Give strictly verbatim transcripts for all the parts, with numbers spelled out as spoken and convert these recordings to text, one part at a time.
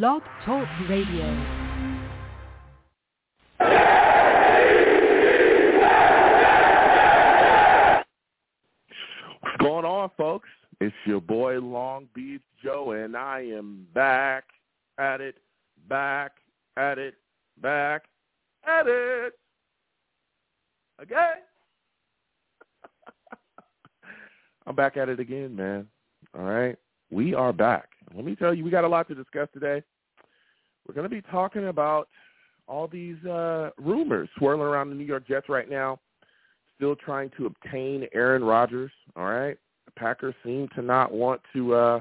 Blog Talk Radio. Folks, it's your boy Long Beach Joe, and I am back at it, back at it, back at it again. I'm back at it again, man. All right, we are back. Let me tell you, we got a lot to discuss today. We're going to be talking about all these uh, rumors swirling around the New York Jets right now, still trying to obtain Aaron Rodgers, all right? The Packers seem to not want to uh,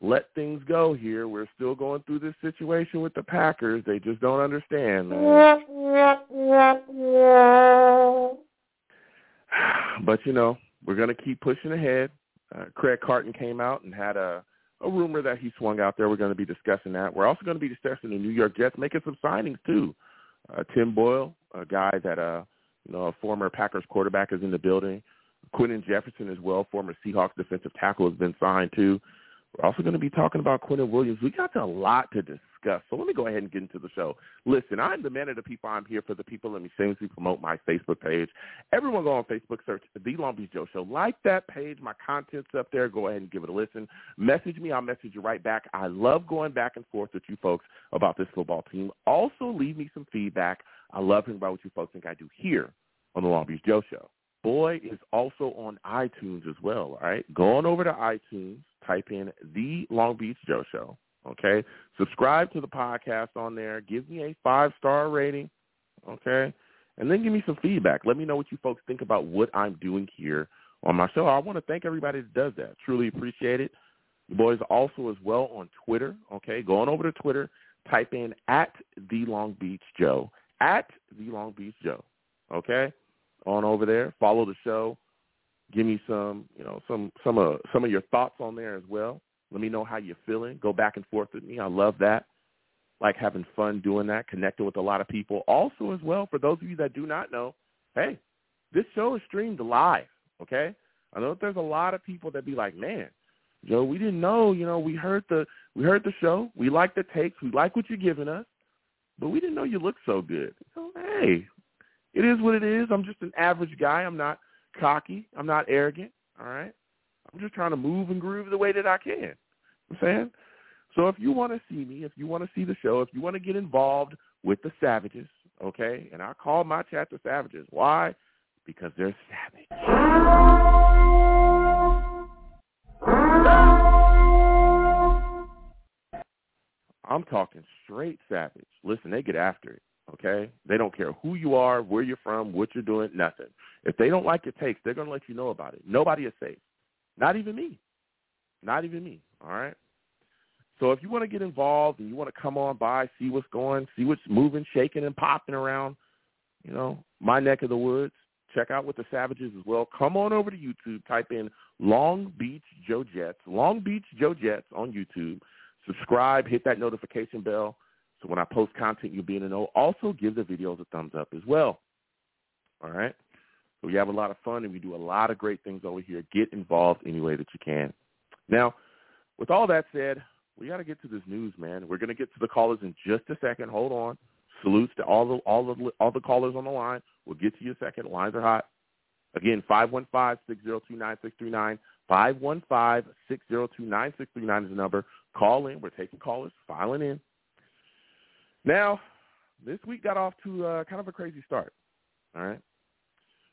let things go here. We're still going through this situation with the Packers. They just don't understand. But, you know, we're going to keep pushing ahead. Uh, Craig Carton came out and had a, a rumor that he swung out there. We're going to be discussing that. We're also going to be discussing the New York Jets making some signings, too. Uh, Tim Boyle, a guy that, uh, you know, a former Packers quarterback is in the building. Quinton Jefferson as well, former Seahawks defensive tackle, has been signed too. We're also going to be talking about Quinnen Williams. We got a lot to discuss, so let me go ahead and get into the show. Listen, I'm the man of the people. I'm here for the people. Let me shamelessly promote my Facebook page. Everyone go on Facebook, search The Long Beach Joe Show. Like that page. My content's up there. Go ahead and give it a listen. Message me. I'll message you right back. I love going back and forth with you folks about this football team. Also, leave me some feedback. I love hearing about what you folks think I do here on The Long Beach Joe Show. Boy is also on iTunes as well, all right? Go on over to iTunes, type in The Long Beach Joe Show, okay? Subscribe to the podcast on there. Give me a five-star rating, okay? And then give me some feedback. Let me know what you folks think about what I'm doing here on my show. I want to thank everybody that does that. Truly appreciate it. The boys also as well on Twitter, okay? Go on over to Twitter, type in at The Long Beach Joe, at The Long Beach Joe, okay? On over there, follow the show. Give me some, you know, some some of uh, some of your thoughts on there as well. Let me know how you're feeling. Go back and forth with me. I love that. Like having fun doing that, connecting with a lot of people. Also, as well, for those of you that do not know, hey, this show is streamed live. Okay, I know that there's a lot of people that be like, man, Joe, we didn't know. You know, we heard the we heard the show. We like the takes. We like what you're giving us, but we didn't know you looked so good. So hey. It is what it is. I'm just an average guy. I'm not cocky. I'm not arrogant, all right? I'm just trying to move and groove the way that I can. You know what I'm saying? So if you want to see me, if you want to see the show, if you want to get involved with the Savages, okay? And I call my chat the Savages. Why? Because they're savage. I'm talking straight savage. Listen, they get after it. Okay? They don't care who you are, where you're from, what you're doing, nothing. If they don't like your takes, they're going to let you know about it. Nobody is safe. Not even me. Not even me. All right? So if you want to get involved and you want to come on by, see what's going, see what's moving, shaking, and popping around, you know, my neck of the woods, check out with the Savages as well. Come on over to YouTube. Type in Long Beach Joe Jets, Long Beach Joe Jets on YouTube. Subscribe. Hit that notification bell. So when I post content, you'll be in the know. Also, give the videos a thumbs up as well. All right? So we have a lot of fun, and we do a lot of great things over here. Get involved any way that you can. Now, with all that said, we got to get to this news, man. We're going to get to the callers in just a second. Hold on. Salutes to all the, all the, all the callers on the line. We'll get to you in a second. Lines are hot. Again, five one five, six oh two, nine six three nine. five one five, six oh two, nine six three nine is the number. Call in. We're taking callers, filing in. Now, this week got off to uh, kind of a crazy start, all right?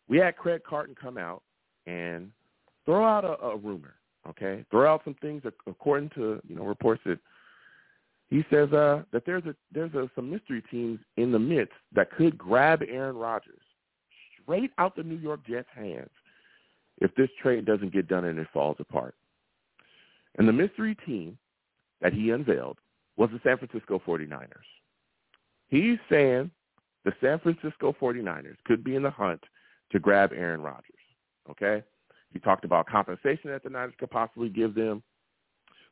We had Craig Carton come out and throw out a, a rumor, okay? Throw out some things according to, you know, reports that he says uh, that there's a there's a, some mystery teams in the midst that could grab Aaron Rodgers straight out the New York Jets' hands if this trade doesn't get done and it falls apart. And the mystery team that he unveiled was the San Francisco forty-niners. He's saying the San Francisco forty-niners could be in the hunt to grab Aaron Rodgers, okay? He talked about compensation that the Niners could possibly give them,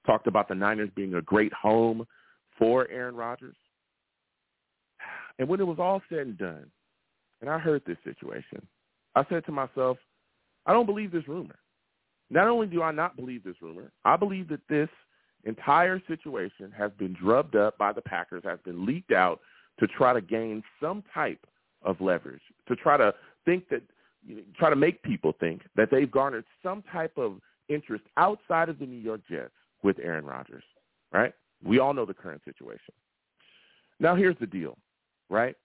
talked about the Niners being a great home for Aaron Rodgers. And when it was all said and done, and I heard this situation, I said to myself, I don't believe this rumor. Not only do I not believe this rumor, I believe that this entire situation has been drubbed up by the Packers, has been leaked out to try to gain some type of leverage, to try to think that, you know, try to make people think that they've garnered some type of interest outside of the New York Jets with Aaron Rodgers, right? We all know the current situation. Now here's the deal, right?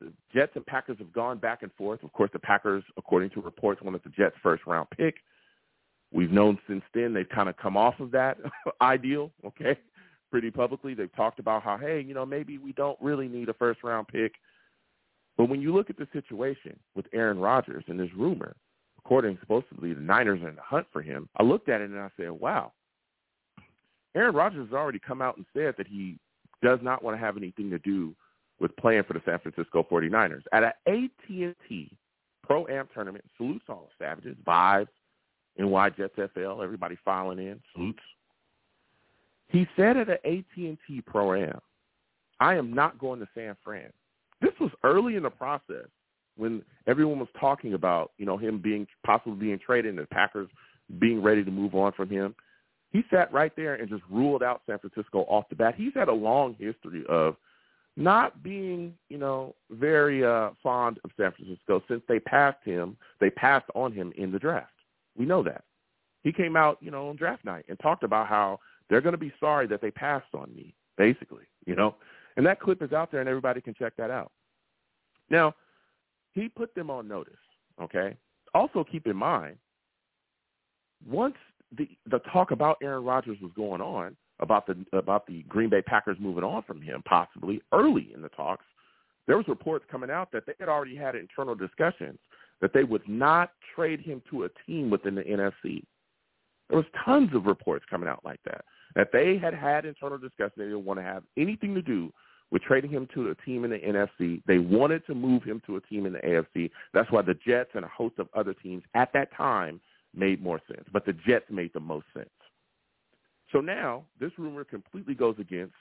The Jets and Packers have gone back and forth. Of course, the Packers, according to reports, wanted the Jets' first-round pick. We've known since then they've kind of come off of that ideal, okay, pretty publicly. They've talked about how, hey, you know, maybe we don't really need a first-round pick. But when you look at the situation with Aaron Rodgers and this rumor, according supposedly the Niners are in the hunt for him, I looked at it and I said, wow, Aaron Rodgers has already come out and said that he does not want to have anything to do with playing for the San Francisco forty-niners. At an A T and T Pro-Am tournament, salutes all the Savages, Vibes, N Y Jets F L, everybody filing in, salutes. He said at an A T and T Pro-Am, I am not going to San Fran. This was early in the process when everyone was talking about, you know, him being possibly being traded and the Packers being ready to move on from him. He sat right there and just ruled out San Francisco off the bat. He's had a long history of not being, you know, very uh, fond of San Francisco since they passed him. They passed on him in the draft. We know that. He came out, you know, on draft night and talked about how they're going to be sorry that they passed on me, basically, you know. And that clip is out there, and everybody can check that out. Now, he put them on notice, okay? Also keep in mind, once the the talk about Aaron Rodgers was going on, about the about the Green Bay Packers moving on from him possibly early in the talks, there was reports coming out that they had already had internal discussions that they would not trade him to a team within the N F C. There was tons of reports coming out like that, that they had had internal discussions. They didn't want to have anything to do with trading him to a team in the N F C. They wanted to move him to a team in the A F C. That's why the Jets and a host of other teams at that time made more sense, but the Jets made the most sense. So now this rumor completely goes against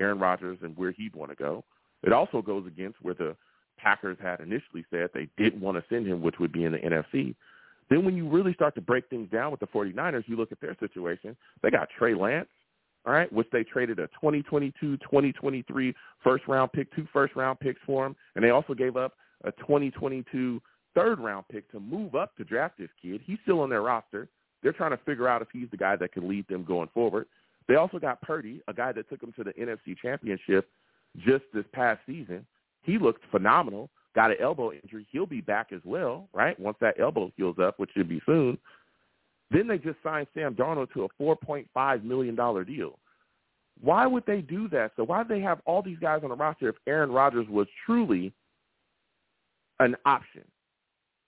Aaron Rodgers and where he'd want to go. It also goes against where the Packers had initially said they didn't want to send him, which would be in the N F C. Then when you really start to break things down with the forty-niners, you look at their situation. They got Trey Lance, all right, which they traded a twenty twenty-two, twenty twenty-three first-round pick, two first-round picks for him, and they also gave up a twenty twenty-two third-round pick to move up to draft this kid. He's still on their roster. They're trying to figure out if he's the guy that can lead them going forward. They also got Purdy, a guy that took them to the N F C Championship just this past season. He looked phenomenal, got an elbow injury. He'll be back as well, right, once that elbow heals up, which should be soon. Then they just signed Sam Darnold to a four point five million dollars deal. Why would they do that? So why do they have all these guys on the roster if Aaron Rodgers was truly an option?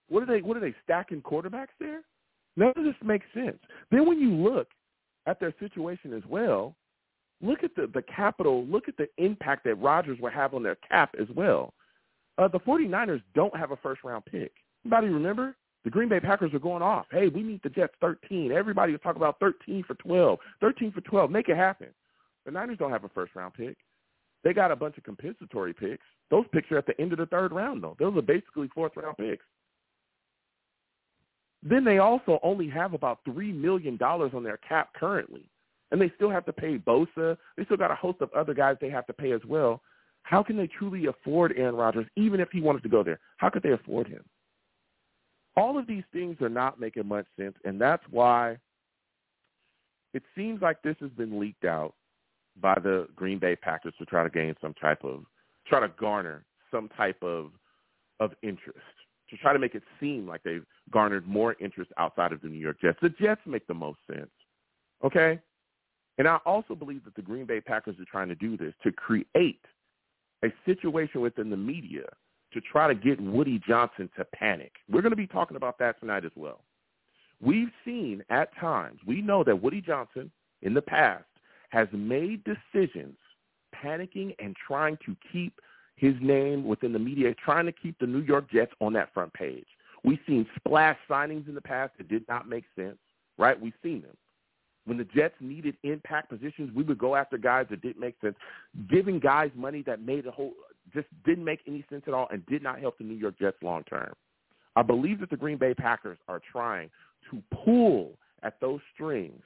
What are they, what are they stacking quarterbacks there? None of this makes sense. Then when you look at their situation as well, look at the, the capital, look at the impact that Rodgers will have on their cap as well. Uh, the forty-niners don't have a first-round pick. Anybody remember? The Green Bay Packers are going off. Hey, we need the Jets thirteen. Everybody was talking about thirteen for twelve. thirteen for twelve. Make it happen. The Niners don't have a first-round pick. They got a bunch of compensatory picks. Those picks are at the end of the third round, though. Those are basically fourth-round picks. Then they also only have about three million dollars on their cap currently, and they still have to pay Bosa. They still got a host of other guys they have to pay as well. How can they truly afford Aaron Rodgers, even if he wanted to go there? How could they afford him? All of these things are not making much sense, and that's why it seems like this has been leaked out by the Green Bay Packers to try to gain some type of – try to garner some type of of interest, to try to make it seem like they've garnered more interest outside of the New York Jets. The Jets make the most sense, okay? And I also believe that the Green Bay Packers are trying to do this to create a situation within the media to try to get Woody Johnson to panic. We're going to be talking about that tonight as well. We've seen at times, we know that Woody Johnson in the past has made decisions panicking and trying to keep his name within the media, trying to keep the New York Jets on that front page. We've seen splash signings in the past that did not make sense, right? We've seen them. When the Jets needed impact positions, we would go after guys that didn't make sense, giving guys money that made a whole just didn't make any sense at all and did not help the New York Jets long term. I believe that the Green Bay Packers are trying to pull at those strings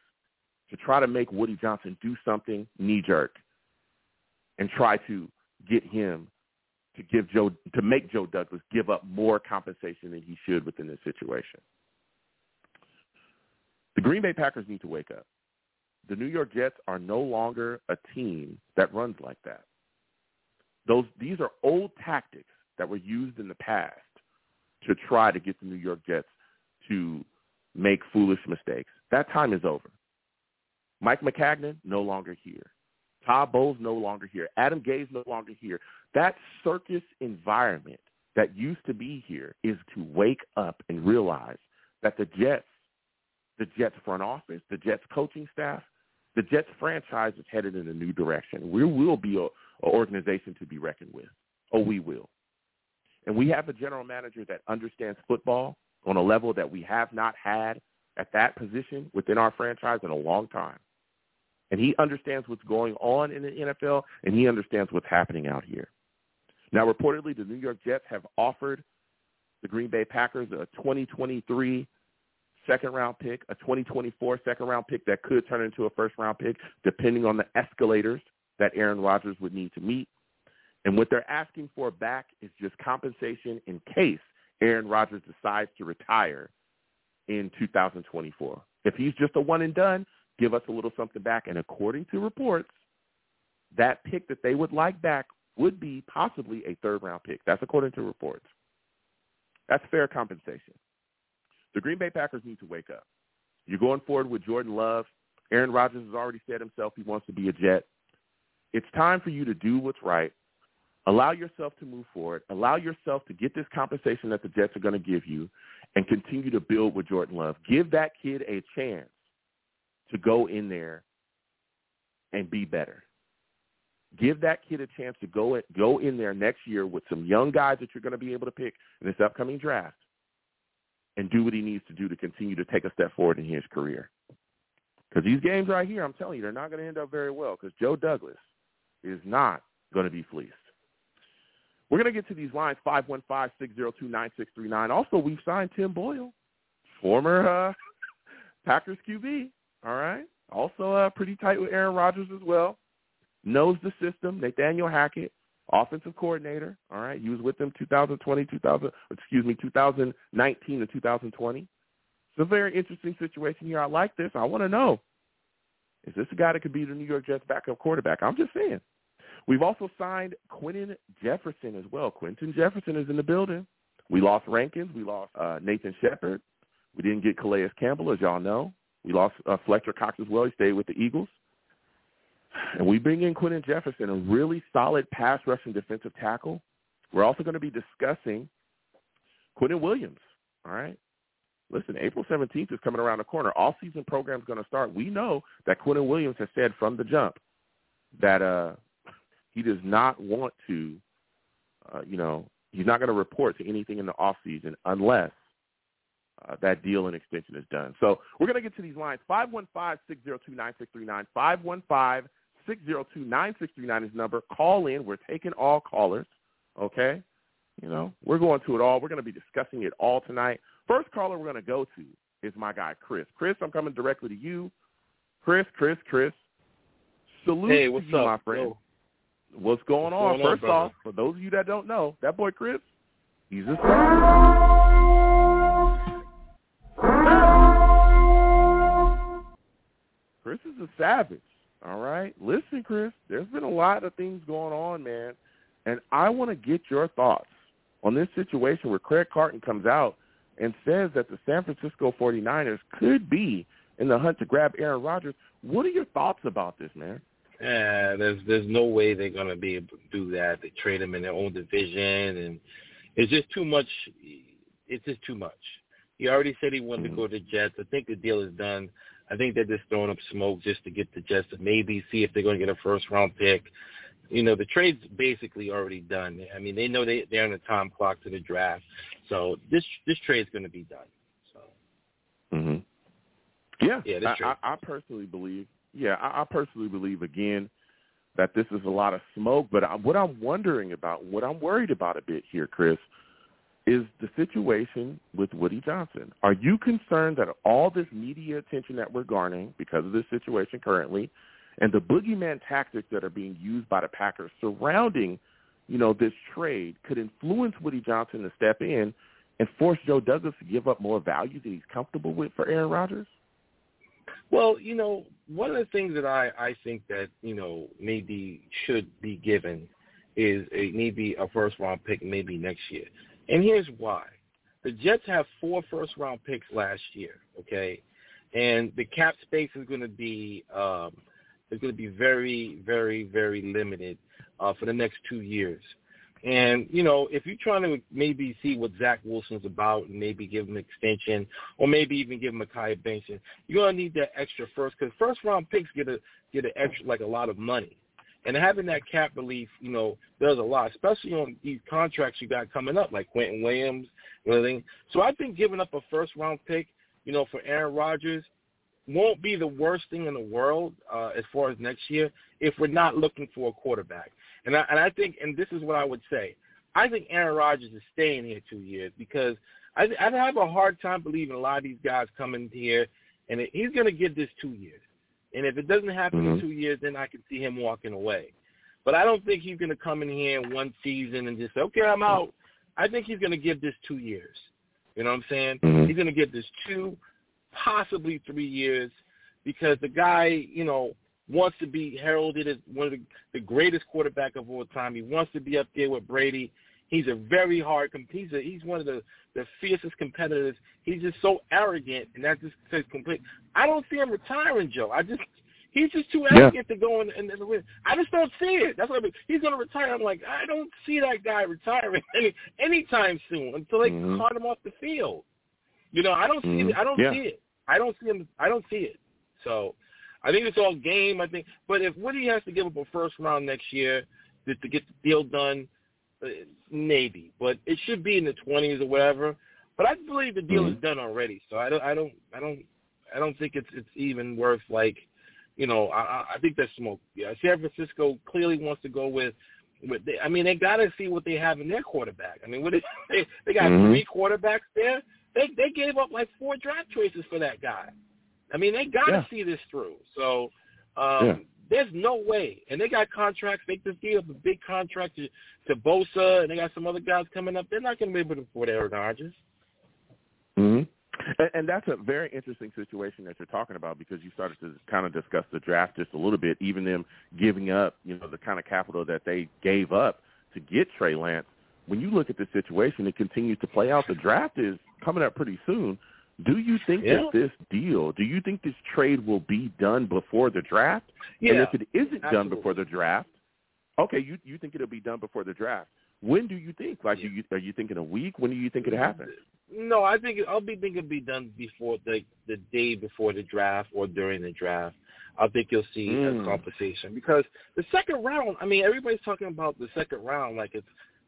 to try to make Woody Johnson do something knee-jerk and try to get him to give Joe to make Joe Douglas give up more compensation than he should within this situation. The Green Bay Packers need to wake up. The New York Jets are no longer a team that runs like that. Those these are old tactics that were used in the past to try to get the New York Jets to make foolish mistakes. That time is over. Mike Maccagnan, no longer here. Todd Bowles, no longer here. Adam Gase, no longer here. That circus environment that used to be here is to wake up and realize that the Jets, the Jets front office, the Jets coaching staff, the Jets franchise is headed in a new direction. We will be an organization to be reckoned with. Oh, we will. And we have a general manager that understands football on a level that we have not had at that position within our franchise in a long time. And he understands what's going on in the N F L, and he understands what's happening out here. Now, reportedly, the New York Jets have offered the Green Bay Packers a twenty twenty-three second-round pick, a twenty twenty-four second-round pick that could turn into a first-round pick, depending on the escalators that Aaron Rodgers would need to meet. And what they're asking for back is just compensation in case Aaron Rodgers decides to retire in two thousand twenty-four. If he's just a one and done, give us a little something back. And according to reports, that pick that they would like back would be possibly a third-round pick. That's according to reports. That's fair compensation. The Green Bay Packers need to wake up. You're going forward with Jordan Love. Aaron Rodgers has already said himself he wants to be a Jet. It's time for you to do what's right. Allow yourself to move forward. Allow yourself to get this compensation that the Jets are going to give you and continue to build with Jordan Love. Give that kid a chance to go in there and be better. Give that kid a chance to go at, go in there next year with some young guys that you're going to be able to pick in this upcoming draft and do what he needs to do to continue to take a step forward in his career. Because these games right here, I'm telling you, they're not going to end up very well because Joe Douglas is not going to be fleeced. We're going to get to these lines, five one five, six oh two, nine six three nine. Also, we've signed Tim Boyle, former uh, Packers Q B. All right. Also uh, pretty tight with Aaron Rodgers as well. Knows the system. Nathaniel Hackett, offensive coordinator. All right. He was with them twenty twenty, two thousand, excuse me, two thousand nineteen to two thousand twenty. It's a very interesting situation here. I like this. I want to know, is this a guy that could be the New York Jets backup quarterback? I'm just saying. We've also signed Quinton Jefferson as well. Quinton Jefferson is in the building. We lost Rankins. We lost uh, Nathan Shepherd. We didn't get Calais Campbell, as y'all know. We lost uh, Fletcher Cox as well. He stayed with the Eagles. And we bring in Quinton Jefferson, a really solid pass rushing defensive tackle. We're also going to be discussing Quinnen Williams, all right? Listen, April seventeenth is coming around the corner. All-season program is going to start. We know that Quinnen Williams has said from the jump that uh, he does not want to, uh, you know, he's not going to report to anything in the offseason unless Uh, that deal and extension is done. So we're going to get to these lines. five one five, six oh two, nine six three nine. five one five, six oh two, nine six three nine is number. Call in. We're taking all callers, okay? You know, we're going to it all. We're going to be discussing it all tonight. First caller we're going to go to is my guy, Chris. Chris, I'm coming directly to you. Chris, Chris, Chris. Salute hey, what's to you, up? my friend. Yo. What's going what's on? Going First on, off, for those of you that don't know, that boy Chris, he's a star. Chris is a savage, all right? Listen, Chris, there's been a lot of things going on, man, and I want to get your thoughts on this situation where Craig Carton comes out and says that the San Francisco forty-niners could be in the hunt to grab Aaron Rodgers. What are your thoughts about this, man? Yeah, there's there's no way they're going to be able to do that. They trade him in their own division, and it's just too much. It's just too much. He already said he wanted to go to the Jets. I think the deal is done. I think they're just throwing up smoke just to get the Jets to maybe see if they're going to get a first-round pick. You know, the trade's basically already done. I mean, they know they, they're on the time clock to the draft. So this this trade's going to be done. So, mm-hmm. Yeah, yeah this I, I, I personally believe, yeah, I, I personally believe, again, that this is a lot of smoke. But I, what I'm wondering about, what I'm worried about a bit here, Chris, is the situation with Woody Johnson. Are you concerned that all this media attention that we're garnering because of this situation currently and the boogeyman tactics that are being used by the Packers surrounding, you know, this trade could influence Woody Johnson to step in and force Joe Douglas to give up more value than he's comfortable with for Aaron Rodgers? Well, you know, one of the things that I, I think that, you know, maybe should be given is a, maybe a first-round pick maybe next year. And here's why. The Jets have four first-round picks last year, okay? And the cap space is going to be um, is going to be very, very, very limited uh, for the next two years. And, you know, if you're trying to maybe see what Zach Wilson's about and maybe give him an extension or maybe even give him Mekhi Becton, you're going to need that extra first because first-round picks get a get an extra, like, a lot of money. And having that cap relief, you know, there's a lot, especially on these contracts you got coming up, like Quinnen Williams and everything. So I think giving up a first-round pick, you know, for Aaron Rodgers won't be the worst thing in the world uh, as far as next year if we're not looking for a quarterback. And I, and I think, and this is what I would say, I think Aaron Rodgers is staying here two years because I, I have a hard time believing a lot of these guys coming here, and he's going to give this two years. And if it doesn't happen mm-hmm. in two years, then I can see him walking away. But I don't think he's going to come in here in one season and just say, okay, I'm out. I think he's going to give this two years. You know what I'm saying? Mm-hmm. He's going to give this two, possibly three years because the guy, you know, wants to be heralded as one of the, the greatest quarterback of all time. He wants to be up there with Brady. He's a very hard – he's a, he's one of the, the fiercest competitors. He's just so arrogant, and that just says complete – I don't see him retiring, Joe. I just – he's just too arrogant yeah. to go in, in, in the win. I just don't see it. That's what I mean. He's going to retire. I'm like, I don't see that guy retiring any anytime soon until they mm-hmm. cart him off the field. You know, I don't see mm-hmm. it. I don't yeah. see it. I don't see him. I don't see it. So I think it's all game, I think. But if Woody has to give up a first round next year to, to get the deal done – maybe, but it should be in the twenties or whatever. But I believe the deal mm-hmm. is done already, so I don't, I don't, I don't, I don't think it's it's even worth like, you know, I I think that's smoke. Yeah, San Francisco clearly wants to go with, with they, I mean, they got to see what they have in their quarterback. I mean, what is, they they got mm-hmm. three quarterbacks there. They they gave up like four draft choices for that guy. I mean, they got to yeah. see this through. So. Um, yeah. There's no way. And they got contracts. They just gave up a big contract to, to Bosa, and they got some other guys coming up. They're not going to be able to afford Aaron Rodgers. Mm-hmm. And, and that's a very interesting situation that you're talking about because you started to kind of discuss the draft just a little bit, even them giving up, you know, the kind of capital that they gave up to get Trey Lance. When you look at the situation, it continues to play out. The draft is coming up pretty soon. Do you think yeah. that this deal, do you think this trade will be done before the draft? Yeah, and if it isn't absolutely. done before the draft, okay, you you think it'll be done before the draft. When do you think? Like, yeah. you, are you thinking a week? When do you think it happens? No, I think I'll be thinking it'll be done before the the day before the draft or during the draft. I think you'll see mm. a conversation because the second round. I mean, everybody's talking about the second round like it's.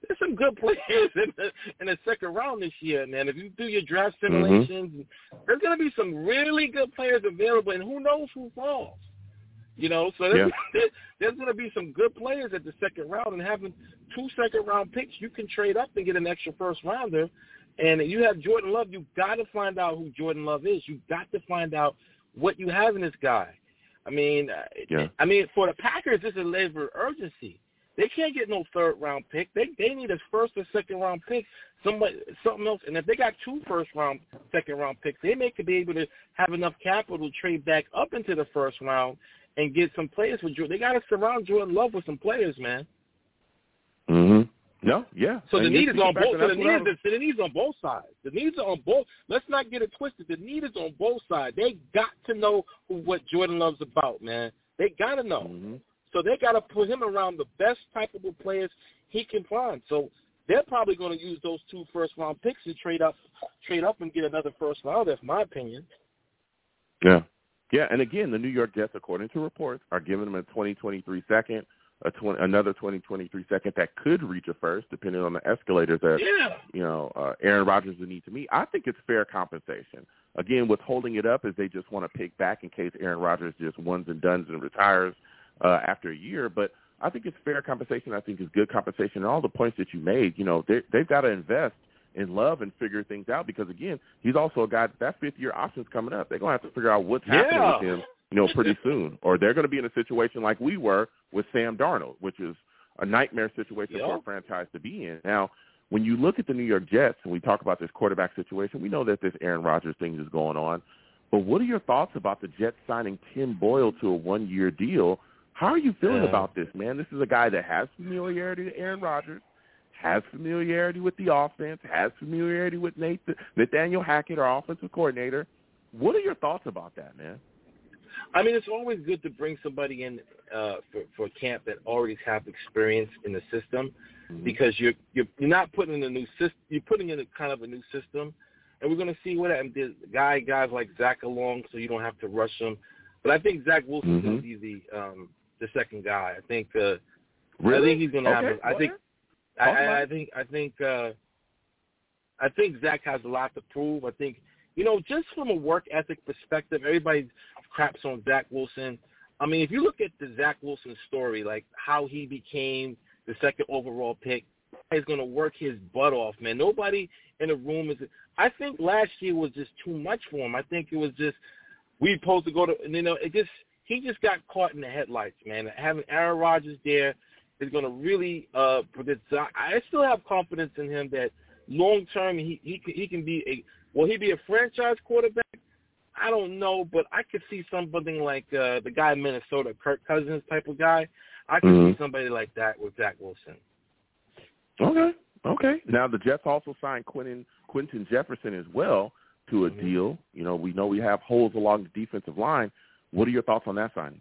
There's some good players in the, in the second round this year, man. If you do your draft simulations, mm-hmm. there's going to be some really good players available, and who knows who falls, you know. So there's, yeah. there's, there's going to be some good players at the second round, and having two second-round picks, you can trade up and get an extra first-rounder. And you have Jordan Love. You've got to find out who Jordan Love is. You've got to find out what you have in this guy. I mean, yeah. I mean, for the Packers, it's a labor of urgency. They can't get no third-round pick. They they need a first or second-round pick, somebody, something else. And if they got two first-round, second-round picks, they may be able to have enough capital to trade back up into the first round and get some players for Jordan. They got to surround Jordan Love with some players, man. Mm-hmm. No, yeah. So the need is on both. So the need is the need is on both sides. The needs are on both. Let's not get it twisted. The need is on both sides. They got to know what Jordan Love's about, man. They got to know. Mm-hmm. So they got to put him around the best type of players he can find. So they're probably going to use those two first-round picks to trade up, trade up and get another first round. That's my opinion. Yeah. Yeah, and again, the New York Jets, according to reports, are giving them a twenty twenty-three second, a twenty another twenty twenty-three second that could reach a first, depending on the escalators that yeah. you know uh, Aaron Rodgers would need to meet. I think it's fair compensation. Again, what's holding it up is they just want to pick back in case Aaron Rodgers just ones and dones and retires. Uh, after a year, but I think it's fair compensation. I think it's good compensation. And all the points that you made, you know, they, they've got to invest and Love and figure things out, because again, he's also a guy that, that fifth year option's coming up. They're gonna have to figure out what's happening yeah. with him, you know, pretty soon, or they're gonna be in a situation like we were with Sam Darnold, which is a nightmare situation yep. for a franchise to be in. Now, when you look at the New York Jets and we talk about this quarterback situation, we know that this Aaron Rodgers thing is going on, but what are your thoughts about the Jets signing Tim Boyle to a one-year deal? How are you feeling yeah. about this, man? This is a guy that has familiarity to Aaron Rodgers, has familiarity with the offense, has familiarity with Nathan, Nathaniel Hackett, our offensive coordinator. What are your thoughts about that, man? I mean, it's always good to bring somebody in uh, for, for camp that already has experience in the system, mm-hmm. because you're, you're you're not putting in a new system. You're putting in a kind of a new system, and we're going to see what happens. There's guy guys like Zach along, so you don't have to rush him. But I think Zach Wilson mm-hmm. will be the um, the second guy. I think. Uh, really? I think he's going to okay. have. I think, I, I, I think. I think. I uh, think. I think Zach has a lot to prove. I think. You know, just from a work ethic perspective, everybody craps on Zach Wilson. I mean, if you look at the Zach Wilson story, like how he became the second overall pick, he's going to work his butt off, man. Nobody in the room is – I think last year was just too much for him. I think it was just we supposed to go to – you know, it just he just got caught in the headlights, man. Having Aaron Rodgers there is going to really uh, – I still have confidence in him that long-term he, he, can, he can be a – will he be a franchise quarterback? I don't know, but I could see something like uh, the guy in Minnesota, Kirk Cousins type of guy. I could mm-hmm. see somebody like that with Zach Wilson. Okay, okay. Now the Jets also signed Quinton, Quinton Jefferson as well to a mm-hmm. deal. You know, we know we have holes along the defensive line. What are your thoughts on that signing?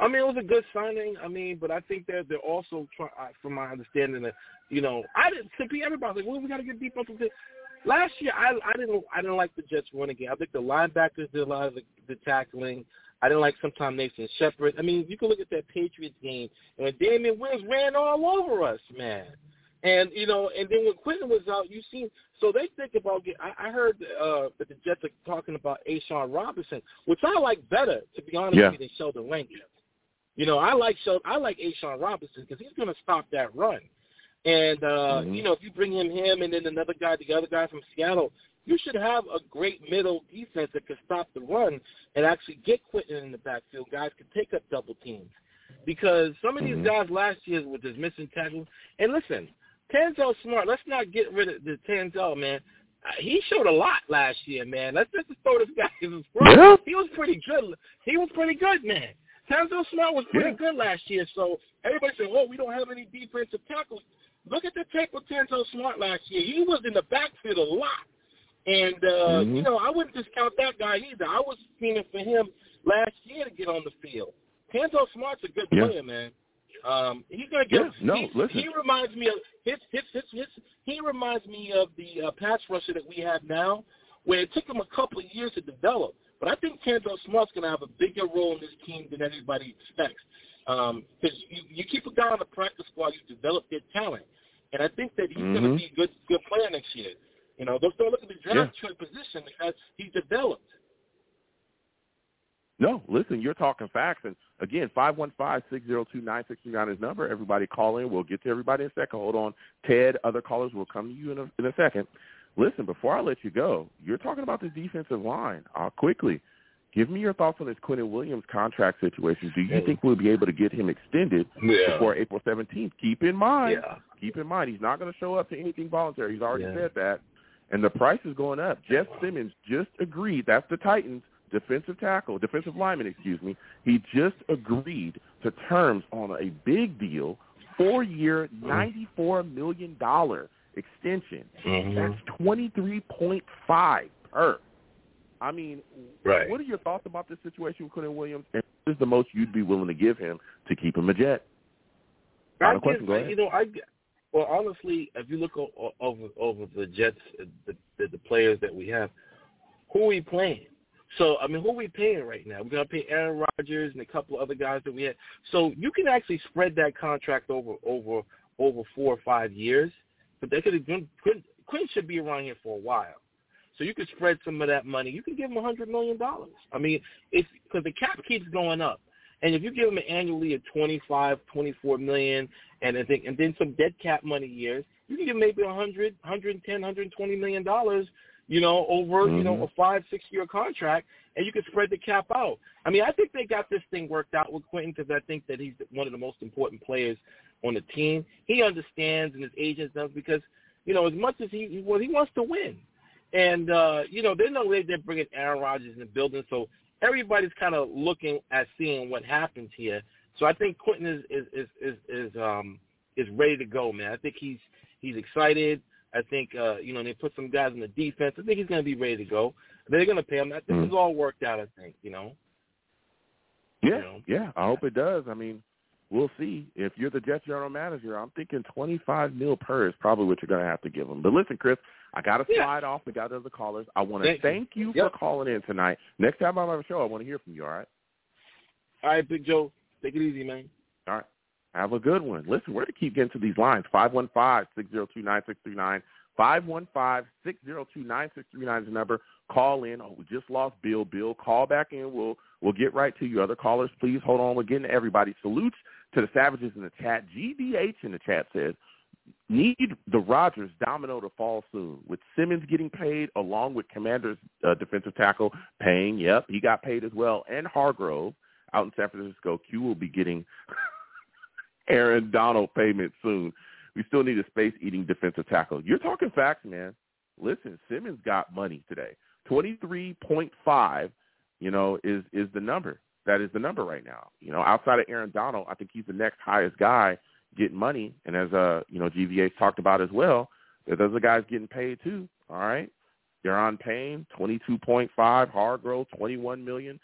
I mean, it was a good signing. I mean, but I think that they're also, trying, from my understanding, that you know, I didn't. To be everybody, like, well, we got to get deep into this. Last year, I, I didn't I didn't like the Jets running game. I think the linebackers did a lot of the, the tackling. I didn't like sometimes Nathan Shepherd. I mean, you can look at that Patriots game, and when Damian Williams ran all over us, man. And, you know, and then when Quinnen was out, you see – so they think about – I, I heard uh, that the Jets are talking about A'Shawn Robinson, which I like better, to be honest yeah. with you, than Sheldon Rankins. You know, I like, Sheldon, I like A'Shawn Robinson because he's going to stop that run. And, uh, mm-hmm. you know, if you bring him him and then another guy, the other guy from Seattle, you should have a great middle defense that can stop the run and actually get Quinton in the backfield. Guys can take up double teams. Because some of these mm-hmm. guys last year were just missing tackles. And listen, Tanzel's smart. Let's not get rid of the Tanzel, man. He showed a lot last year, man. Let's just throw this guy in his front. Yeah. He was pretty good. He was pretty good, man. Tanzel Smart was pretty yeah. good last year. So everybody said, oh, we don't have any defensive tackles. Look at the tape with Tanzel Smart last year. He was in the backfield a lot. And, uh, mm-hmm. you know, I wouldn't discount that guy either. I was feeling for him last year to get on the field. Tanzel Smart's a good yeah. player, man. Um, he's going to get yeah. – no, he, listen. He reminds me of his, his, his, his, he reminds me of the uh, pass rusher that we have now, where it took him a couple of years to develop. But I think Tanzel Smart's going to have a bigger role in this team than anybody expects. Um, because you, you keep a guy on the practice squad, you develop their talent, and I think that he's mm-hmm. going to be a good, good player next year. You know, don't look at the draft yeah. position because he's developed. No, listen, you're talking facts, and again, five one five six zero two nine six three nine is number. Everybody call in. We'll get to everybody in a second. Hold on, Ted. Other callers will come to you in a, in a second. Listen, before I let you go, you're talking about this defensive line. I'll quickly. Give me your thoughts on this Quinnen Williams contract situation. Do you think we'll be able to get him extended yeah. before April seventeenth? Keep in mind, yeah. keep in mind, he's not going to show up to anything voluntary. He's already yeah. said that. And the price is going up. Jeff Simmons just agreed. That's the Titans' defensive tackle, defensive lineman, excuse me. He just agreed to terms on a big deal, four-year, ninety-four million dollars extension. Mm-hmm. That's twenty-three point five per. I mean, right. what are your thoughts about this situation with Quinnen Williams? And what is the most you'd be willing to give him to keep him a Jet? I guess, question, go ahead. You know, I well, honestly, if you look o- over over the Jets, the, the the players that we have, who are we playing? So, I mean, who are we paying right now? We're going to pay Aaron Rodgers and a couple of other guys that we had. So you can actually spread that contract over over over four or five years. But they could have been Quinn, Quinn should be around here for a while. So you could spread some of that money. You can give him one hundred million dollars. I mean, it's because the cap keeps going up. And if you give him an annually of twenty-five, twenty-four million, and I think, and then some dead cap money years, you can get maybe one hundred, one ten, one twenty million dollars, you know, over, mm-hmm. you know, a five, six year contract, and you can spread the cap out. I mean, I think they got this thing worked out with Quinton because I think that he's one of the most important players on the team. He understands, and his agent does, because, you know, as much as he well, he wants to win. And, uh, you know, there's no way they're bringing Aaron Rodgers in the building. So everybody's kind of looking at seeing what happens here. So I think Quinton is is, is, is, is, um, is ready to go, man. I think he's he's excited. I think, uh, you know, they put some guys in the defense. I think he's going to be ready to go. They're going to pay him. This is all worked out, I think, you know. Yeah, you know? yeah. I hope it does. I mean, we'll see. If you're the Jets general manager, I'm thinking twenty-five mil per is probably what you're going to have to give him. But listen, Chris, I got to slide yeah. off. We got other callers. I want to thank, thank you, you yep. for calling in tonight. Next time I'm on the show, I want to hear from you, all right? All right, Big Joe. Take it easy, man. All right. Have a good one. Listen, we're going to keep getting to these lines. five one five, six oh two, nine six three nine. five one five, six oh two, nine six three nine is the number. Call in. Oh, we just lost Bill. Bill, call back in. We'll we'll get right to you. Other callers, please hold on. We're getting to everybody. Salutes to the Savages in the chat. G B H in the chat says, need the Rodgers domino to fall soon. With Simmons getting paid, along with Commander's uh, defensive tackle paying. Yep, he got paid as well. And Hargrove out in San Francisco. Q will be getting – Aaron Donald payment soon. We still need a space-eating defensive tackle. You're talking facts, man. Listen, Simmons got money today. twenty-three point five, you know, is is the number. That is the number right now. You know, outside of Aaron Donald, I think he's the next highest guy getting money. And as, uh, you know, G V A talked about as well, there's other guys getting paid too, all right? Deron Payne, twenty-two point five. Hargrove, twenty-one million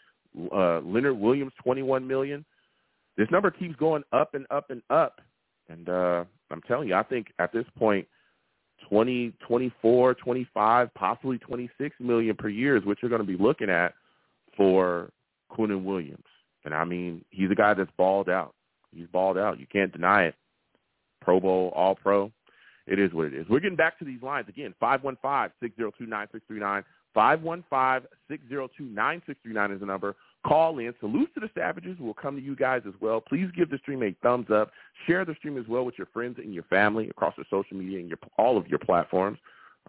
dollars. Uh, Leonard Williams, twenty-one million dollars. This number keeps going up and up and up. And uh, I'm telling you, I think at this point, twenty, twenty-four, twenty-five, possibly twenty-six million dollars per year is what you're going to be looking at for Quinnen Williams. And, I mean, he's a guy that's balled out. He's balled out. You can't deny it. Pro Bowl, All-Pro. It is what it is. We're getting back to these lines. Again, five one five, six oh two, nine six three nine. five one five, six oh two, nine six three nine is the number. Call in. Salute to the Savages. We'll come to you guys as well. Please give the stream a thumbs up. Share the stream as well with your friends and your family across your social media and your, all of your platforms.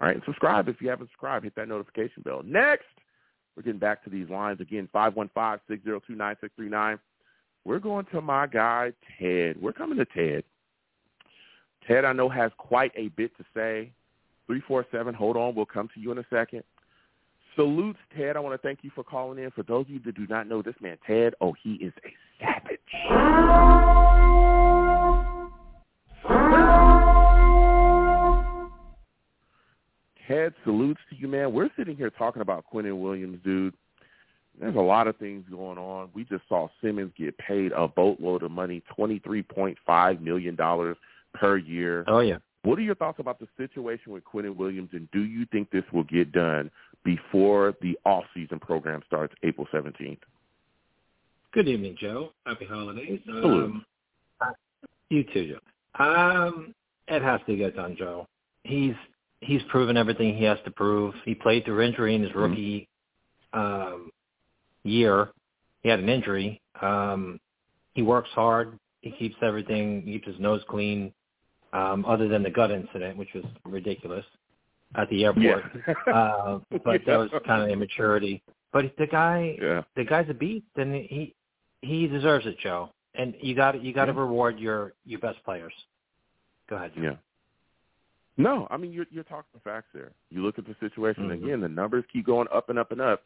All right, and subscribe if you haven't subscribed. Hit that notification bell. Next, we're getting back to these lines again. five one five, six oh two, nine six three nine. We're going to my guy Ted. We're coming to Ted. Ted, I know, has quite a bit to say. three four seven. Hold on. We'll come to you in a second. Salutes, Ted. I want to thank you for calling in. For those of you that do not know this man, Ted, oh, he is a savage. Ted, salutes to you, man. We're sitting here talking about Quinnen Williams, dude. There's a lot of things going on. We just saw Simmons get paid a boatload of money, twenty-three point five million dollars per year. Oh, yeah. What are your thoughts about the situation with Quinnen Williams, and do you think this will get done before the off-season program starts April seventeenth? Good evening, Joe. Happy holidays. Um, you too, Joe. Um, it has to get done, Joe. He's he's proven everything he has to prove. He played through injury in his rookie mm-hmm. um, year. He had an injury. Um, he works hard. He keeps everything, he keeps his nose clean. Um, other than the gut incident, which was ridiculous at the airport, yeah. uh, but yeah. that was kind of immaturity. But the guy, yeah. the guy's a beast, and he he deserves it, Joe. And you got you got to yeah. reward your, your best players. Go ahead, Joe. Yeah. No, I mean you're you're talking facts there. You look at the situation mm-hmm. again; the numbers keep going up and up and up.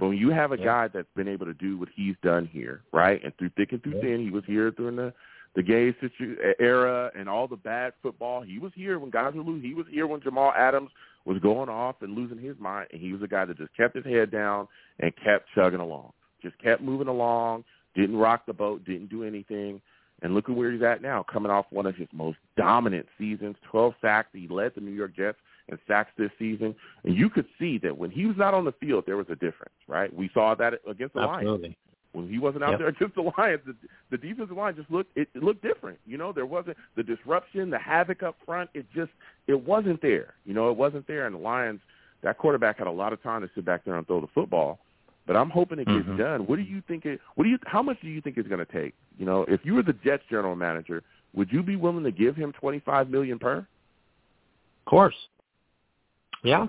But when you have a yeah. guy that's been able to do what he's done here, right, and through thick and through yeah. thin, he was here during the. The Gase situ- era and all the bad football. He was here when guys were losing. He was here when Jamal Adams was going off and losing his mind, and he was a guy that just kept his head down and kept chugging along, just kept moving along, didn't rock the boat, didn't do anything. And look at where he's at now, coming off one of his most dominant seasons, twelve sacks. He led the New York Jets in sacks this season. And you could see that when he was not on the field, there was a difference, right? We saw that against the Lions. Absolutely. When he wasn't out yep. there against the Lions, the, the defensive line just looked it, it looked different. You know, there wasn't the disruption, the havoc up front. It just it wasn't there. You know, it wasn't there. And the Lions, that quarterback had a lot of time to sit back there and throw the football. But I'm hoping it gets mm-hmm. done. What do you think? It, what do you? How much do you think it's going to take? You know, if you were the Jets general manager, would you be willing to give him twenty-five million per? Of course. Yeah,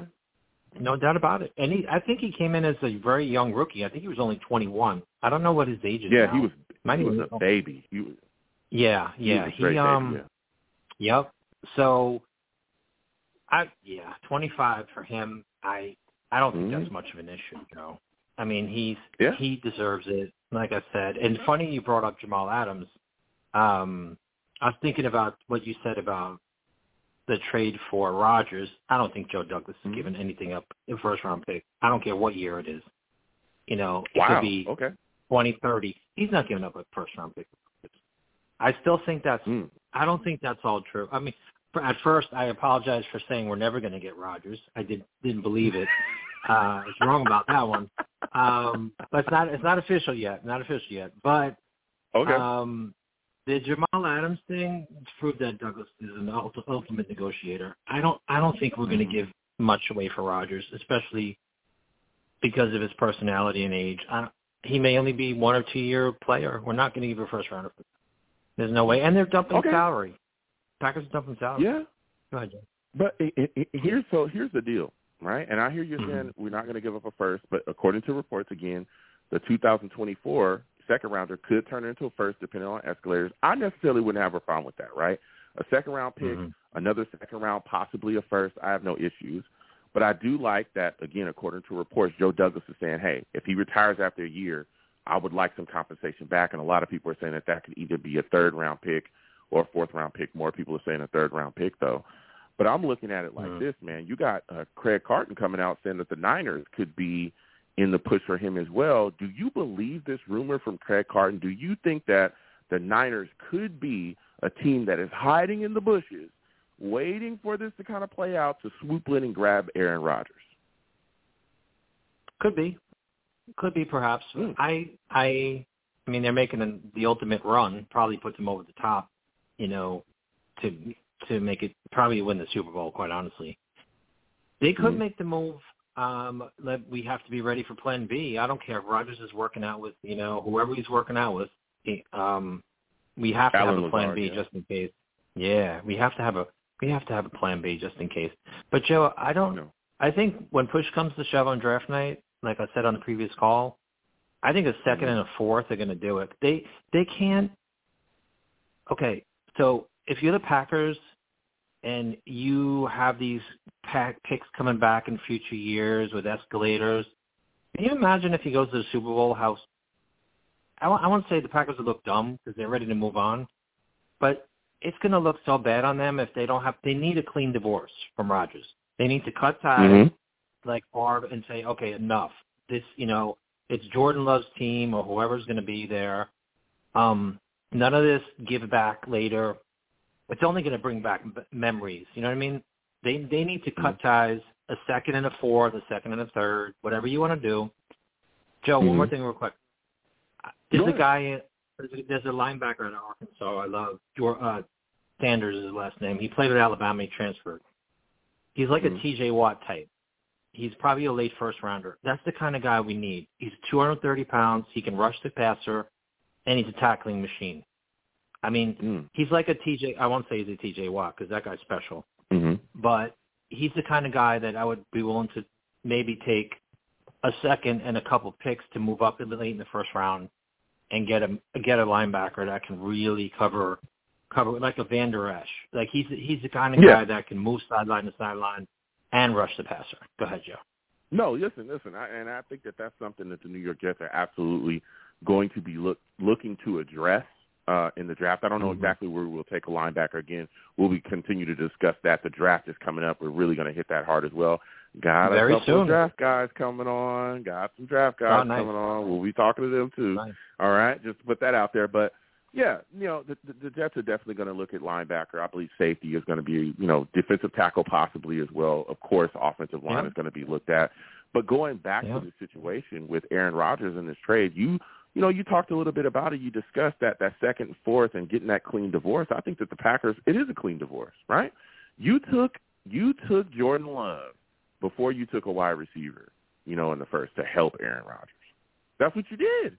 no doubt about it. And he, I think he came in as a very young rookie. I think he was only twenty-one. I don't know what his age is yeah, now. He was, he was a baby. He was, yeah, yeah. He, was he um, baby, yeah. Yep. So, I yeah, twenty-five for him. I I don't think mm-hmm. that's much of an issue, you know. I mean, he's yeah. he deserves it. Like I said, and funny you brought up Jamal Adams. Um, I was thinking about what you said about the trade for Rodgers. I don't think Joe Douglas is mm-hmm. giving anything up in first-round pick. I don't care what year it is. You know, it wow. could be okay. twenty thirty. He's not giving up a first-round pick. I still think that's mm. – I don't think that's all true. I mean, at first, I apologize for saying we're never going to get Rodgers. I did, didn't believe it. uh, I was wrong about that one. Um, but it's not, it's not official yet, not official yet. But okay. um, the Jamal Adams thing proved that Douglas is an ultimate negotiator. I don't I don't think we're going to give much away for Rodgers, especially because of his personality and age. I, he may only be one or two-year player. We're not going to give a first rounder. There's no way. And they're dumping okay. salary. Packers are dumping salary. Yeah. Go ahead, Jay. But it, it, here's, so here's the deal, right? And I hear you're saying we're not going to give up a first, but according to reports, again, the two thousand twenty-four second-rounder could turn into a first depending on escalators. I necessarily wouldn't have a problem with that, right? A second-round pick, mm-hmm. another second-round, possibly a first. I have no issues. But I do like that, again, according to reports, Joe Douglas is saying, hey, if he retires after a year, I would like some compensation back. And a lot of people are saying that that could either be a third-round pick or a fourth-round pick. More people are saying a third-round pick, though. But I'm looking at it like mm-hmm. this, man. You got uh, Craig Carton coming out saying that the Niners could be in the push for him as well. Do you believe this rumor from Craig Carton? Do you think that the Niners could be a team that is hiding in the bushes, waiting for this to kind of play out to swoop in and grab Aaron Rodgers? Could be. Could be, perhaps. Mm. I, I, I mean, they're making an, the ultimate run, probably put them over the top, you know, to to make it probably win the Super Bowl, quite honestly. They could mm. make the move. Um, we have to be ready for plan B. I don't care if Rodgers is working out with, you know, whoever he's working out with. He, um, we have to Allen have a plan Lazard, B yeah. just in case. Yeah, we have to have a we have to have a plan B just in case. But Joe, I don't. No. I think when push comes to shove on draft night, like I said on the previous call, I think a second and a fourth are going to do it. They they can't. Okay, so if you're the Packers and you have these pack picks coming back in future years with escalators, can you imagine if he goes to the Super Bowl house? I, w- I won't say the Packers would look dumb because they're ready to move on, but it's going to look so bad on them if they don't have – they need a clean divorce from Rodgers. They need to cut ties mm-hmm. like Favre and say, okay, enough. This, you know, it's Jordan Love's team or whoever's going to be there. Um, none of this give back later. It's only going to bring back b- memories. You know what I mean? They they need to cut ties, a second and a fourth, a second and a third, whatever you want to do. Joe, mm-hmm. one more thing real quick. There's no. a guy, there's a, there's a linebacker out of Arkansas. I love your, uh, Sanders is his last name. He played at Alabama. He transferred. He's like mm-hmm. a T J Watt type. He's probably a late first rounder. That's the kind of guy we need. He's two hundred thirty pounds. He can rush the passer, and he's a tackling machine. I mean, mm. he's like a T J. I won't say he's a T J Watt because that guy's special. Mm-hmm. But he's the kind of guy that I would be willing to maybe take a second and a couple picks to move up in the, late in the first round and get a get a linebacker that can really cover cover like a Van Der Esch. Like he's he's the kind of yeah. guy that can move sideline to sideline and rush the passer. Go ahead, Joe. No, listen, listen, I, and I think that that's something that the New York Jets are absolutely going to be look, looking to address. Uh, in the draft. I don't know exactly where we'll take a linebacker again. We'll be continue to discuss that. The draft is coming up. We're really going to hit that hard as well. Got a couple of draft guys coming on. Got some draft guys oh, nice. coming on. We'll be talking to them too. Nice. All right, just to put that out there. But yeah, you know, the, the, the Jets are definitely going to look at linebacker. I believe safety is going to be, you know, defensive tackle possibly as well. Of course, offensive line yeah. is going to be looked at. But going back yeah. to the situation with Aaron Rodgers in this trade, you. You know, you talked a little bit about it. You discussed that, that second and fourth and getting that clean divorce. I think that the Packers, it is a clean divorce, right? You took you took Jordan Love before you took a wide receiver, you know, in the first to help Aaron Rodgers. That's what you did.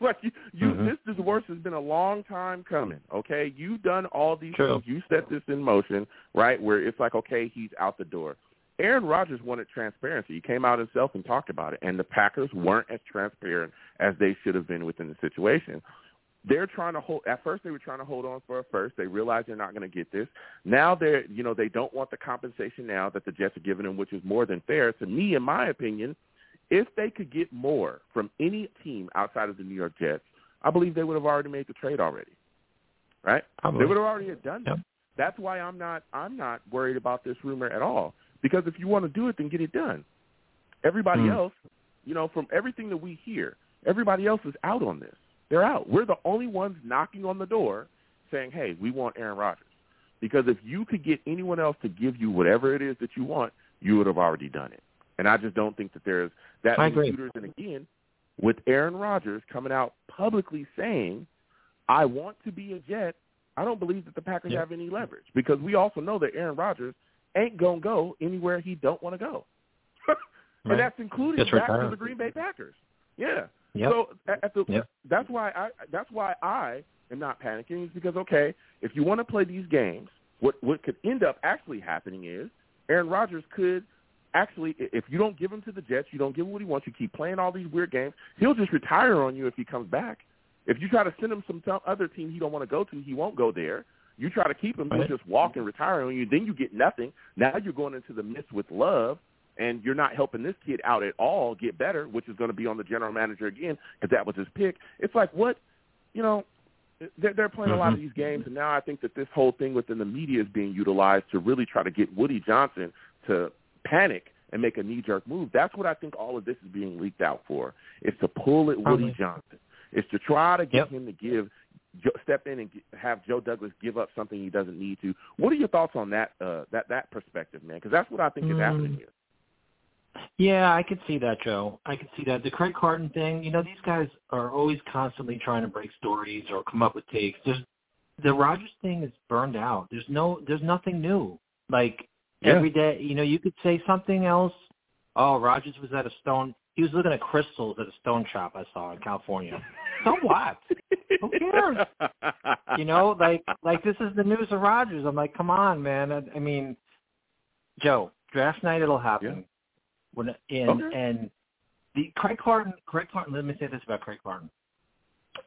Like you, you mm-hmm. this divorce has been a long time coming. Okay, you've done all these True. things. You set this in motion, right? Where it's like, okay, he's out the door. Aaron Rodgers wanted transparency. He came out himself and talked about it, and the Packers weren't as transparent as they should have been within the situation. They're trying to hold – at first they were trying to hold on for a first. They realize they're not going to get this. Now they're – you know, they don't want the compensation now that the Jets are giving them, which is more than fair. To me, in my opinion, if they could get more from any team outside of the New York Jets, I believe they would have already made the trade already, right? Probably. They would have already done that. Yep. That's why I'm not I'm not worried about this rumor at all, because if you want to do it, then get it done. Everybody mm. else, you know, from everything that we hear, everybody else is out on this. They're out. We're the only ones knocking on the door saying, hey, we want Aaron Rodgers. Because if you could get anyone else to give you whatever it is that you want, you would have already done it. And I just don't think that there's that many suitors. And again, with Aaron Rodgers coming out publicly saying, I want to be a Jet, I don't believe that the Packers yeah. have any leverage. Because we also know that Aaron Rodgers ain't going to go anywhere he don't want to go. And right. that's including back to the Green Bay Packers. Yeah. Yep. So at the, yep. that's why I that's why I am not panicking, is because, okay, if you want to play these games, what what could end up actually happening is Aaron Rodgers could actually, if you don't give him to the Jets, you don't give him what he wants, you keep playing all these weird games, he'll just retire on you if he comes back. If you try to send him some other team he don't want to go to, he won't go there. You try to keep him, he'll right. just walk and retire on you. Then you get nothing. Now you're going into the midst with Love. And you're not helping this kid out at all get better, which is going to be on the general manager again, because that was his pick. It's like, what? You know, they're, they're playing mm-hmm. a lot of these games, and now I think that this whole thing within the media is being utilized to really try to get Woody Johnson to panic and make a knee-jerk move. That's what I think all of this is being leaked out for. It's to pull at Woody mm-hmm. Johnson. It's to try to get yep. him to give step in and have Joe Douglas give up something he doesn't need to. What are your thoughts on that, uh, that, that perspective, man? Because that's what I think mm-hmm. is happening here. Yeah, I could see that, Joe. I could see that. The Craig Carton thing, you know, these guys are always constantly trying to break stories or come up with takes. There's, the Rodgers thing is burned out. There's no, there's nothing new. Like yeah. every day, you know, you could say something else. Oh, Rodgers was at a stone. He was looking at crystals at a stone shop I saw in California. So what? Who cares? You know, like like this is the news of Rodgers. I'm like, come on, man. I, I mean, Joe, draft night, it'll happen. Yeah. When, and, okay. and the Craig Carton, Craig Carton, let me say this about Craig Carton.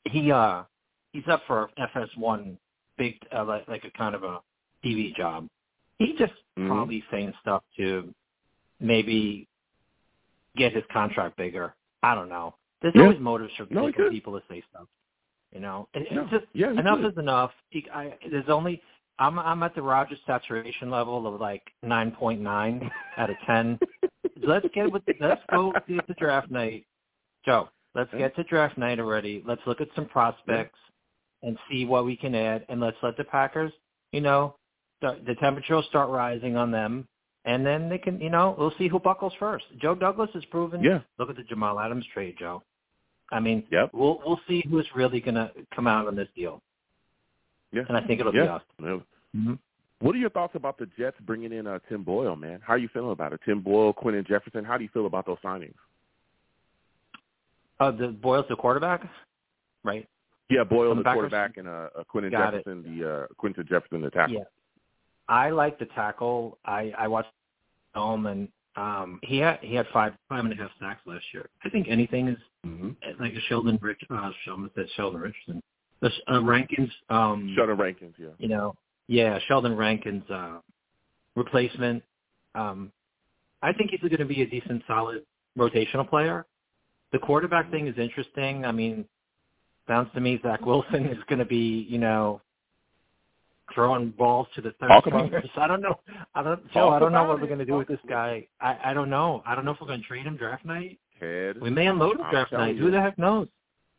He uh, he's up for F S one, big uh, like, like a kind of a T V job. He just mm-hmm. probably saying stuff to maybe get his contract bigger. I don't know. There's yeah. always motives for no, people to say stuff. You know, and, no. and just yeah, enough is enough. He, I, there's only. I'm I'm at the Rodgers saturation level of like nine point nine out of ten. Let's get with let's go get to draft night, Joe. Let's get to draft night already. Let's look at some prospects and see what we can add, and let's let the Packers, you know, start, the temperature will start rising on them, and then they can, you know, we'll see who buckles first. Joe Douglas has proven. Yeah. Look at the Jamal Adams trade, Joe. I mean, yep. we'll we'll see who's really gonna come out on this deal. Yeah. And I think it'll yeah. be us. Awesome. Mm-hmm. What are your thoughts about the Jets bringing in uh, Tim Boyle, man? How are you feeling about it? Tim Boyle, Quinton Jefferson, how do you feel about those signings? Uh, the Boyle's the quarterback, right? Yeah, Boyle the, the quarterback and uh, uh, Quinton Got Jefferson, it. the uh, Quinton Jefferson the tackle. Yeah. I like the tackle. I, I watched the film, and um, he had he had five five and a half sacks last year. I think anything is mm-hmm. like a Sheldon Rich, uh, Sheldon, Sheldon Richardson. The uh, Rankins, um, Sheldon Rankins, yeah, you know, yeah, Sheldon Rankins' uh, replacement. Um, I think he's going to be a decent, solid rotational player. The quarterback thing is interesting. I mean, sounds to me Zach Wilson is going to be, you know, throwing balls to the third stringers. I don't know. I don't, Joe. Talk I don't know what it. we're going to do Talk with this guy. I, I don't know. I don't know if we're going to trade him draft night. Head. We may unload him draft night. You. Who the heck knows?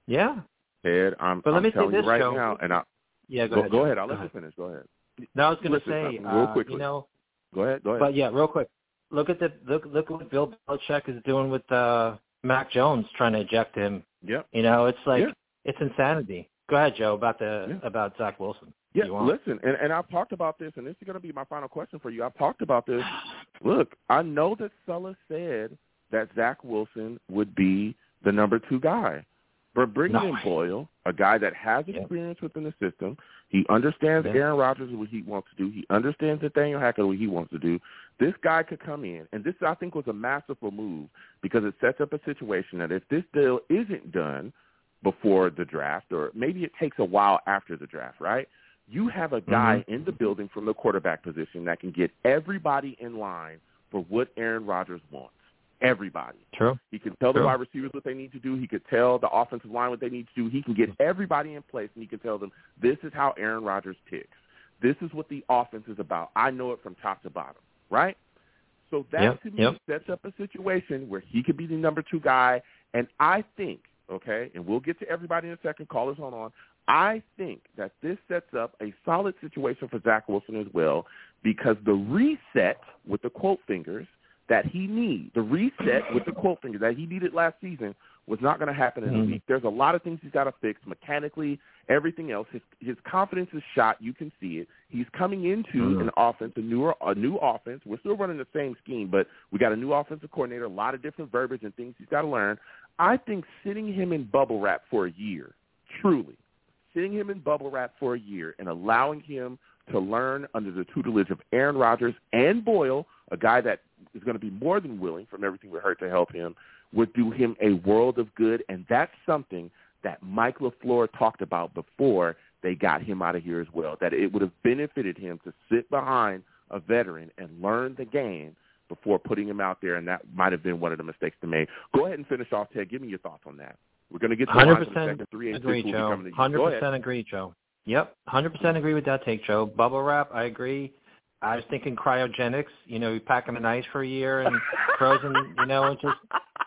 Yeah. Ed, I'm, but let I'm me telling say this, you right Joe. now, and I yeah, go, go, ahead, go ahead. I'll go let ahead. you finish. Go ahead. No, I was going to say, uh, real quickly. You know, go ahead. Go ahead. But yeah, real quick. Look at the look. Look what Bill Belichick is doing with uh, Mac Jones, trying to eject him. Yep. You know, it's like yep. it's insanity. Go ahead, Joe, about the yeah. about Zach Wilson. Yeah. Listen, and, and I've talked about this, and this is going to be my final question for you. I've talked about this. Look, I know that Sulla said that Zach Wilson would be the number two guy. But bringing no. in Boyle, a guy that has experience yeah. within the system, he understands yeah. Aaron Rodgers and what he wants to do. He understands Nathaniel Hackett and what he wants to do. This guy could come in, and this, I think, was a masterful move because it sets up a situation that if this deal isn't done before the draft, or maybe it takes a while after the draft, right, you have a guy mm-hmm. in the building from the quarterback position that can get everybody in line for what Aaron Rodgers wants. Everybody. True. He can tell True. the wide receivers what they need to do. He could tell the offensive line what they need to do. He can get everybody in place, and he can tell them, this is how Aaron Rodgers picks. This is what the offense is about. I know it from top to bottom, right? So that, yep. to me, yep. sets up a situation where he could be the number two guy, and I think, okay, and we'll get to everybody in a second. Callers, hold on. I think that this sets up a solid situation for Zach Wilson as well because the reset with the quote fingers that he needs, the reset with the quote finger that he needed last season was not going to happen in mm-hmm. a week. There's a lot of things he's got to fix mechanically, everything else. His, his confidence is shot. You can see it. He's coming into mm-hmm. an offense, a, newer, a new offense. We're still running the same scheme, but we got a new offensive coordinator, a lot of different verbiage and things he's got to learn. I think sitting him in bubble wrap for a year, truly, sitting him in bubble wrap for a year and allowing him to learn under the tutelage of Aaron Rodgers and Boyle, a guy that is going to be more than willing from everything we heard to help him, would do him a world of good. And that's something that Mike LaFleur talked about before they got him out of here as well, that it would have benefited him to sit behind a veteran and learn the game before putting him out there, and that might have been one of the mistakes they made. Go ahead and finish off, Ted. Give me your thoughts on that. We're going to get to the lines in a second. Three and six will be coming to you. one hundred percent agree, Joe. Yep, one hundred percent agree with that take, Joe. Bubble wrap, I agree. I was thinking cryogenics. You know, you pack them in ice for a year and frozen, you know, and just,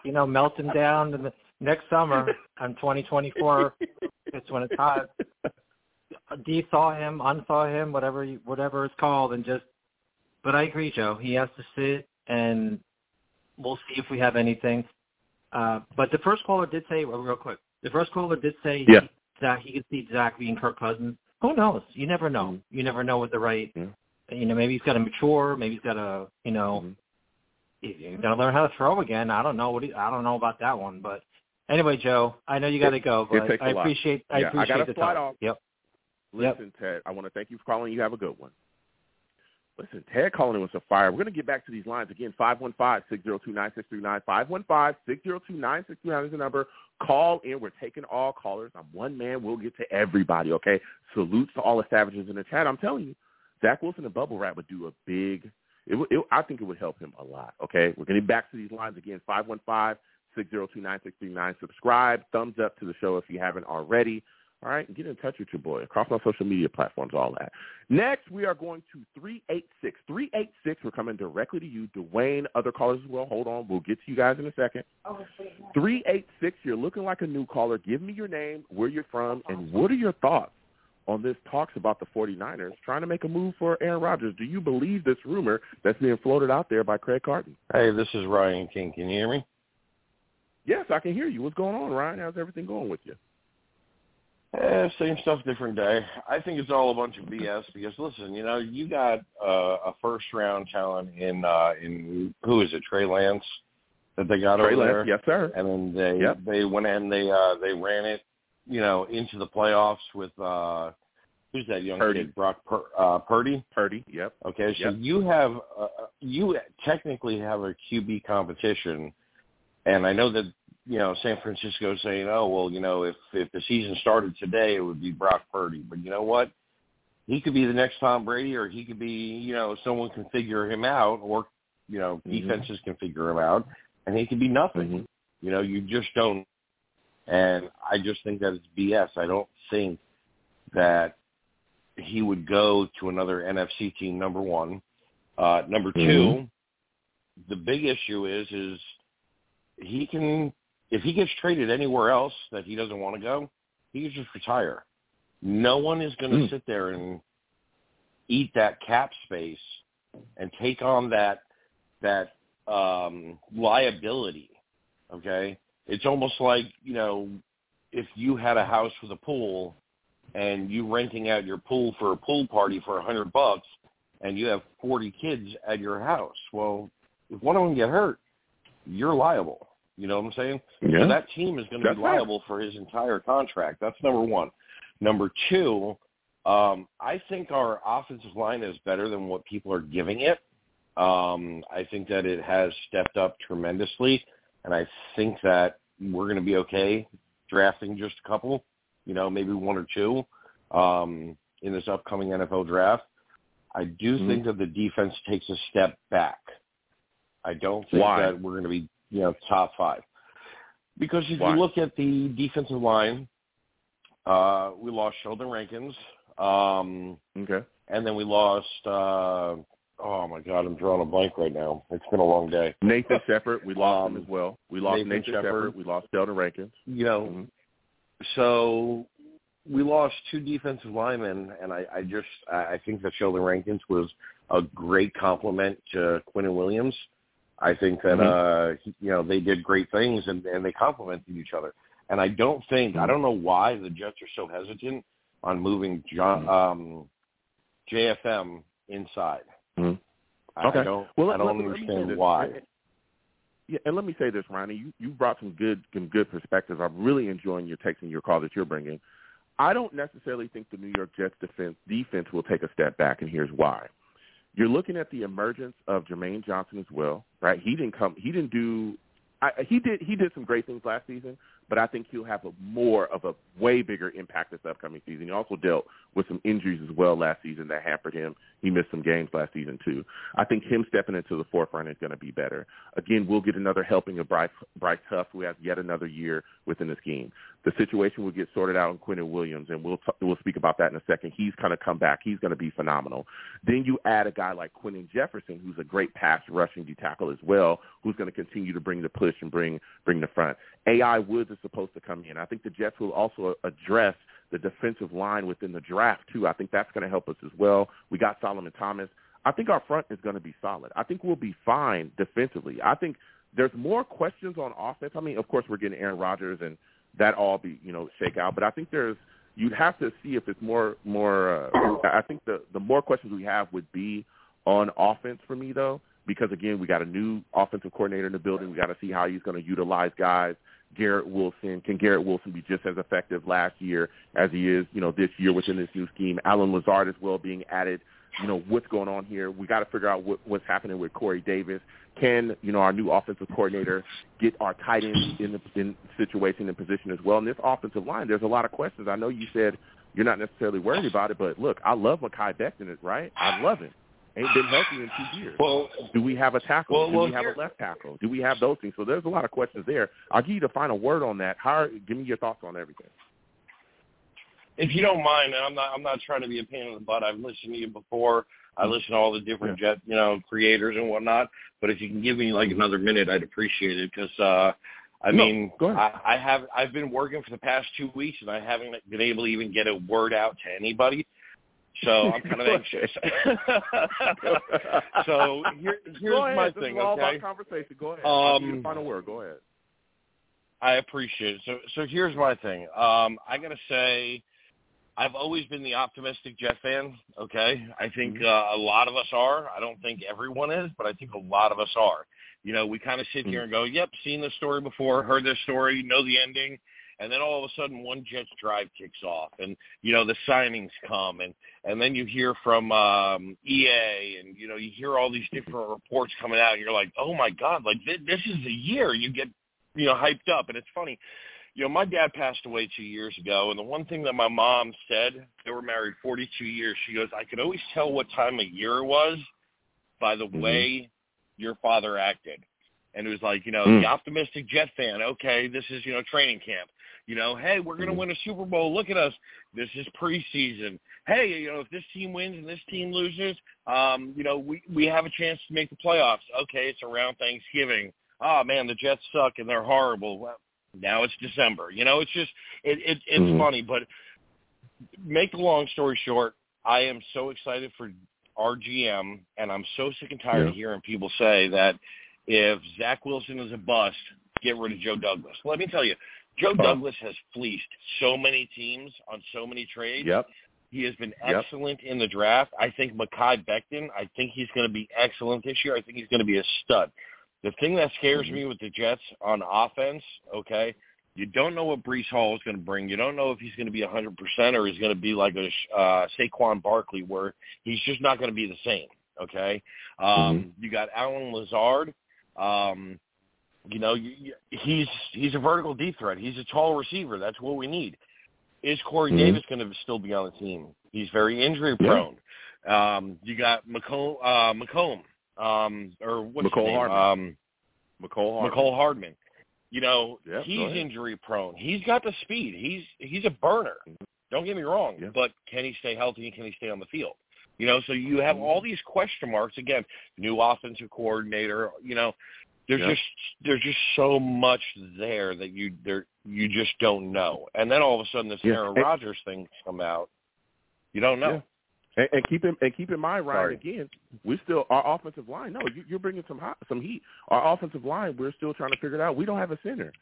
you know, melt them down. And the next summer, on twenty twenty-four, it's when it's hot. Dethaw him, unthaw him, whatever you, whatever it's called, and just. But I agree, Joe. He has to sit, and we'll see if we have anything. Uh, but the first caller did say, well, real quick, the first caller did say yeah. he, that he could see Zach being Kirk Cousins. Who knows? You never know. Mm-hmm. You never know what the right, yeah. you know, maybe he's got to mature. Maybe he's got to, you know, mm-hmm. he's got to learn how to throw again. I don't know what he, I don't know about that one. But anyway, Joe, I know you got to go, but I appreciate, I yeah, appreciate I got the time. Off. Yep. Listen, yep. Ted, I want to thank you for calling. You have a good one. Listen, Ted calling in with a fire. We're going to get back to these lines again. five one five, six oh two, nine six three nine. five one five, six oh two, nine six three nine is the number. Call in. We're taking all callers. I'm one man. We'll get to everybody, okay? Salutes to all the savages in the chat. I'm telling you, Zach Wilson and bubble wrap would do a big it – it, I think it would help him a lot, okay? We're getting back to these lines again. five one five, six oh two, nine six three nine. Subscribe. Thumbs up to the show if you haven't already. All right, and get in touch with your boy across our social media platforms, all that. Next, we are going to three eight six. three eight six, we're coming directly to you. Duane, other callers as well. Hold on, we'll get to you guys in a second. three eight six, you're looking like a new caller. Give me your name, where you're from, and what are your thoughts on this talks about the 49ers trying to make a move for Aaron Rodgers? Do you believe this rumor that's being floated out there by Craig Carton? Hey, this is Ryan King. Can you hear me? Yes, I can hear you. What's going on, Ryan? How's everything going with you? Eh, same stuff, different day. I think it's all a bunch of B S because, listen, you know, you got uh, a first-round talent in, uh, in who is it, Trey Lance, that they got Trey over Lance, there. Yes, sir. And then they yep. they went and they uh, they ran it, you know, into the playoffs with, uh, who's that young Purdy. kid, Brock Pur- uh, Purdy? Purdy, yep. Okay, so yep. you have uh, you technically have a Q B competition, and I know that, you know, San Francisco saying, oh, well, you know, if, if the season started today, it would be Brock Purdy. But you know what? He could be the next Tom Brady, or he could be, you know, someone can figure him out, or, you know, mm-hmm. defenses can figure him out, and he could be nothing. Mm-hmm. You know, you just don't. And I just think that it's B S. I don't think that he would go to another N F C team, number one. Uh, number two, mm-hmm. the big issue is, is he can – if he gets traded anywhere else that he doesn't want to go, he can just retire. No one is going to mm. sit there and eat that cap space and take on that that um, liability, okay? It's almost like, you know, if you had a house with a pool and you renting out your pool for a pool party for a hundred bucks and you have forty kids at your house. Well, if one of them get hurt, you're liable. You know what I'm saying? Yeah. So that team is going to be liable for his entire contract. That's number one. Number two, um, I think our offensive line is better than what people are giving it. Um, I think that it has stepped up tremendously, and I think that we're going to be okay drafting just a couple, you know, maybe one or two um, in this upcoming N F L draft. I do mm-hmm. think that the defense takes a step back. I don't think Why? that we're going to be, you know, top five. Because if Why? you look at the defensive line, uh, we lost Sheldon Rankins. Um, okay. And then we lost, uh, oh, my God, I'm drawing a blank right now. It's been a long day. Nathan Shepherd, we lost um, him as well. We lost Nathan, Nathan Shepherd. Shepherd. We lost Sheldon Rankins. You know, mm-hmm. so we lost two defensive linemen, and I, I just I think that Sheldon Rankins was a great compliment to Quinnen Williams. I think that, mm-hmm. uh, you know, they did great things, and, and they complemented each other. And I don't think, I don't know why the Jets are so hesitant on moving John, um, J F M inside. Mm-hmm. Okay. I don't, well, I don't let, understand let why. And, yeah, and let me say this, Ronnie. You, you brought some good some good perspectives. I'm really enjoying your text and your call that you're bringing. I don't necessarily think the New York Jets defense, defense will take a step back, and here's why. You're looking at the emergence of Jermaine Johnson as well, right? He didn't come. He didn't do. I, he did. He did some great things last season, but I think he'll have a more of a way bigger impact this upcoming season. He also dealt with some injuries as well last season that hampered him. He missed some games last season too. I think him stepping into the forefront is going to be better. Again, we'll get another helping of Bryce, Bryce Huff, who has yet another year within the scheme. The situation will get sorted out in Quinnen Williams, and we'll t- we'll speak about that in a second. He's kind of come back. He's going to be phenomenal. Then you add a guy like Quinton Jefferson, who's a great pass rushing tackle as well, who's going to continue to bring the push and bring bring the front. A I Woods is supposed to come in. I think the Jets will also address the defensive line within the draft too. I think that's going to help us as well. We got Solomon Thomas. I think our front is going to be solid. I think we'll be fine defensively. I think there's more questions on offense. I mean, of course, we're getting Aaron Rodgers and that all be, you know, shake out. But I think there's, you'd have to see if it's more, more, uh, I think the, the more questions we have would be on offense for me though, because again, we got a new offensive coordinator in the building. We got to see how he's going to utilize guys. Garrett Wilson, can Garrett Wilson be just as effective last year as he is, you know, this year within this new scheme? Allen Lazard as well being added. You know, what's going on here? We got to figure out what, what's happening with Corey Davis. Can, you know, our new offensive coordinator get our tight ends in the in situation and position as well? And this offensive line, there's a lot of questions. I know you said you're not necessarily worried about it, but look, I love Mekhi Becton, right? I love him. Ain't been healthy in two years. Well, do we have a tackle? Well, do well, we have here. a left tackle? Do we have those things? So there's a lot of questions there. I'll give you the final word on that. How are, give me your thoughts on everything. If you don't mind, and I'm not, I'm not trying to be a pain in the butt. I've listened to you before. I listen to all the different Jet, you know, creators and whatnot. But if you can give me like another minute, I'd appreciate it because, uh, I no, mean, I, I have I've been working for the past two weeks and I haven't been able to even get a word out to anybody. So I'm kind of anxious. so here, here's ahead, my thing. All okay. Conversation. Go ahead. Um, final word. Go ahead. I appreciate it. So so here's my thing. Um, I gotta say. I've always been the optimistic Jet fan, okay? I think uh, a lot of us are. I don't think everyone is, but I think a lot of us are. You know, we kind of sit here and go, yep, seen this story before, heard this story, know the ending, and then all of a sudden one Jets drive kicks off, and, you know, the signings come, and, and then you hear from um, E A, and, you know, you hear all these different reports coming out, and you're like, oh, my God, like, th- this is the year. You get, you know, hyped up, and it's funny. You know, my dad passed away two years ago, and the one thing that my mom said, they were married forty-two years, she goes, I could always tell what time of year it was by the mm-hmm. way your father acted. And it was like, you know, mm. the optimistic Jet fan, okay, this is, you know, training camp. You know, hey, we're going to mm-hmm. win a Super Bowl. Look at us. This is preseason. Hey, you know, if this team wins and this team loses, um, you know, we, we have a chance to make the playoffs. Okay, it's around Thanksgiving. Oh, man, the Jets suck and they're horrible. Well, now it's December. You know, it's just, it, it, it's mm-hmm. funny. But make the long story short, I am so excited for our G M, and I'm so sick and tired yeah. of hearing people say that if Zach Wilson is a bust, get rid of Joe Douglas. Let me tell you, Joe oh. Douglas has fleeced so many teams on so many trades. Yep. He has been excellent yep. in the draft. I think Mekhi Becton, I think he's going to be excellent this year. I think he's going to be a stud. The thing that scares me with the Jets on offense, okay, you don't know what Breece Hall is going to bring. You don't know if he's going to be one hundred percent or he's going to be like a uh, Saquon Barkley where he's just not going to be the same, okay? Um, mm-hmm. You got Allen Lazard. Um, you know, you, you, he's he's a vertical deep threat. He's a tall receiver. That's what we need. Is Corey mm-hmm. Davis going to still be on the team? He's very injury prone. Yeah. Um, you got McComb. Uh, McComb. Um, or what's his name? Um, McCole Hardman. McCole Hardman. You know, yeah, he's injury prone. He's got the speed. He's he's a burner. Don't get me wrong, yeah. but can he stay healthy and can he stay on the field? You know, so you have all these question marks. Again, new offensive coordinator. You know, there's yeah. just there's just so much there that you there you just don't know. And then all of a sudden, this yeah. Aaron Rodgers thing come out. You don't know. Yeah. And, and keep in and keep in mind, Ryan. Sorry. Again, we still our offensive line. No, you, you're bringing some hot, some heat. Our offensive line, we're still trying to figure it out. We don't have a center.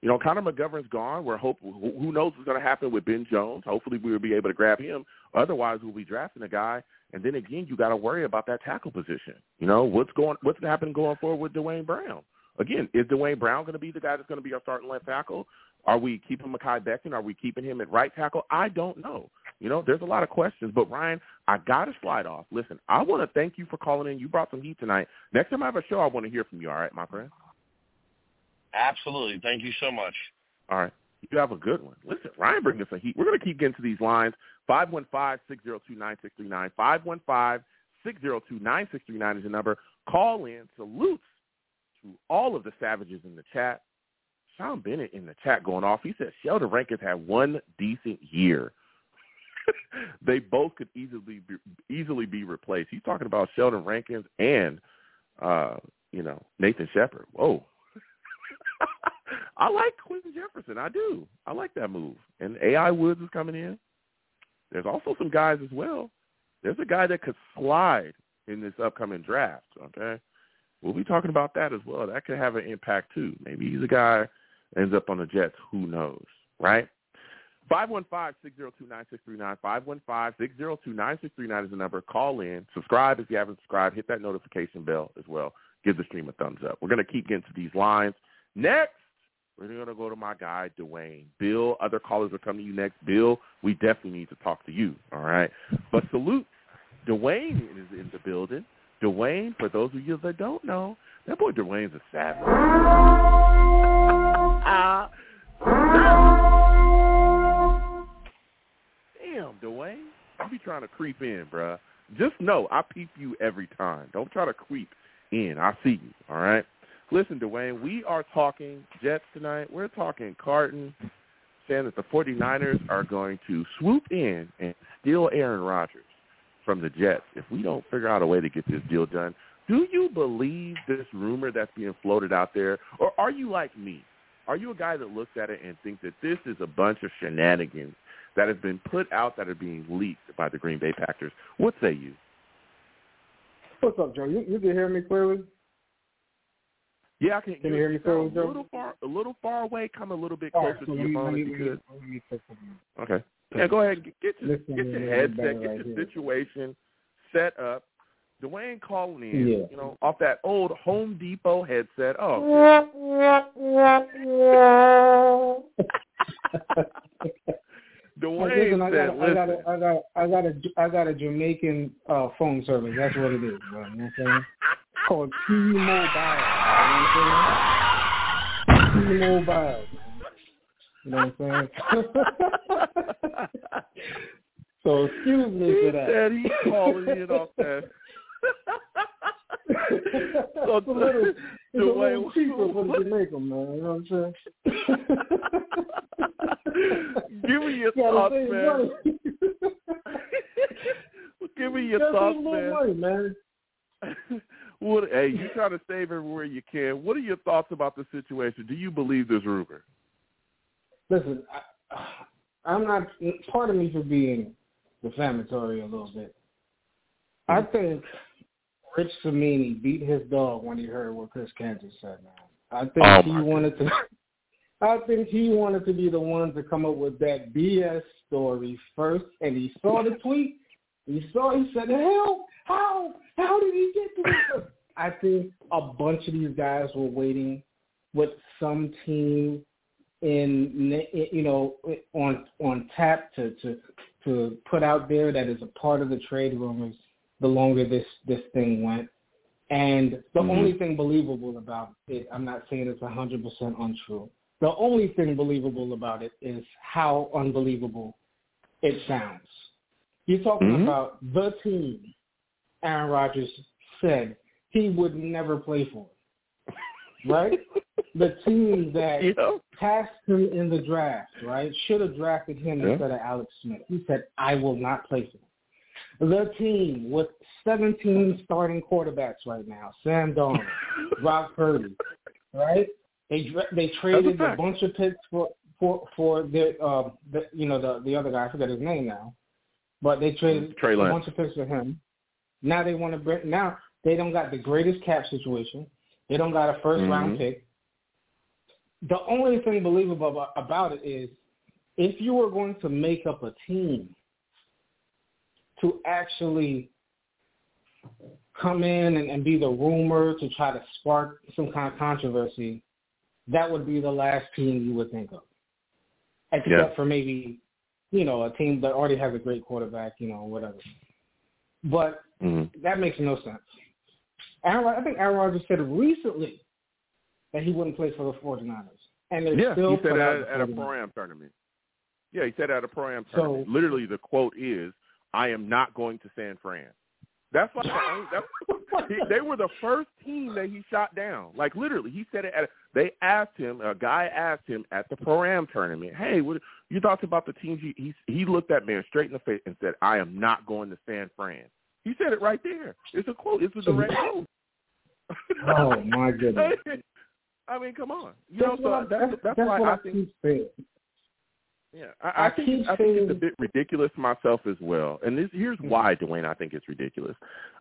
You know, Connor McGovern's gone. We're hope who knows what's going to happen with Ben Jones. Hopefully, we will be able to grab him. Otherwise, we'll be drafting a guy. And then again, you got to worry about that tackle position. You know, what's going what's happening going forward with Duane Brown? Again, is Duane Brown going to be the guy that's going to be our starting left tackle? Are we keeping Mekhi Becton? Are we keeping him at right tackle? I don't know. You know, there's a lot of questions, but Ryan, I got to slide off. Listen, I want to thank you for calling in. You brought some heat tonight. Next time I have a show, I want to hear from you, all right, my friend? Absolutely. Thank you so much. All right. You have a good one. Listen, Ryan, bring us some heat. We're going to keep getting to these lines. five one five, six oh two, nine six three nine. five one five, six oh two, nine six three nine is the number. Call in. Salutes to all of the savages in the chat. Sean Bennett in the chat going off. He says Sheldon Rankins had one decent year. They both could easily be, easily be replaced. He's talking about Sheldon Rankins and, uh, you know, Nathan Shepherd. Whoa. I like Quinton Jefferson. I do. I like that move. And A I Woods is coming in. There's also some guys as well. There's a guy that could slide in this upcoming draft, okay? We'll be talking about that as well. That could have an impact too. Maybe he's a guy that ends up on the Jets. Who knows, right? five one five, six oh two, nine six three nine. five one five, six oh two, nine six three nine is the number. Call in. Subscribe if you haven't subscribed. Hit that notification bell as well. Give the stream a thumbs up. We're going to keep getting to these lines. Next, we're going to go to my guy, Duane. Bill, other callers will come to you next. Bill, we definitely need to talk to you, all right? But salute. Duane is in the building. Duane, for those of you that don't know, that boy Duane's a savage. Uh, Damn, Duane. You be trying to creep in, bruh. Just know I peep you every time. Don't try to creep in. I see you, all right? Listen, Duane, we are talking Jets tonight. We're talking Carton, saying that the 49ers are going to swoop in and steal Aaron Rodgers from the Jets if we don't figure out a way to get this deal done. Do you believe this rumor that's being floated out there, or are you like me? Are you a guy that looks at it and thinks that this is a bunch of shenanigans that have been put out that are being leaked by the Green Bay Packers? What say you? What's up, Joe? You, you can hear me clearly? Yeah, I can, can you hear me clearly, Joe? A little far, a little far away. Come a little bit closer right, so to your phone if you could. Me, me, okay. Yeah, go ahead. Get your, get your headset, get your situation set up. Duane calling in, yeah. you know, off that old Home Depot headset. Oh. Duane well, said, I got, listen. I got, a, I, got a, I, got a, I got a Jamaican uh, phone service. That's what it is, bro. You know what I'm saying? It's called T-Mobile. You know what I'm saying? T-Mobile. You know what I'm saying? So excuse me he for that. He said he's calling it off that. So it's a little, it's the a way little cheaper for the Jamaican, man. You know what I'm saying? Give me your thoughts, man. Give me your thoughts, man. Money, man. What? Hey, you try to save everywhere you can. What are your thoughts about the situation? Do you believe this rumor? Listen, I, I'm not. Part of me for being defamatory a little bit. I think Rich Cimini beat his dog when he heard what Chris Kanter said. Man, I think oh he wanted God. to. I think he wanted to be the one to come up with that B S story first, and he saw the tweet. He saw. He said, "Hell, how? How did he get to this?" I think a bunch of these guys were waiting with some team in, you know, on on tap to, to to put out there that is a part of the trade rumors. The longer this this thing went, and the mm-hmm. only thing believable about it, I'm not saying it's one hundred percent untrue. The only thing believable about it is how unbelievable it sounds. You're talking mm-hmm. about the team Aaron Rodgers said he would never play for, right? The team that yeah. passed him in the draft, right, should have drafted him yeah. instead of Alex Smith. He said, I will not play for him. The team with seventeen starting quarterbacks right now, Sam Darnold, Brock Purdy, right? They they traded a, a bunch of picks for for for their uh the, you know the the other guy, I forget his name now, but they traded Trey Lance. A bunch of picks for him. Now they want to bring. Now they don't got the greatest cap situation. They don't got a first mm-hmm. round pick. The only thing believable about, about it is if you were going to make up a team to actually come in and, and be the rumor to try to spark some kind of controversy, that would be the last team you would think of. Except yeah. for maybe, you know, a team that already has a great quarterback, you know, whatever. But mm-hmm. that makes no sense. Aaron, I think Aaron Rodgers said recently that he wouldn't play for the 49ers. And they're yeah, still he said at, at a pro-am tournament. Yeah, he said at a pro-am tournament. So, literally, the quote is, I am not going to San Fran. That's like the only, that's, they were the first team that he shot down. Like literally, he said it. At, they asked him. A guy asked him at the pro-am tournament, "Hey, what you thoughts about the teams?" You, he he looked that man straight in the face and said, "I am not going to San Fran." He said it right there. It's a quote. It's a direct quote. Oh my goodness! I mean, come on. You that's know, so what, that's, that's, that's why I, I think. Yeah, I, I, think, I think it's a bit ridiculous myself as well. And this, here's why, Duane, I think it's ridiculous.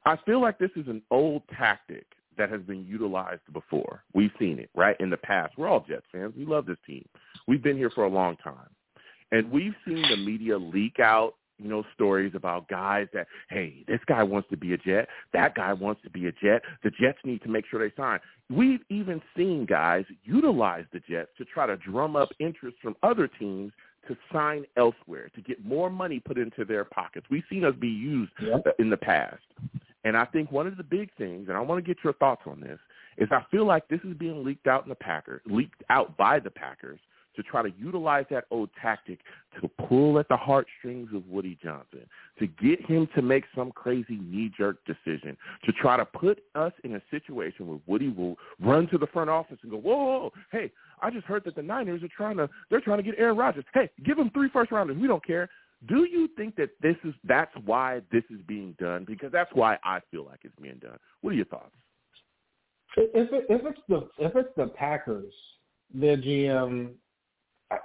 I feel like this is an old tactic that has been utilized before. We've seen it, right, in the past. We're all Jets fans. We love this team. We've been here for a long time. And we've seen the media leak out, you know, stories about guys that, hey, this guy wants to be a Jet. That guy wants to be a Jet. The Jets need to make sure they sign. We've even seen guys utilize the Jets to try to drum up interest from other teams to sign elsewhere, to get more money put into their pockets. We've seen us be used yep. in the past. And I think one of the big things, and I want to get your thoughts on this, is I feel like this is being leaked out in the Packers, leaked out by the Packers to try to utilize that old tactic to pull at the heartstrings of Woody Johnson, to get him to make some crazy knee-jerk decision, to try to put us in a situation where Woody will run to the front office and go, whoa, whoa, whoa, hey, I just heard that the Niners are trying to they're trying to get Aaron Rodgers. Hey, give him three first-rounders. We don't care. Do you think that this is that's why this is being done? Because that's why I feel like it's being done. What are your thoughts? If, it, if, it's, the, if it's the Packers, their G M –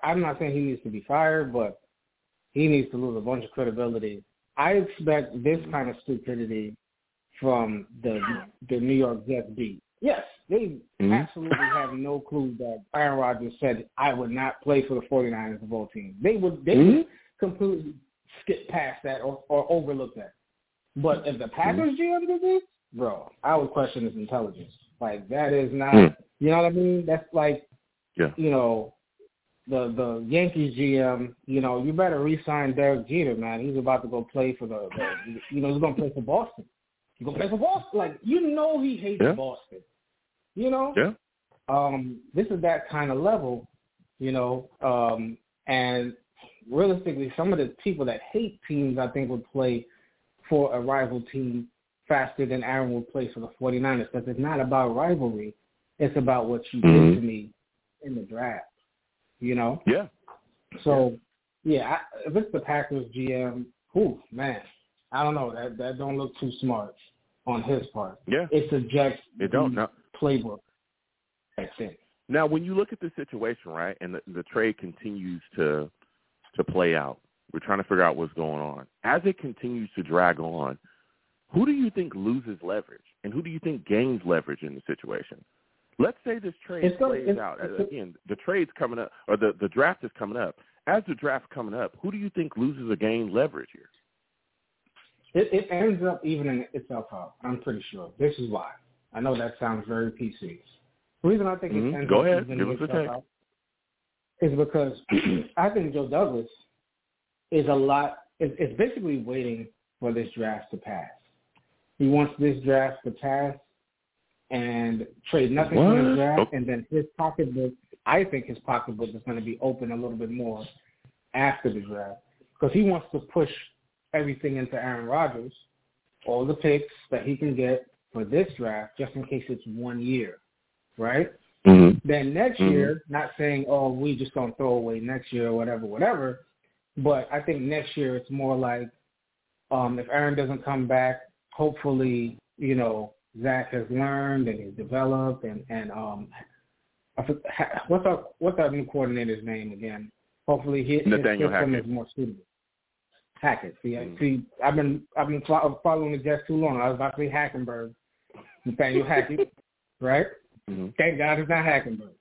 I'm not saying he needs to be fired, but he needs to lose a bunch of credibility. I expect this kind of stupidity from the the New York Jets beat. Yes, they mm-hmm. absolutely have no clue that Aaron Rodgers said, I would not play for the 49ers of all teams. They would they mm-hmm. would completely skip past that or, or overlook that. But if the Packers mm-hmm. G M did this, bro, I would question his intelligence. Like, that is not, mm-hmm. you know what I mean? That's like, yeah. you know, The the Yankees G M, you know, you better re-sign Derek Jeter, man. He's about to go play for the, the you know, he's going to play for Boston. He's going to play for Boston. Like, you know he hates yeah. Boston, you know? Yeah. Um, this is that kind of level, you know, um, and realistically, some of the people that hate teams, I think, would play for a rival team faster than Aaron would play for the 49ers because it's not about rivalry. It's about what you mm-hmm. did to me in the draft. You know? Yeah. So, yeah, I, if it's the Packers G M, whew, man, I don't know. That that don't look too smart on his part. Yeah. It's a Jets it don't, no. playbook. That's it. Now, when you look at the situation, right, and the, the trade continues to to play out, we're trying to figure out what's going on. As it continues to drag on, who do you think loses leverage and who do you think gains leverage in the situation? Let's say this trade it's plays it's, out. Again, the trade's coming up, or the, the draft is coming up. As the draft's coming up, who do you think loses or gains leverage here? It, it ends up evening itself out, I'm pretty sure. This is why. I know that sounds very P C. The reason I think it mm-hmm. Go ahead. Give us the take. Is because I think Joe Douglas is a lot – it's basically waiting for this draft to pass. He wants this draft to pass and trade nothing what? in the draft, and then his pocketbook – I think his pocketbook is going to be open a little bit more after the draft because he wants to push everything into Aaron Rodgers, all the picks that he can get for this draft just in case it's one year, right? Mm-hmm. Then next mm-hmm. year, not saying, oh, we just don't throw away next year or whatever, whatever, but I think next year it's more like um, if Aaron doesn't come back, hopefully, you know, Zach has learned and he's developed and, and um, what's our, what's our new coordinator's name again? Hopefully he, Nathaniel his system Hackett. Is more suitable. Hackett. See, mm-hmm. see, I've been I've been following the Jets too long. I was about to say Hackenberg. Nathaniel Hackett, right? Mm-hmm. Thank God it's not Hackenberg.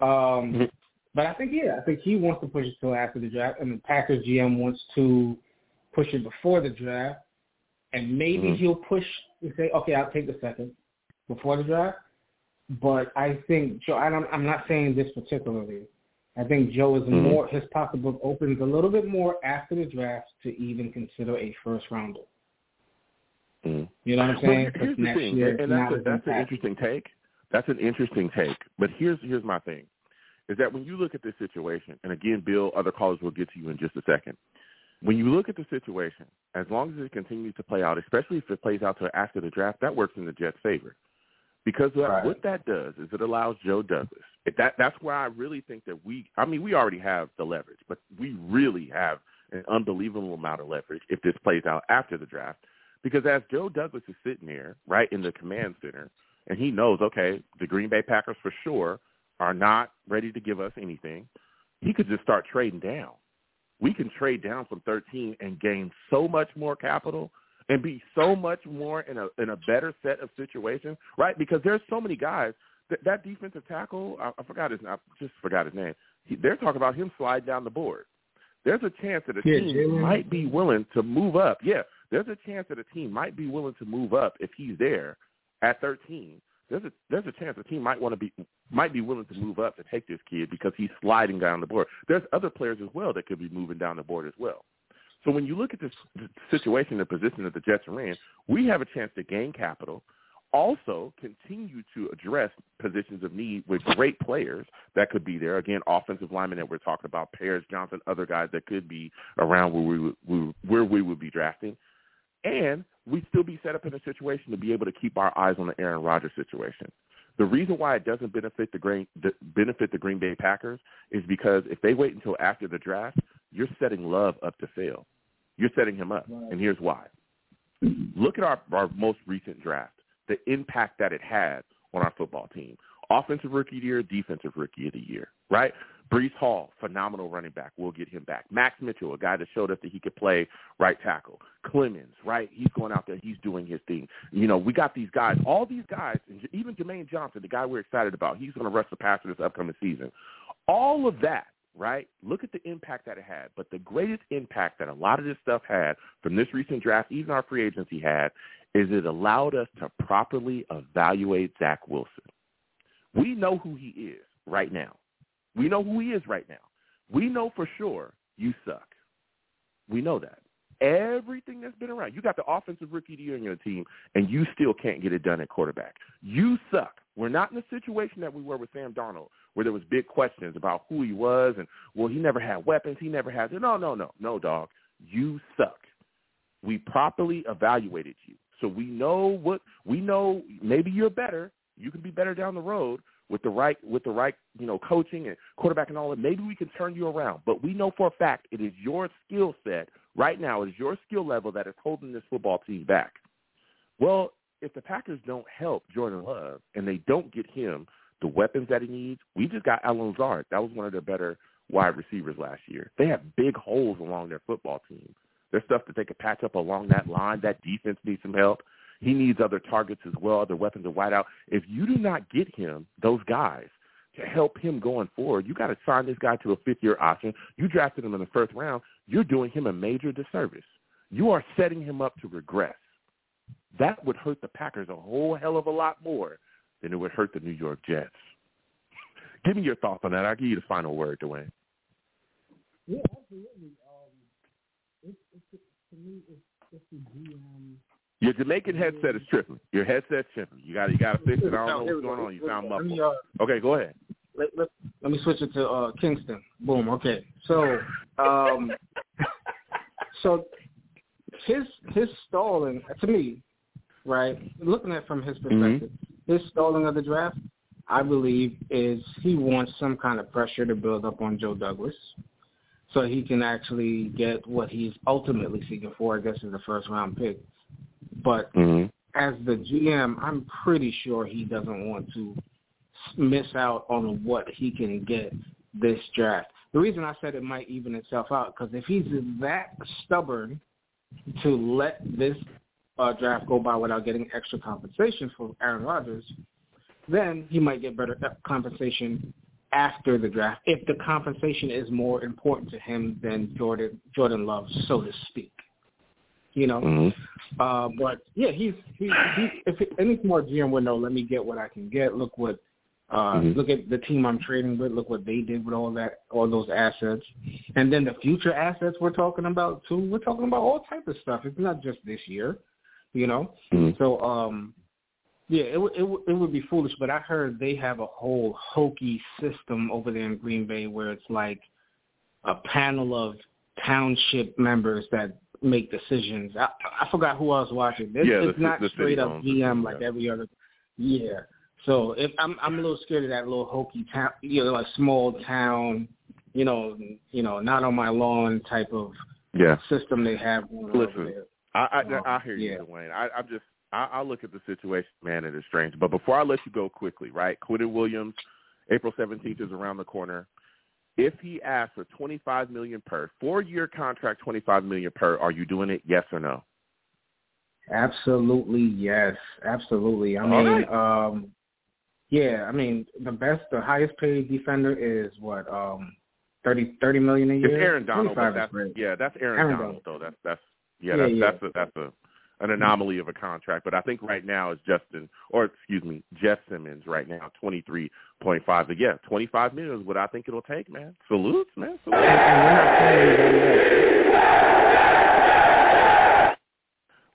Um, mm-hmm. But I think, yeah, I think he wants to push it till after the draft, and the Packers G M wants to push it before the draft, and maybe mm-hmm. he'll push and say, okay, I'll take the second before the draft. But I think Joe, I don't, I'm not saying this particularly. I think Joe is mm-hmm. more, his pocketbook opens a little bit more after the draft to even consider a first rounder. Mm-hmm. You know what I'm saying? Well, here's the thing, year, and that's, a, that's an interesting take. That's an interesting take. But here's here's my thing, is that when you look at this situation, and again, Bill, other callers will get to you in just a second. When you look at the situation, as long as it continues to play out, especially if it plays out to after the draft, that works in the Jets' favor. Because right. what that does is it allows Joe Douglas. If that That's where I really think that we – I mean, we already have the leverage, but we really have an unbelievable amount of leverage if this plays out after the draft. Because as Joe Douglas is sitting there, right, in the command center, and he knows, okay, the Green Bay Packers for sure are not ready to give us anything, he could just start trading down. We can trade down from thirteen and gain so much more capital and be so much more in a in a better set of situations, right? Because there's so many guys. That, that defensive tackle, I, I forgot his I just forgot his name. He, they're talking about him sliding down the board. There's a chance that a yeah, team Jalen. might be willing to move up. Yeah, there's a chance that a team might be willing to move up if he's there at thirteen. There's a there's a chance a team might want to be might be willing to move up to take this kid because he's sliding down the board. There's other players as well that could be moving down the board as well. So when you look at this situation, the position that the Jets are in, we have a chance to gain capital, also continue to address positions of need with great players that could be there. Again, offensive linemen that we're talking about, Paris Johnson, other guys that could be around where we would, where we would be drafting. And we'd still be set up in a situation to be able to keep our eyes on the Aaron Rodgers situation. The reason why it doesn't benefit the Green, benefit the Green Bay Packers is because if they wait until after the draft, you're setting Love up to fail. You're setting him up, right. And here's why. Look at our, our most recent draft, the impact that it had on our football team. Offensive rookie of the year, defensive rookie of the year, right? Breece Hall, phenomenal running back. We'll get him back. Max Mitchell, a guy that showed us that he could play right tackle. Clemens, right? He's going out there. He's doing his thing. You know, we got these guys, all these guys, and even Jermaine Johnson, the guy we're excited about. He's going to rush the passer this upcoming season. All of that, right? Look at the impact that it had. But the greatest impact that a lot of this stuff had from this recent draft, even our free agency had, is it allowed us to properly evaluate Zach Wilson. We know who he is right now. We know who he is right now. We know for sure you suck. We know that. Everything that's been around. You got the offensive rookie of the year on your team, and you still can't get it done at quarterback. You suck. We're not in the situation that we were with Sam Darnold, where there was big questions about who he was and, well, he never had weapons. He never had – no, no, no. No, dog. You suck. We properly evaluated you. So we know what – we know maybe you're better. You can be better down the road with the right, with the right, you know, coaching and quarterback and all that. Maybe we can turn you around. But we know for a fact it is your skill set right now. It is your skill level that is holding this football team back. Well, if the Packers don't help Jordan Love and they don't get him the weapons that he needs, we just got Allen Lazard. That was one of their better wide receivers last year. They have big holes along their football team. There's stuff that they could patch up along that line. That defense needs some help. He needs other targets as well, other weapons to wide out. If you do not get him, those guys, to help him going forward, you got to sign this guy to a fifth-year option. You drafted him in the first round. You're doing him a major disservice. You are setting him up to regress. that would hurt the Packers a whole hell of a lot more than it would hurt the New York Jets. Give me your thoughts on that. I'll give you the final word, Duane. Yeah, absolutely. Um, it's, it's, to me, it's, it's the G M. Your Jamaican headset is tripping. Your headset's tripping. You got you got to fix it. I don't know what's going on. You sound muffled. Uh, okay, go ahead. Let, let, let me switch it to uh, Kingston. Boom. Okay. So, um, so his his stalling to me, right? Looking at it from his perspective, mm-hmm. his stalling of the draft, I believe, is he wants some kind of pressure to build up on Joe Douglas, so he can actually get what he's ultimately seeking for. I guess is the first round pick. But mm-hmm. as the G M, I'm pretty sure he doesn't want to miss out on what he can get this draft. The reason I said it might even itself out, because if he's that stubborn to let this uh, draft go by without getting extra compensation for Aaron Rodgers, then he might get better compensation after the draft if the compensation is more important to him than Jordan, Jordan Love, so to speak. You know, mm-hmm. uh, but yeah, he's he, he if it, any smart G M would know, let me get what I can get. Look what, uh, mm-hmm. look at the team I'm trading with. Look what they did with all that, all those assets, and then the future assets we're talking about too. We're talking about all type of stuff. It's not just this year, you know. Mm-hmm. So, um, yeah, it w- it w- it would be foolish. But I heard they have a whole hokey system over there in Green Bay where it's like a panel of township members that make decisions. I, I forgot who I was watching. This yeah, is not straight up G M like yeah. every other. Yeah. So if I'm I'm a little scared of that little hokey town, you know, like small town, you know, you know, not on my lawn type of yeah. system they have. Listen, I I, um, I hear you, yeah. Duane. I, I'm just I, I look at the situation, man. It is strange. But before I let you go quickly, right? Quinnen Williams, April seventeenth is around the corner. If he asks for twenty-five million dollars per, four-year contract, twenty-five million dollars per, are you doing it, yes or no? Absolutely, yes. Absolutely. I All mean, right. um, yeah, I mean, the best, the highest-paid defender is, what, um, thirty million dollars a year? It's Aaron Donald. That's, yeah, that's Aaron, Aaron Donald, though. That's, that's, yeah, that's, yeah, that's, yeah. that's, a, that's a, an anomaly of a contract. But I think right now it's Justin, or excuse me, Jeff Simmons right now, twenty-three. Point five, but yeah, twenty-five million is what I think it'll take, man. Salutes, man. Salutes.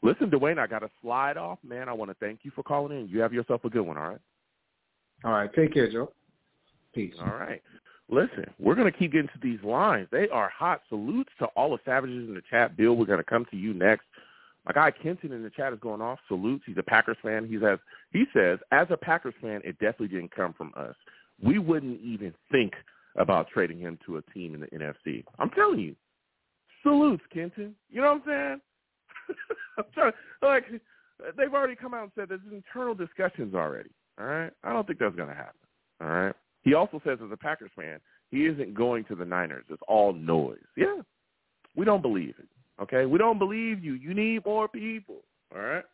Listen, Duane, I got to slide off, man. I want to thank you for calling in. You have yourself a good one, all right? All right. Take care, Joe. Peace. All right. Listen, we're going to keep getting to these lines. They are hot. Salutes to all the savages in the chat. Bill, we're going to come to you next. My guy Kenton in the chat is going off. Salutes. He's a Packers fan. He says, he says, as a Packers fan, it definitely didn't come from us. We wouldn't even think about trading him to a team in the N F C. I'm telling you. Salutes, Kenton. You know what I'm saying? I'm trying to, like, they've already come out and said there's internal discussions already. All right? I don't think that's going to happen. All right? He also says, as a Packers fan, he isn't going to the Niners. It's all noise. Yeah. We don't believe it. Okay, we don't believe you. You need more people, all right?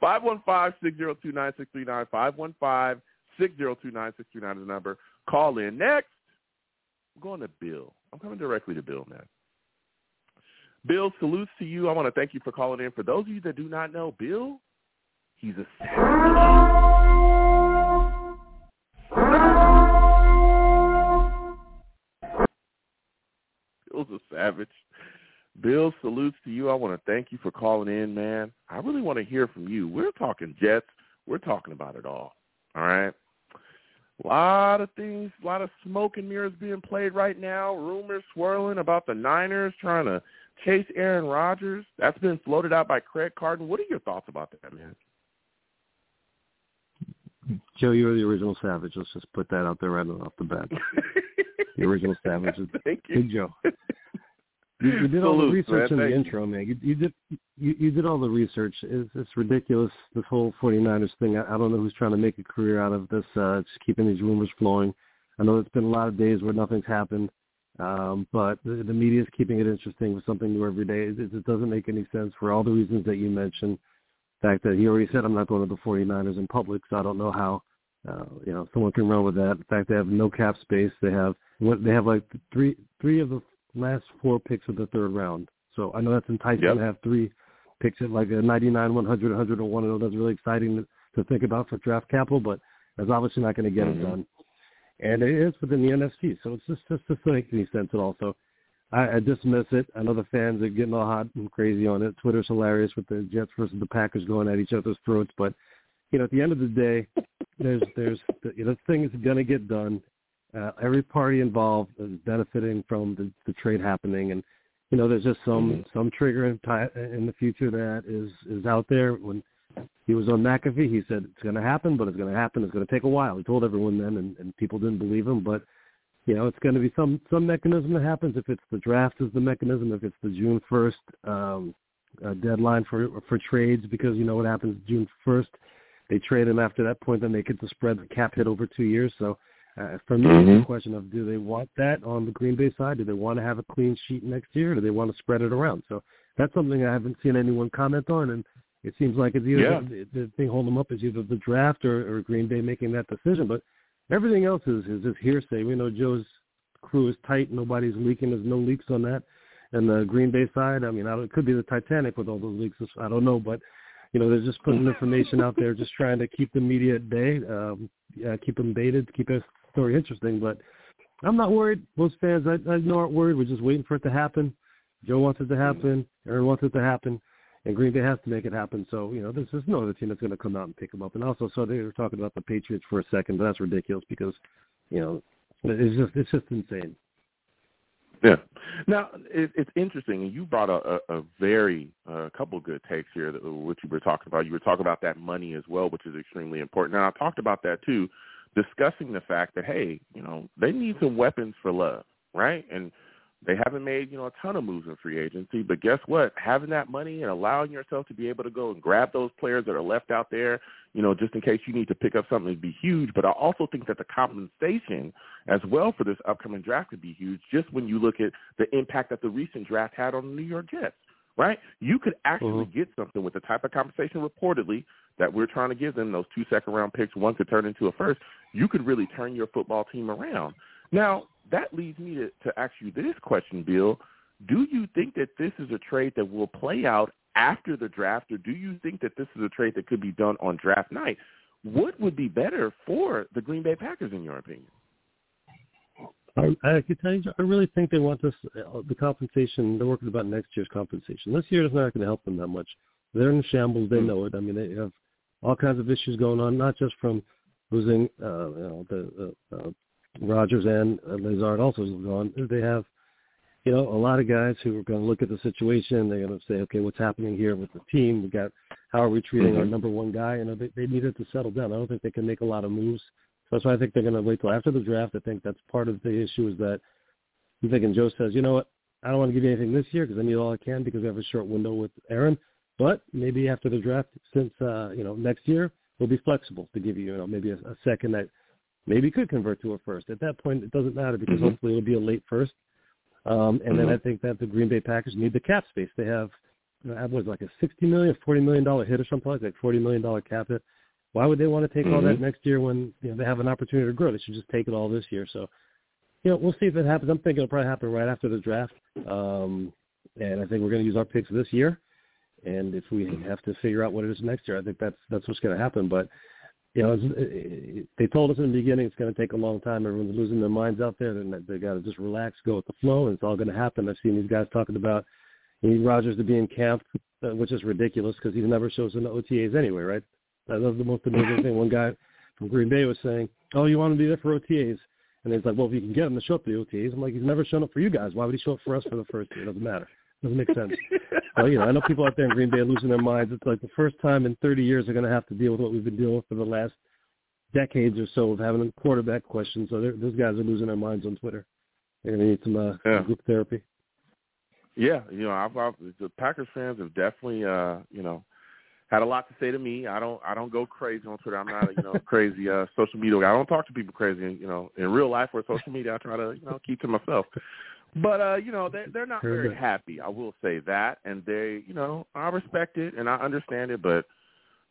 five one five, six oh two, nine six three nine, five one five, six oh two, nine six three nine is the number. Call in. Next, I'm going to Bill. I'm coming directly to Bill now. Bill, salutes to you. I want to thank you for calling in. For those of you that do not know, Bill, he's a savage. Bill's a savage. Bill, salutes to you. I want to thank you for calling in, man. I really want to hear from you. We're talking Jets. We're talking about it all, all right? A lot of things, a lot of smoke and mirrors being played right now, rumors swirling about the Niners trying to chase Aaron Rodgers. That's been floated out by Craig Carton. What are your thoughts about that, man? Joe, you're the original savage. Let's just put that out there right off the bat. The original savage is Big Joe. You, you did all the research in the intro, man. You, you did you, you did all the research. It's, it's ridiculous, this whole 49ers thing. I, I don't know who's trying to make a career out of this, uh, just keeping these rumors flowing. I know it's been a lot of days where nothing's happened, um, but the, the media is keeping it interesting with something new every day. It, it doesn't make any sense for all the reasons that you mentioned. The fact that he already said, I'm not going to the 49ers in public, so I don't know how uh, you know someone can run with that. In fact, they have no cap space. They have what they have like three three of the last four picks of the third round. So I know that's enticing yep. to have three picks at like a ninety-nine, one hundred, one oh one. I know that's really exciting to, to think about for draft capital, but that's obviously not going to get mm-hmm. it done. And it is within the N F C, so it's just, just doesn't make any sense at all. So I, I dismiss it. I know the fans are getting all hot and crazy on it. Twitter's hilarious with the Jets versus the Packers going at each other's throats. But, you know, at the end of the day, there's there's the, you know, thing is going to get done. Uh, every party involved is benefiting from the, the trade happening. And, you know, there's just some, mm-hmm. some trigger in, in the future that is, is out there. When he was on McAfee, he said, it's going to happen, but it's going to happen. It's going to take a while. He told everyone then, and, and people didn't believe him. But, you know, it's going to be some, some mechanism that happens. If it's the draft is the mechanism, if it's the June first um, uh, deadline for, for trades, because you know what happens June first, they trade him after that point, then they get to spread the cap hit over two years. So uh, for me, mm-hmm. it's a question of, do they want that on the Green Bay side? Do they want to have a clean sheet next year? Or do they want to spread it around? So that's something I haven't seen anyone comment on. And it seems like it's either yeah. the, the thing holding them up is either the draft or, or Green Bay making that decision. But everything else is, is just hearsay. We know Joe's crew is tight. Nobody's leaking. There's no leaks on that. And the Green Bay side, I mean, I it could be the Titanic with all those leaks. I don't know. But, you know, they're just putting information out there, just trying to keep the media at bay, um, yeah, keep them baited, keep their story interesting. But I'm not worried. Most fans, I, I know, aren't worried. We're just waiting for it to happen. Joe wants it to happen. Aaron wants it to happen. And Green Bay has to make it happen. So, you know, there's, there's no other team that's going to come out and pick them up. And also, so they were talking about the Patriots for a second, but that's ridiculous because, you know, it's just it's just insane. Yeah. Now, it, it's interesting, and you brought a, a, a very uh, couple of good takes here, that, which you were talking about. You were talking about that money as well, which is extremely important. And I talked about that, too, discussing the fact that, hey, you know, they need some weapons for Love, right? And they haven't made, you know, a ton of moves in free agency, but guess what? Having that money and allowing yourself to be able to go and grab those players that are left out there, you know, just in case you need to pick up something would be huge. But I also think that the compensation as well for this upcoming draft could be huge, just when you look at the impact that the recent draft had on the New York Jets, right? You could actually mm-hmm. get something with the type of compensation reportedly that we're trying to give them, those two second-round picks, one could turn into a first. You could really turn your football team around. Now, that leads me to, to ask you this question, Bill. Do you think that this is a trade that will play out after the draft, or do you think that this is a trade that could be done on draft night? What would be better for the Green Bay Packers, in your opinion? I, I can tell you, I really think they want this. The compensation, they're working about next year's compensation. This year is not going to help them that much. They're in shambles. They know it. I mean, they have all kinds of issues going on, not just from losing uh, you know, the uh, – Rodgers and Lazard also is gone. They have, you know, a lot of guys who are going to look at the situation. They're going to say, okay, what's happening here with the team? We got, how are we treating mm-hmm. our number one guy? You know, they, they needed to settle down. I don't think they can make a lot of moves. So that's why I think they're going to wait till after the draft. I think that's part of the issue is that I'm thinking Joe says, you know what, I don't want to give you anything this year because I need all I can because we have a short window with Aaron. But maybe after the draft, since, uh, you know, next year, we'll be flexible to give you, you know, maybe a, a second that maybe could convert to a first. At that point, it doesn't matter because mm-hmm. hopefully it'll be a late first. Um, and mm-hmm. then I think that the Green Bay Packers need the cap space. They have, I was like a sixty million dollars, forty million dollars hit or something like that, forty million dollars cap hit. Why would they want to take mm-hmm. all that next year when, you know, they have an opportunity to grow? They should just take it all this year. So, you know, we'll see if it happens. I'm thinking it'll probably happen right after the draft. Um, and I think we're going to use our picks this year. And if we have to figure out what it is next year, I think that's that's what's going to happen. But you know, it's, they told us in the beginning it's going to take a long time. Everyone's losing their minds out there. They've they got to just relax, go with the flow, and it's all going to happen. I've seen these guys talking about you need Rodgers to be in camp, which is ridiculous because he never shows in the O T As anyway, right? That was the most amazing thing. One guy from Green Bay was saying, oh, you want him to be there for O T As? And he's like, well, if you can get him to show up to the O T As. I'm like, he's never shown up for you guys. Why would he show up for us for the first year? It doesn't matter. It doesn't make sense. Well, you know, I know people out there in Green Bay are losing their minds. It's like the first time in thirty years they're going to have to deal with what we've been dealing with for the last decades or so of having a quarterback question. So those guys are losing their minds on Twitter. They're going to need some uh, yeah. group therapy. Yeah, you know, I've, I've, the Packers fans have definitely, uh, you know, had a lot to say to me. I don't, I don't go crazy on Twitter. I'm not, a, you know, crazy uh, social media guy. I don't talk to people crazy. You know, in real life or social media, I try to, you know, keep to myself. But, uh, you know, they're, they're not very happy, I will say that. And they, you know, I respect it and I understand it. But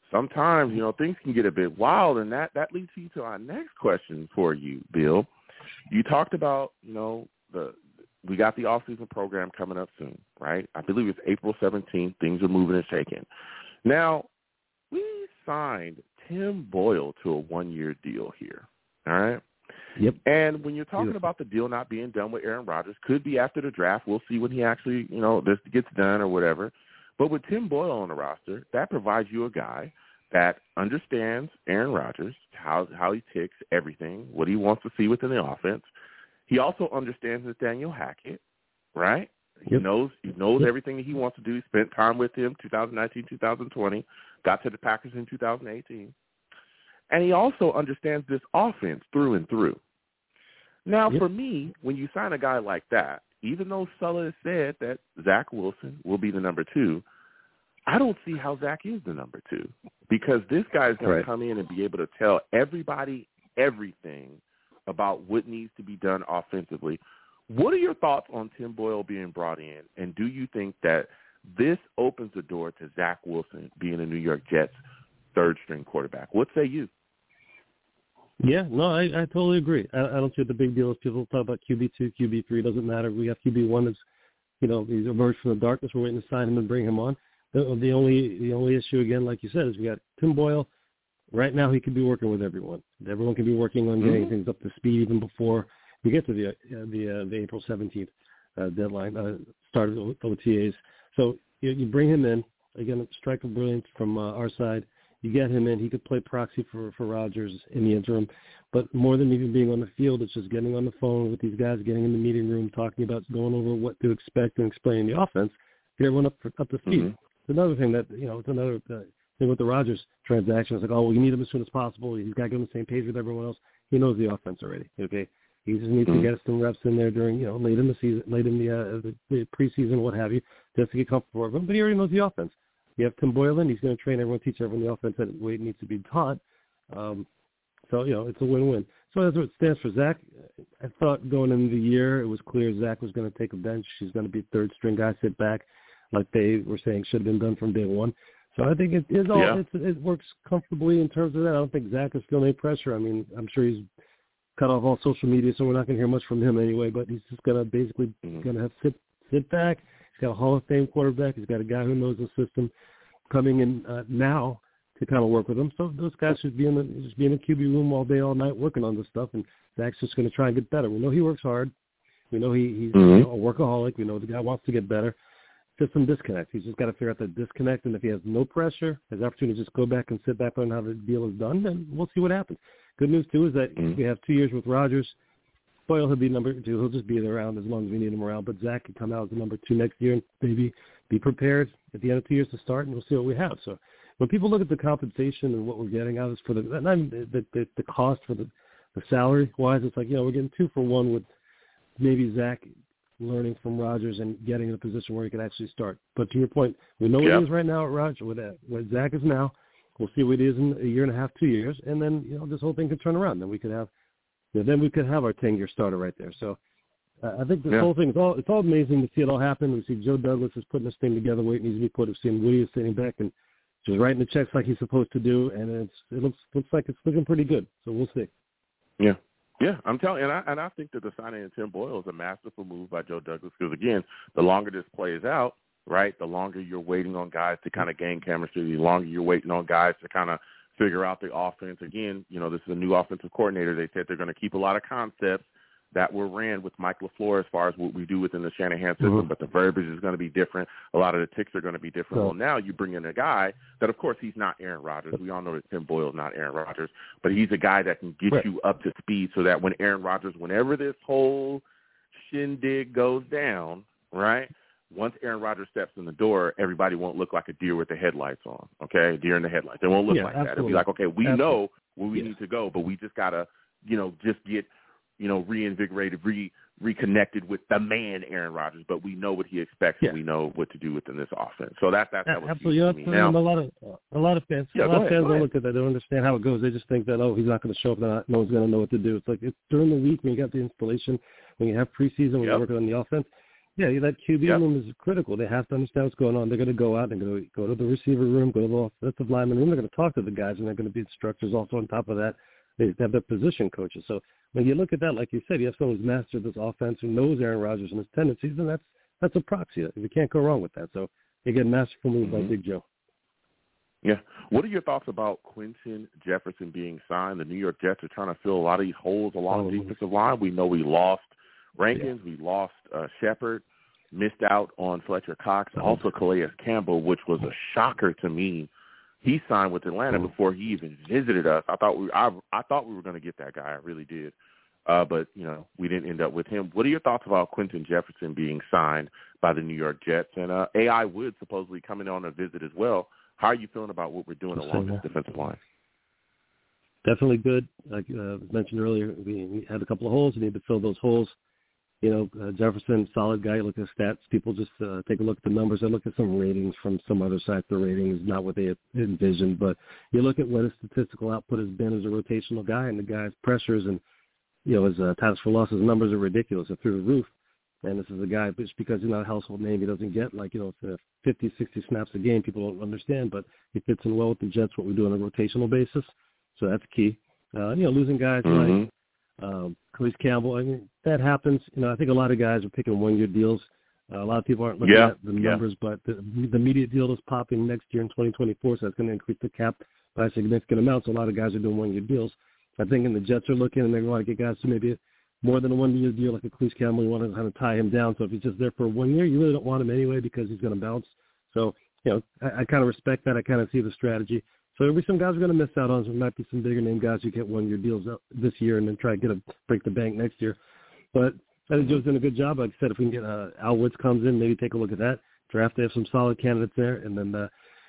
sometimes, you know, things can get a bit wild. And that, that leads you to our next question for you, Bill. You talked about, you know, the we got the off-season program coming up soon, right? I believe it's April seventeenth. Things are moving and shaking. Now, we signed Tim Boyle to a one-year deal here, all right? Yep. And when you're talking Beautiful. about the deal not being done with Aaron Rodgers, could be after the draft. We'll see when he actually, you know, this gets done or whatever. But with Tim Boyle on the roster, that provides you a guy that understands Aaron Rodgers, how how he ticks, everything, what he wants to see within the offense. He also understands Nathaniel Hackett, right? He yep. knows he knows yep. everything that he wants to do. He spent time with him twenty nineteen, twenty twenty, got to the Packers in two thousand eighteen. And he also understands this offense through and through. Now, yep. for me, when you sign a guy like that, even though Sulla has said that Zach Wilson will be the number two, I don't see how Zach is the number two, because this guy is going right. to come in and be able to tell everybody everything about what needs to be done offensively. What are your thoughts on Tim Boyle being brought in, and do you think that this opens the door to Zach Wilson being a New York Jets third-string quarterback? What say you? Yeah, no, I, I totally agree. I, I don't see what the big deal is. People talk about Q B two, Q B three. Doesn't matter. We have Q B one that's, you know, he's emerged from the darkness. We're waiting to sign him and bring him on. The, the only the only issue, again, like you said, is we got Tim Boyle. Right now he could be working with everyone. Everyone could be working on getting mm-hmm. things up to speed even before we get to the uh, the, uh, the April seventeenth uh, deadline, uh, start of the O T As. So you, you bring him in. Again, a strike of brilliance from uh, our side. You get him in. He could play proxy for, for Rodgers in the interim. But more than even being on the field, it's just getting on the phone with these guys, getting in the meeting room, talking about going over what to expect and explaining the offense, get everyone up, for, up to speed. Mm-hmm. It's another thing that, you know, it's another uh, thing with the Rodgers transaction. It's like, oh, well, you need him as soon as possible. He's got to get on the same page with everyone else. He knows the offense already, okay? He just needs mm-hmm. to get some reps in there during, you know, late in the season, late in the, uh, the, the preseason, what have you, just to get comfortable with him. But he already knows the offense. You have Tim Boyle in. He's going to train everyone, teach everyone the offense that way it needs to be taught. Um, so, you know, it's a win-win. So that's what it stands for. Zach, I thought going into the year, it was clear Zach was going to take a bench. He's going to be third-string guy, sit back, like they were saying should have been done from day one. So I think it, it's all, yeah. it's, it works comfortably in terms of that. I don't think Zach is feeling any pressure. I mean, I'm sure he's cut off all social media, so we're not going to hear much from him anyway, but he's just going to basically mm-hmm. going to have sit sit back. He's got a Hall of Fame quarterback. He's got a guy who knows the system coming in uh, now to kind of work with him. So those guys should be in the just be in the Q B room all day, all night, working on this stuff, and Zach's just going to try and get better. We know he works hard. We know he, he's mm-hmm. you know, a workaholic. We know the guy wants to get better. Just some disconnect. He's just got to figure out that disconnect, and if he has no pressure, his opportunity to just go back and sit back on how the deal is done, then we'll see what happens. Good news, too, is that mm-hmm. we have two years with Rodgers. Boyle will be number two. He'll just be around as long as we need him around. But Zach can come out as the number two next year and maybe be prepared at the end of two years to start, and we'll see what we have. So when people look at the compensation and what we're getting out of this for the not the, the, the cost for the, the salary-wise, it's like, you know, we're getting two for one with maybe Zach learning from Rodgers and getting in a position where he can actually start. But to your point, we know yep. what it is right now at Rodgers, with what Zach is now. We'll see what it is in a year and a half, two years, and then you know this whole thing could turn around. Then we could have, you know, then we could have our ten-year starter right there. So uh, I think this yeah. whole thing is all it's all amazing to see it all happen. We see Joe Douglas is putting this thing together, where it needs to be put. We've seen Woody is sitting back and just writing the checks like he's supposed to do, and it's it looks looks like it's looking pretty good. So we'll see. Yeah. Yeah, I'm telling, and I and I think that the signing of Tim Boyle is a masterful move by Joe Douglas, because again, the longer this plays out, right, the longer you're waiting on guys to kind of gain chemistry, the longer you're waiting on guys to kind of figure out the offense. Again, you know, this is a new offensive coordinator. They said they're going to keep a lot of concepts that were ran with Mike LaFleur as far as what we do within the Shanahan system, mm-hmm. but the verbiage is going to be different. A lot of the ticks are going to be different. So, well, now you bring in a guy that, of course, he's not Aaron Rodgers. We all know that Tim Boyle is not Aaron Rodgers, but he's a guy that can get right. you up to speed so that when Aaron Rodgers, whenever this whole shindig goes down, right, once Aaron Rodgers steps in the door, everybody won't look like a deer with the headlights on, okay, deer in the headlights. They won't look yeah, like absolutely. that. It'll be like, okay, we absolutely. know where we yeah. need to go, but we just got to, you know, just get – you know, reinvigorated, re, reconnected with the man, Aaron Rodgers. But we know what he expects, yeah. and we know what to do within this offense. So that that, that was absolutely. Huge to me. Now, a lot of a lot of fans, yeah, a lot of fans don't look at that. They don't understand how it goes. They just think that, oh, he's not going to show up. Not, no one's going to know what to do. It's like it's during the week when you got the installation, when you have preseason, when yep. you're working on the offense. Yeah, that Q B yep. room is critical. They have to understand what's going on. They're going to go out and go go to the receiver room, go to the offensive lineman room. They're going to talk to the guys, and they're going to be instructors also on top of that. They have their position coaches. So when you look at that, like you said, you have someone who's mastered this offense, who knows Aaron Rodgers and his tendencies, and that's that's a proxy. You can't go wrong with that. So you get a masterful move mm-hmm. by Big Joe. Yeah. What are your thoughts about Quinton Jefferson being signed? The New York Jets are trying to fill a lot of these holes along the oh, defensive line. We know we lost Rankins. Yeah. We lost uh, Shepherd. Missed out on Fletcher Cox. Oh. Also Calais Campbell, which was a shocker to me. He signed with Atlanta before he even visited us. I thought we, I, I thought we were going to get that guy. I really did. Uh, but, you know, we didn't end up with him. What are your thoughts about Quinton Jefferson being signed by the New York Jets? And uh, A I Wood supposedly coming on a visit as well. How are you feeling about what we're doing along this defensive line? Definitely good. Like uh, mentioned earlier, we had a couple of holes. We need to fill those holes. You know, uh, Jefferson, solid guy. You look at the stats. People just uh, take a look at the numbers. I look at some ratings from some other sites. The rating is not what they envisioned. But you look at what his statistical output has been as a rotational guy, and the guy's pressures and, you know, his uh, times for losses, numbers are ridiculous. They're through the roof. And this is a guy, just because he's not a household name, he doesn't get, like, you know, fifty, sixty snaps a game. People don't understand, but he fits in well with the Jets, what we do on a rotational basis. So that's key. Uh, you know, losing guys mm-hmm. like um, Calais Campbell, I mean, that happens. You know, I think a lot of guys are picking one-year deals. Uh, a lot of people aren't looking yeah. at the numbers, yeah. but the, the media deal that's popping next year in twenty twenty-four, so that's going to increase the cap by a significant amount. So a lot of guys are doing one-year deals. I think and the Jets are looking, and they want to get guys to maybe – more than a one-year deal like a Calais Campbell, you want to kind of tie him down. So if he's just there for one year, you really don't want him anyway because he's going to bounce. So, you know, I, I kind of respect that. I kind of see the strategy. So there'll be some guys we're going to miss out on. So there might be some bigger-name guys who get one-year deals this year and then try to get a break the bank next year. But I think Joe's done a good job. Like I said, if we can get uh, Al Woods comes in, maybe take a look at that. Draft, they have some solid candidates there. And then, uh,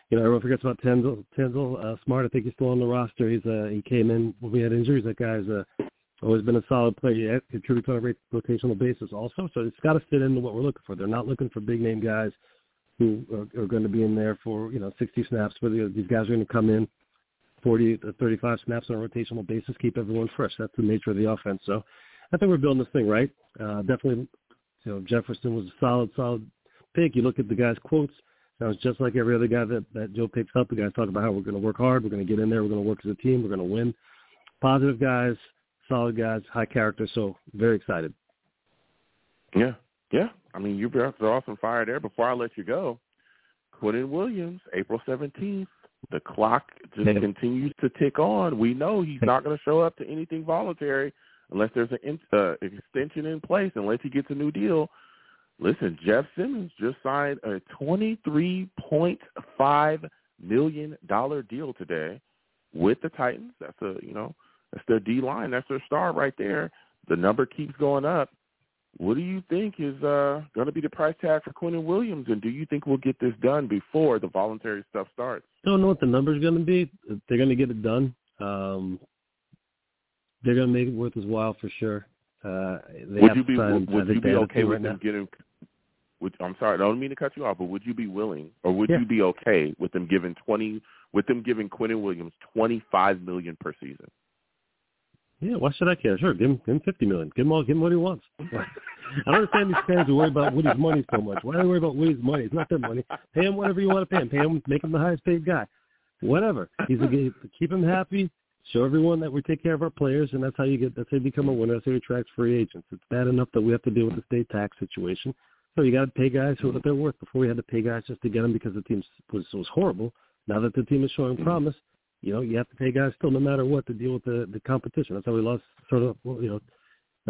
you know, everyone forgets about Tenzel. Tenzel, uh, Smart, I think he's still on the roster. He's uh, He came in when we had injuries. That guy's a uh, always been a solid player. He contributes on a rotational basis also. So it's got to fit into what we're looking for. They're not looking for big-name guys who are, are going to be in there for, you know, sixty snaps. But these guys are going to come in forty to thirty-five snaps on a rotational basis, keep everyone fresh. That's the nature of the offense. So I think we're building this thing right. Uh, definitely, you know, Jefferson was a solid, solid pick. You look at the guy's quotes. Sounds just like every other guy that, that Joe picks up. The guys talk about how we're going to work hard. We're going to get in there. We're going to work as a team. We're going to win. Positive guys. Solid guys, high character, so very excited. Yeah, yeah. I mean, you brought some fire there. Before I let you go, Quinnen Williams, April seventeenth, the clock just yeah. continues to tick on. We know he's not going to show up to anything voluntary unless there's an in, uh, extension in place, unless he gets a new deal. Listen, Jeff Simmons just signed a twenty-three point five million dollars deal today with the Titans. That's a, you know, that's their D-line. That's their star right there. The number keeps going up. What do you think is uh, going to be the price tag for Quinnen Williams, and do you think we'll get this done before the voluntary stuff starts? I don't know what the number is going to be. They're going to get it done. Um, they're going to make it worth his while for sure. Uh, they would have you be, sign, would you be okay with right them now. Getting – I'm sorry, I don't mean to cut you off, but would you be willing or would yeah. you be okay with them giving twenty with them giving Quinnen Williams twenty-five million dollars per season? Yeah, why should I care? Sure, give him, give him fifty million dollars. Give him all, give him what he wants. I don't understand these fans who worry about Woody's money so much. Why do they worry about Woody's money? It's not their money. Pay him whatever you want to pay him. Pay him, make him the highest paid guy. Whatever. He's a, keep him happy. Show everyone that we take care of our players, and that's how you get. That's how you become a winner. That's how you attract free agents. It's bad enough that we have to deal with the state tax situation. So you got to pay guys who are what they're worth. Before we had to pay guys just to get them because the team was was horrible. Now that the team is showing promise. You know, you have to pay guys still no matter what to deal with the, the competition. That's how we lost sort of, you know,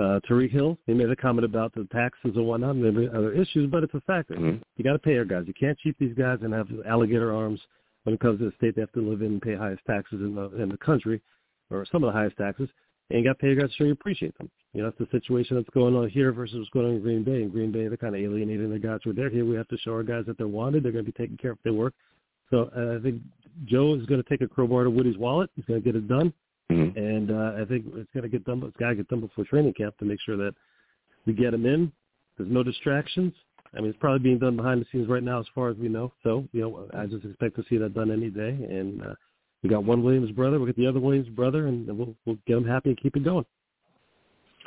uh, Tariq Hill. He made a comment about the taxes and whatnot and every other issues, but it's a factor. Mm-hmm. You got to pay our guys. You can't cheat these guys and have alligator arms when it comes to the state. They have to live in and pay highest taxes in the in the country or some of the highest taxes. And you got to pay your guys to show you appreciate them. You know, that's the situation that's going on here versus what's going on in Green Bay. In Green Bay, they're kind of alienating their guys who are there. Here we have to show our guys that they're wanted. They're going to be taken care of if they work. So uh, I think Joe is going to take a crowbar to Woody's wallet. He's going to get it done. Mm-hmm. And uh, I think it's going to get done. It's got to get done before training camp to make sure that we get him in. There's no distractions. I mean, it's probably being done behind the scenes right now as far as we know. So, you know, I just expect to see that done any day. And uh, we got one Williams brother. We'll get the other Williams brother, and we'll, we'll get him happy and keep it going.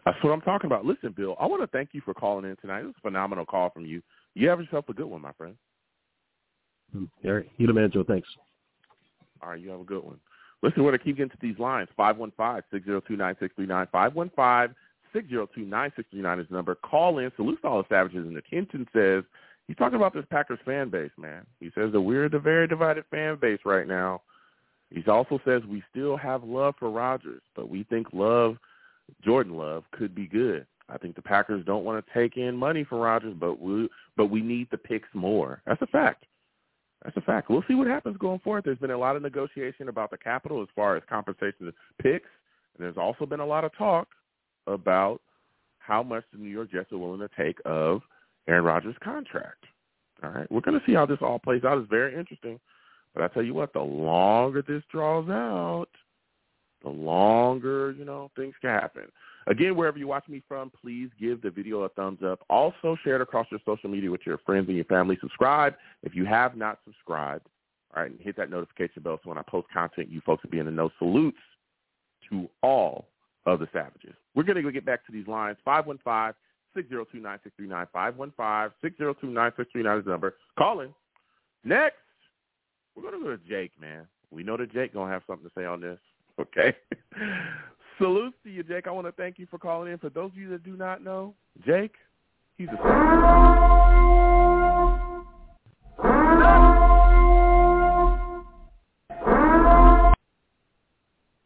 That's what I'm talking about. Listen, Bill, I want to thank you for calling in tonight. It was a phenomenal call from you. You have yourself a good one, my friend. All right. You the man, Joe. Thanks. All right. You have a good one. Listen to where they keep getting to these lines. five one five, six oh two, nine six three nine. five one five, six oh two, nine six three nine is the number. Call in. Salute to all the savages. And Kenton says, he's talking about this Packers fan base, man. He says that we're the very divided fan base right now. He also says we still have love for Rodgers, but we think Love, Jordan Love, could be good. I think the Packers don't want to take in money for Rodgers, but we but we need the picks more. That's a fact. That's a fact. We'll see what happens going forward. There's been a lot of negotiation about the capital as far as compensation picks, and there's also been a lot of talk about how much the New York Jets are willing to take of Aaron Rodgers' contract. All right, we're going to see how this all plays out. It's very interesting. But I tell you what, the longer this draws out, the longer, you know, things can happen. Again, wherever you watch me from, please give the video a thumbs up. Also, share it across your social media with your friends and your family. Subscribe if you have not subscribed. All right, and hit that notification bell so when I post content, you folks will be in the know. Salutes to all of the savages. We're going to go get back to these lines. five one five, six oh two, nine six three nine. five one five, six oh two, nine six three nine is the number. Call in. Next. We're going to go to Jake, man. We know that Jake going to have something to say on this, okay? Salutes to you, Jake. I want to thank you for calling in. For those of you that do not know, Jake, he's a savage.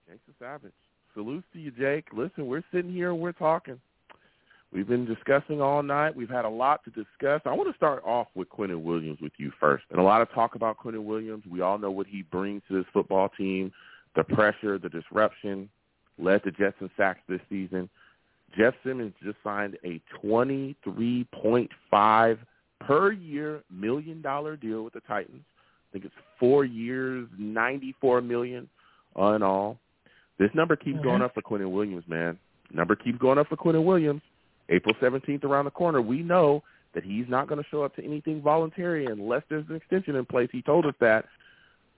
Jake's a savage. Salutes to you, Jake. Listen, we're sitting here and we're talking. We've been discussing all night. We've had a lot to discuss. I want to start off with Quinnen Williams with you first. And a lot of talk about Quinnen Williams. We all know what he brings to this football team, the pressure, the disruption, led the Jets in sacks this season. Jeff Simmons just signed a twenty-three point five per year million dollar deal with the Titans. I think it's four years, ninety-four million dollars all in all. This number keeps mm-hmm. going up for Quinnen Williams, man. Number keeps going up for Quinnen Williams. April seventeenth around the corner, we know that he's not going to show up to anything voluntary unless there's an extension in place. He told us that.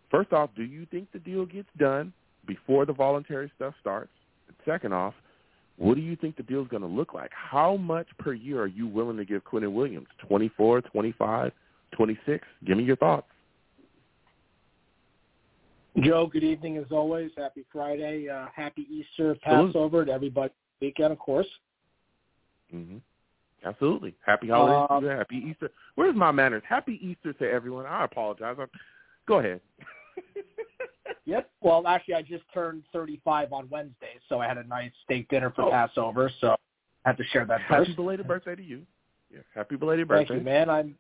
First off, do you think the deal gets done before the voluntary stuff starts? And second off, what do you think the deal is going to look like? How much per year are you willing to give Quinnen Williams? twenty-four, twenty-five, twenty-six? Give me your thoughts. Joe, good evening as always. Happy Friday. Uh, happy Easter, Passover to everybody weekend, of course. Mm-hmm. Absolutely. Happy holidays. Um, Happy Easter. Where's my manners? Happy Easter to everyone. I apologize. I'm... Go ahead. Yep. Well, actually, I just turned thirty-five on Wednesday, so I had a nice steak dinner for oh. Passover, so I have to share that first. Happy belated birthday to you. Yeah. Happy belated birthday. Thank you, man. I'm,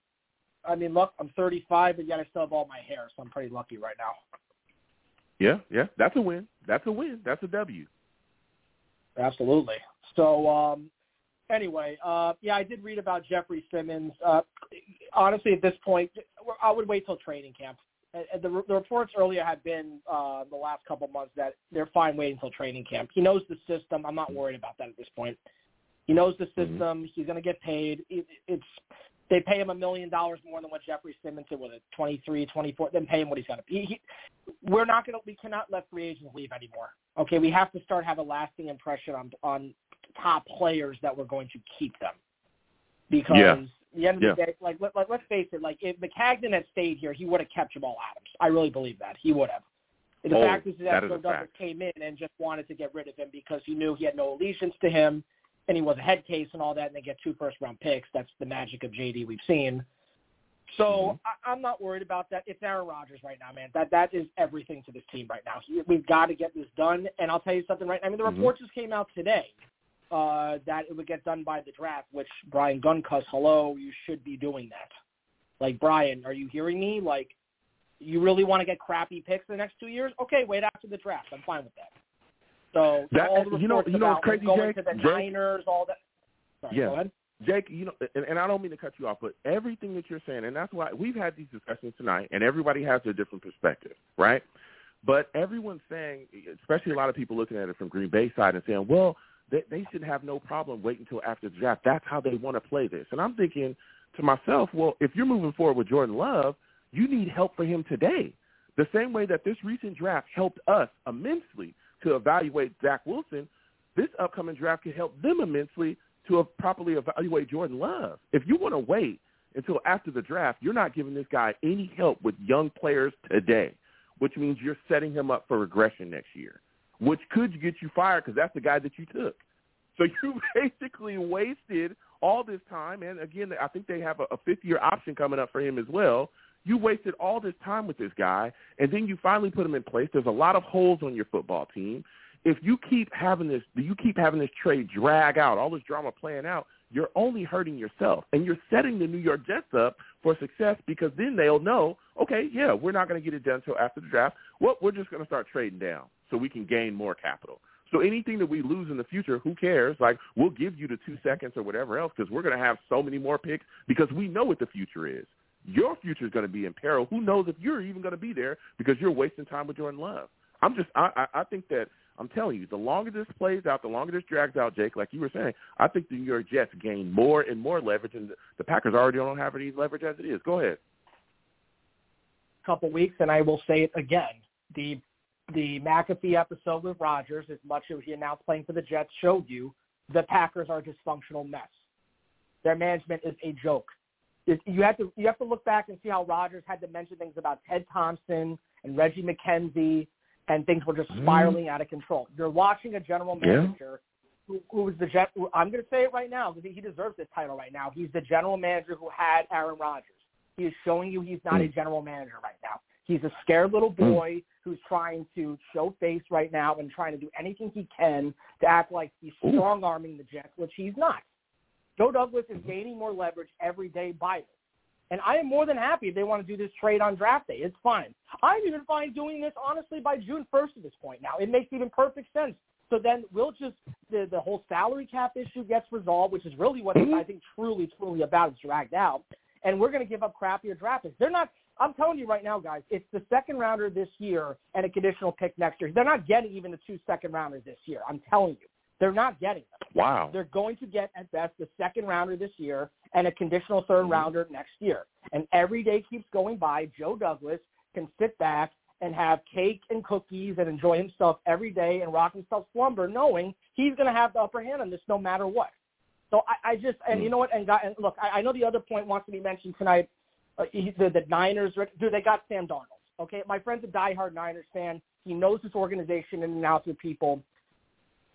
I mean, look, I'm thirty-five, but yet I still have all my hair, so I'm pretty lucky right now. Yeah, yeah. That's a win. That's a win. That's a W. Absolutely. So, um... Anyway, uh, yeah, I did read about Jeffrey Simmons. Uh, honestly, at this point, I would wait till training camp. And the, the reports earlier had been uh, the last couple months that they're fine waiting till training camp. He knows the system. I'm not worried about that at this point. He knows the system. Mm-hmm. He's going to get paid. It, it's they pay him a million dollars more than what Jeffrey Simmons did with it, twenty-three, twenty-four. Then pay him what he's got to pay. We're not going to. We cannot let free agents leave anymore. Okay, we have to start have a lasting impression on on. top players that we're going to keep them because yeah. at the end of yeah. the day, like, let, like let's face it, like if Maccagnan had stayed here, he would have kept Jamal Adams. I really believe that he would have. The oh, fact is that Joe Douglas came in and just wanted to get rid of him because he knew he had no allegiance to him and he was a head case and all that, and they get two first round picks. That's the magic of J D we've seen. So mm-hmm. I, I'm not worried about that. It's Aaron Rodgers right now, man. That that is everything to this team right now. He, we've got to get this done. And I'll tell you something right now. I mean, the mm-hmm. report just came out today. Uh, that it would get done by the draft, which Brian Gunncuss, hello, you should be doing that. Like, Brian, are you hearing me? Like, you really want to get crappy picks in the next two years? Okay, wait after the draft. I'm fine with that. So that, all the reports you know, you know about crazy, going Jake, to the Jake, Niners, all that. Sorry, yeah. Go ahead. Jake, you know, and, and I don't mean to cut you off, but everything that you're saying, and that's why we've had these discussions tonight, and everybody has their different perspective, right? But everyone's saying, especially a lot of people looking at it from Green Bay side and saying, well, They, they should have no problem waiting until after the draft. That's how they want to play this. And I'm thinking to myself, well, if you're moving forward with Jordan Love, you need help for him today. The same way that this recent draft helped us immensely to evaluate Zach Wilson, this upcoming draft could help them immensely to properly evaluate Jordan Love. If you want to wait until after the draft, you're not giving this guy any help with young players today. which means you're setting him up for regression next year, which could get you fired because that's the guy that you took. So you basically wasted all this time, and again, I think they have a, a fifth-year option coming up for him as well. You wasted all this time with this guy, and then you finally put him in place. There's a lot of holes on your football team. If you keep having this, you keep having this trade drag out, all this drama playing out, you're only hurting yourself, and you're setting the New York Jets up for success because then they'll know, okay, yeah, we're not going to get it done until after the draft. Well, we're just going to start trading down so we can gain more capital. So anything that we lose in the future, who cares? Like, we'll give you the two seconds or whatever else because we're going to have so many more picks because we know what the future is. Your future is going to be in peril. Who knows if you're even going to be there because you're wasting time with Jordan Love. I'm just, I, I think that, I'm telling you, the longer this plays out, the longer this drags out, Jake, like you were saying, I think the New York Jets gain more and more leverage, and the Packers already don't have any leverage as it is. Go ahead. A couple weeks, and I will say it again. The the McAfee episode with Rodgers, as much as he announced playing for the Jets, showed you the Packers are a dysfunctional mess. Their management is a joke. You have to you have to look back and see how Rodgers had to mention things about Ted Thompson and Reggie McKenzie, and things were just spiraling out of control. You're watching a general manager yeah. who, who was the Jet. I'm going to say it right now because he deserves this title right now. He's the general manager who had Aaron Rodgers. He is showing you he's not a general manager right now. He's a scared little boy who's trying to show face right now and trying to do anything he can to act like he's strong-arming the Jets, which he's not. Joe Douglas is gaining more leverage every day by this. And I am more than happy if they want to do this trade on draft day. It's fine. I'm even fine doing this, honestly, by June first at this point now. It makes even perfect sense. So then we'll just the, – the whole salary cap issue gets resolved, which is really what I think truly, truly about is dragged out. And we're going to give up crappier draft picks. They're not – I'm telling you right now, guys, it's the second rounder this year and a conditional pick next year. They're not getting even the two second rounders this year. I'm telling you. They're not getting them. Wow. They're going to get, at best, the second rounder this year and a conditional third rounder next year. And every day keeps going by, Joe Douglas can sit back and have cake and cookies and enjoy himself every day and rock himself slumber knowing he's going to have the upper hand on this no matter what. So I, I just – and you know what? And, got, and look, I, I know the other point wants to be mentioned tonight. Uh, the, the Niners – dude, they got Sam Darnold. Okay, my friend's a diehard Niners fan. He knows this organization in and out through people.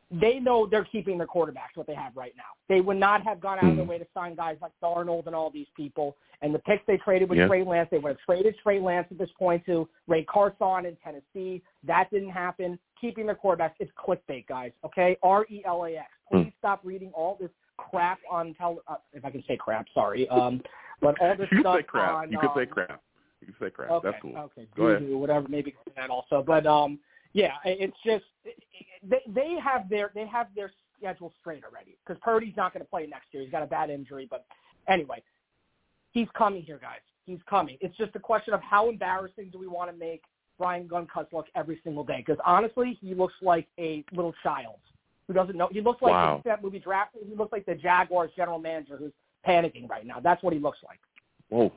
They know they're keeping their quarterbacks, what they have right now. They would not have gone out of their way to sign guys like Darnold and all these people. And the picks they traded with yep. Trey Lance, they would have traded Trey Lance at this point to Ray Carson in Tennessee. That didn't happen. Keeping their quarterbacks, it's clickbait, guys, okay? R E L A X. Please mm. stop reading all this crap on tele- – uh, if I can say crap, sorry. Um, but all this you stuff crap. on – You um, can say crap. You can say crap. Okay, that's cool. Okay, Go ahead. Whatever, maybe that also. But um, – yeah, it's just they they have their they have their schedule straight already because Purdy's not going to play next year. He's got a bad injury, but anyway, he's coming here, guys. He's coming. It's just a question of how embarrassing do we want to make Brian Gunncuss look every single day? Because honestly, he looks like a little child who doesn't know. He looks like wow. that movie Draft. He looks like the Jaguars general manager who's panicking right now. That's what he looks like. Whoa.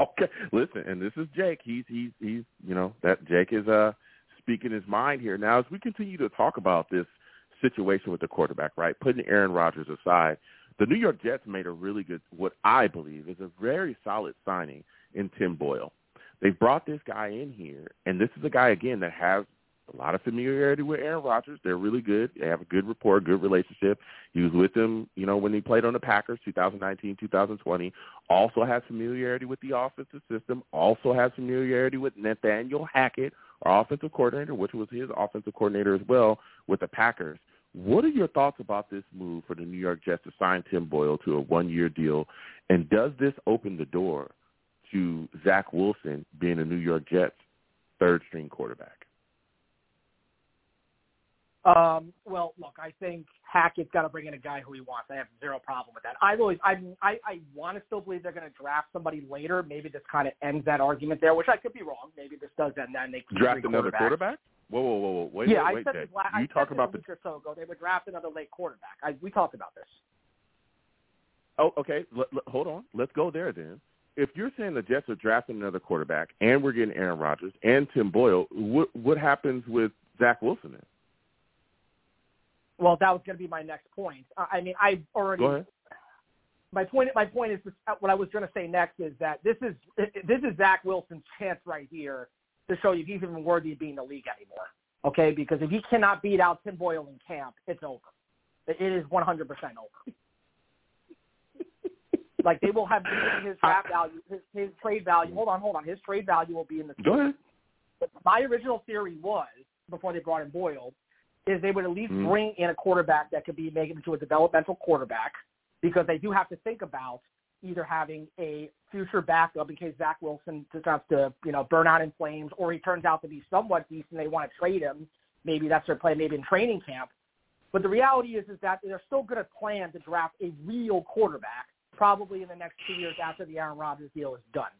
Okay. Listen, and this is Jake. He's he's he's you know that Jake is a. Uh, speaking his mind here. Now, as we continue to talk about this situation with the quarterback, right, putting Aaron Rodgers aside, the New York Jets made a really good, what I believe is a very solid signing in Tim Boyle. They brought this guy in here, and this is a guy, again, that has a lot of familiarity with Aaron Rodgers. They're really good. They have a good rapport, good relationship. He was with them, you know, when he played on the Packers, two thousand nineteen, two thousand twenty. Also has familiarity with the offensive system. Also has familiarity with Nathaniel Hackett, our offensive coordinator, which was his offensive coordinator as well with the Packers. What are your thoughts about this move for the New York Jets to sign Tim Boyle to a one-year deal? And does this open the door to Zach Wilson being a New York Jets third-string quarterback? Um, well, look, I think Hackett's got to bring in a guy who he wants. I have zero problem with that. I've always, I, I, I want to still believe they're going to draft somebody later. Maybe this kind of ends that argument there, which I could be wrong. Maybe this does end that. And they keep draft another quarterback? Whoa, whoa, whoa, whoa! Wait, yeah, wait, I wait, said this last, you I talk said about this a week the... or so ago. They would draft another late quarterback. I, we talked about this. Oh, okay. L- l- hold on. Let's go there then. If you're saying the Jets are drafting another quarterback, and we're getting Aaron Rodgers and Tim Boyle, what what happens with Zach Wilson then? Well, that was going to be my next point. I mean, I already. Go ahead. My point. My point is what I was going to say next is that this is this is Zach Wilson's chance right here to show you he's even worthy of being in the league anymore, okay? Because if he cannot beat out Tim Boyle in camp, it's over. It is one hundred percent over. Like, they will have his draft value, his, his trade value. Hold on, hold on. His trade value will be in the – Go ahead. But my original theory was, before they brought in Boyle, is they would at least mm. bring in a quarterback that could be made into a developmental quarterback, because they do have to think about either having a future backup in case Zach Wilson decides to, you know, burn out in flames, or he turns out to be somewhat decent, they want to trade him. Maybe that's their play, maybe in training camp. But the reality is is that they're still going to plan to draft a real quarterback probably in the next two years after the Aaron Rodgers deal is done.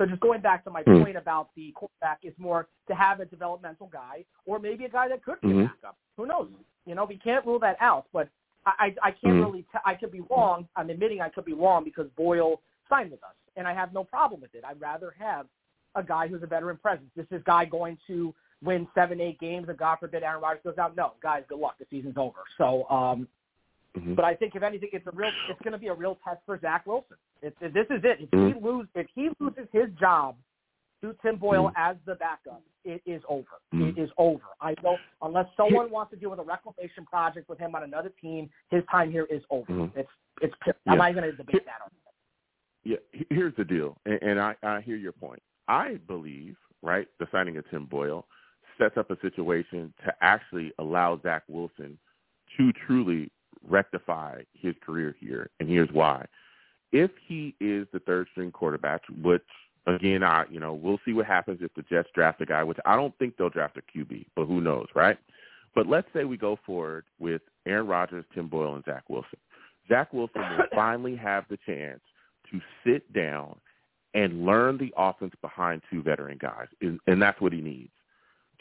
So just going back to my mm-hmm. point about the quarterback is more to have a developmental guy, or maybe a guy that could be mm-hmm. a backup. Who knows? You know, we can't rule that out, but I, I, I can't mm-hmm. really t- – I could be wrong. I'm admitting I could be wrong because Boyle signed with us, and I have no problem with it. I'd rather have a guy who's a veteran presence. Is this guy going to win seven, eight games, and God forbid Aaron Rodgers goes out? No, guys, good luck. The season's over. So, um, mm-hmm. but I think if anything, it's a real. It's going to be a real test for Zach Wilson. It's, it, this is it. If mm-hmm. he loses, if he loses his job to Tim Boyle mm-hmm. as the backup, it is over. Mm-hmm. It is over. I don't, unless someone wants to deal with a reclamation project with him on another team, his time here is over. Mm-hmm. It's it's. I'm yeah. not even going to debate that on that. Yeah, here's the deal, and, and I, I hear your point. I believe, right, the signing of Tim Boyle sets up a situation to actually allow Zach Wilson to truly rectify his career here, and here's why. If he is the third-string quarterback, which, again, I you know we'll see what happens if the Jets draft a guy, which I don't think they'll draft a Q B, but who knows, right? But let's say we go forward with Aaron Rodgers, Tim Boyle, and Zach Wilson. Zach Wilson will finally have the chance to sit down and learn the offense behind two veteran guys, and that's what he needs.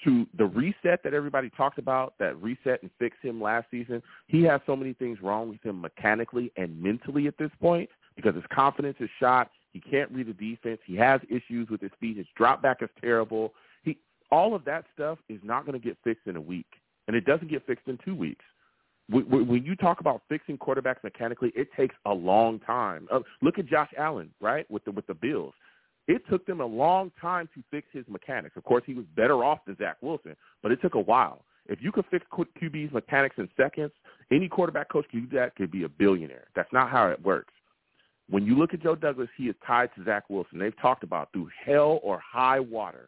To the reset that everybody talked about, that reset and fix him last season, he has so many things wrong with him mechanically and mentally at this point because his confidence is shot. He can't read the defense. He has issues with his feet. His drop back is terrible. He, all of that stuff is not going to get fixed in a week, and it doesn't get fixed in two weeks. When you talk about fixing quarterbacks mechanically, it takes a long time. Look at Josh Allen, right, with the with the Bills. It took them a long time to fix his mechanics. Of course, he was better off than Zach Wilson, but it took a while. If you could fix Q B's mechanics in seconds, any quarterback coach could do that, could be a billionaire. That's not how it works. When you look at Joe Douglas, he is tied to Zach Wilson. They've talked about through hell or high water.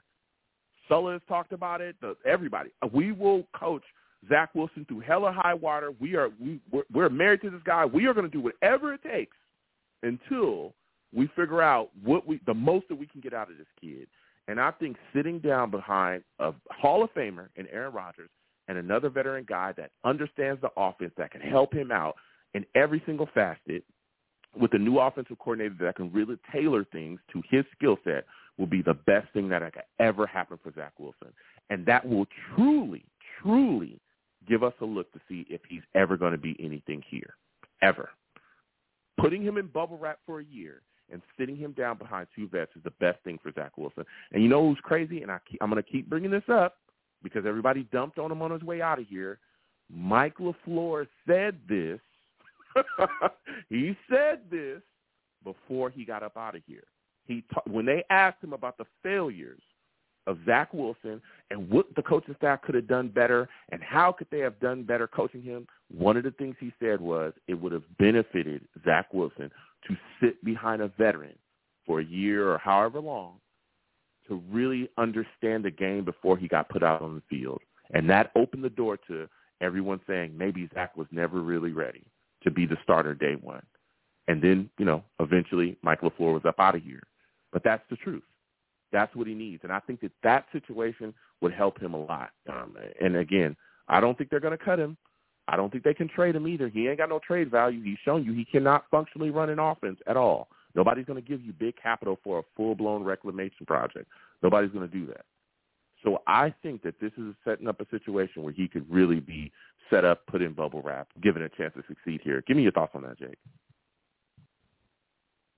Sulla has talked about it. Everybody. We will coach Zach Wilson through hell or high water. We are, we, we're, we're married to this guy. We are going to do whatever it takes until – we figure out what we the most that we can get out of this kid. And I think sitting down behind a Hall of Famer in Aaron Rodgers and another veteran guy that understands the offense, that can help him out in every single facet with a new offensive coordinator that can really tailor things to his skill set will be the best thing that could ever happen for Zach Wilson. And that will truly, truly give us a look to see if he's ever going to be anything here, ever. Putting him in bubble wrap for a year and sitting him down behind two vets is the best thing for Zach Wilson. And you know who's crazy? And I keep, I'm going to keep bringing this up because everybody dumped on him on his way out of here. Mike LaFleur said this. He said this before he got up out of here. He ta- When they asked him about the failures of Zach Wilson and what the coaching staff could have done better and how could they have done better coaching him, one of the things he said was it would have benefited Zach Wilson to sit behind a veteran for a year or however long to really understand the game before he got put out on the field. And that opened the door to everyone saying maybe Zach was never really ready to be the starter day one. And then, you know, eventually Mike LaFleur was up out of here. But that's the truth. That's what he needs. And I think that that situation would help him a lot. Um, and, again, I don't think they're going to cut him. I don't think they can trade him either. He ain't got no trade value. He's shown you he cannot functionally run an offense at all. Nobody's going to give you big capital for a full-blown reclamation project. Nobody's going to do that. So I think that this is setting up a situation where he could really be set up, put in bubble wrap, given a chance to succeed here. Give me your thoughts on that, Jake.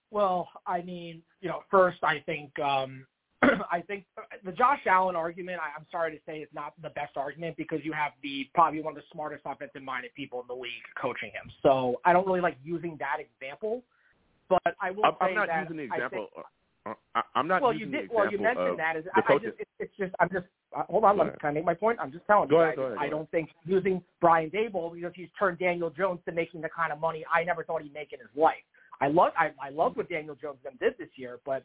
Well, I mean, you know, first I think um, – I think the Josh Allen argument, I'm sorry to say, is not the best argument because you have the probably one of the smartest offensive-minded people in the league coaching him. So I don't really like using that example, but I will I'm, say that I'm not that using the example. Think, I, I'm not well, using you did, the example well, you mentioned of that is, the I, I just, it, it's just, I'm just, uh, hold on, let me kind of make my point. I'm just telling go you ahead, guys, ahead, I don't ahead. think using Brian Daboll, because he's turned Daniel Jones to making the kind of money I never thought he'd make in his life. I love, I, I love what Daniel Jones did this year, but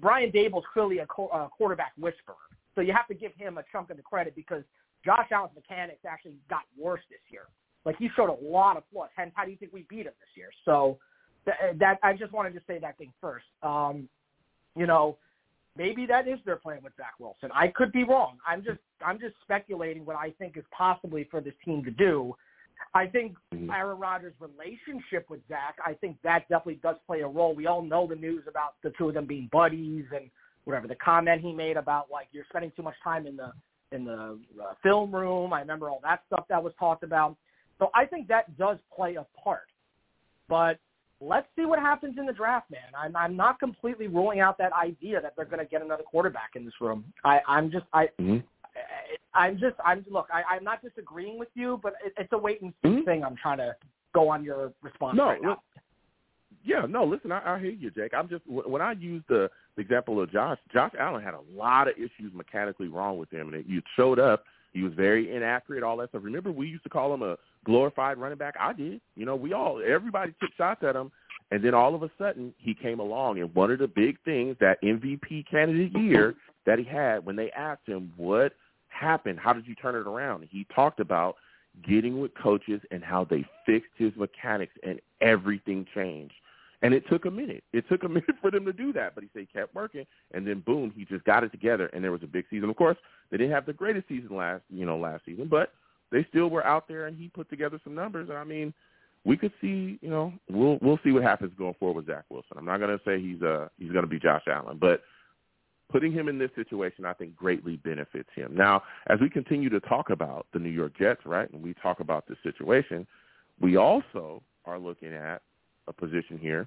Brian Daboll's clearly a, co- a quarterback whisperer. So you have to give him a chunk of the credit because Josh Allen's mechanics actually got worse this year. Like, he showed a lot of flaws. Hence, how do you think we beat him this year? So th- that I just wanted to say that thing first. Um, you know, maybe that is their plan with Zach Wilson. I could be wrong. I'm just I'm just speculating what I think is possibly for this team to do. I think Aaron Rodgers' relationship with Zach, I think that definitely does play a role. We all know the news about the two of them being buddies and whatever, the comment he made about, like, you're spending too much time in the in the uh, film room. I remember all that stuff that was talked about. So I think that does play a part. But let's see what happens in the draft, man. I'm, I'm not completely ruling out that idea that they're going to get another quarterback in this room. I, I'm just I, – mm-hmm. I'm just, I'm look, I, I'm not disagreeing with you, but it, it's a wait and see mm-hmm. thing. I'm trying to go on your response no, right now. Yeah, no, listen, I, I hear you, Jake. I'm just, when I use the, the example of Josh, Josh Allen had a lot of issues mechanically wrong with him, and it, you showed up. He was very inaccurate, all that stuff. Remember, we used to call him a glorified running back. I did. You know, we all, everybody took shots at him, and then all of a sudden he came along, and one of the big things that M V P candidate year that he had when they asked him what happened, how did you turn it around? He talked about getting with coaches and how they fixed his mechanics, and everything changed. And it took a minute. It took a minute for them to do that, but he said he kept working, and then boom, he just got it together, and there was a big season. Of course, they didn't have the greatest season last, you know, last season, but they still were out there, and he put together some numbers. And I mean, we could see, you know, we'll we'll see what happens going forward with Zach Wilson. I'm not going to say he's uh he's going to be Josh Allen, but putting him in this situation, I think, greatly benefits him. Now, as we continue to talk about the New York Jets, right, and we talk about this situation, we also are looking at a position here,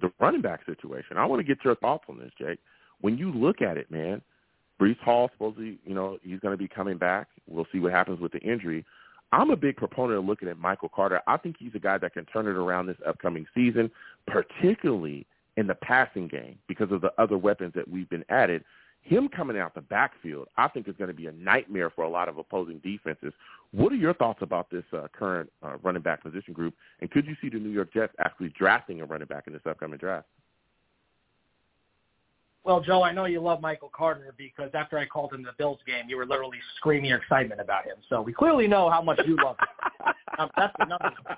the running back situation. I want to get your thoughts on this, Jake. When you look at it, man, Breece Hall, supposedly, you know, he's going to be coming back. We'll see what happens with the injury. I'm a big proponent of looking at Michael Carter. I think he's a guy that can turn it around this upcoming season, particularly in the passing game because of the other weapons that we've been added. Him coming out the backfield, I think, is going to be a nightmare for a lot of opposing defenses. What are your thoughts about this uh, current uh, running back position group, and could you see the New York Jets actually drafting a running back in this upcoming draft? Well, Joe, I know you love Michael Carter because after I called him the Bills game, you were literally screaming your excitement about him. So we clearly know how much you love him. um, that's another thing.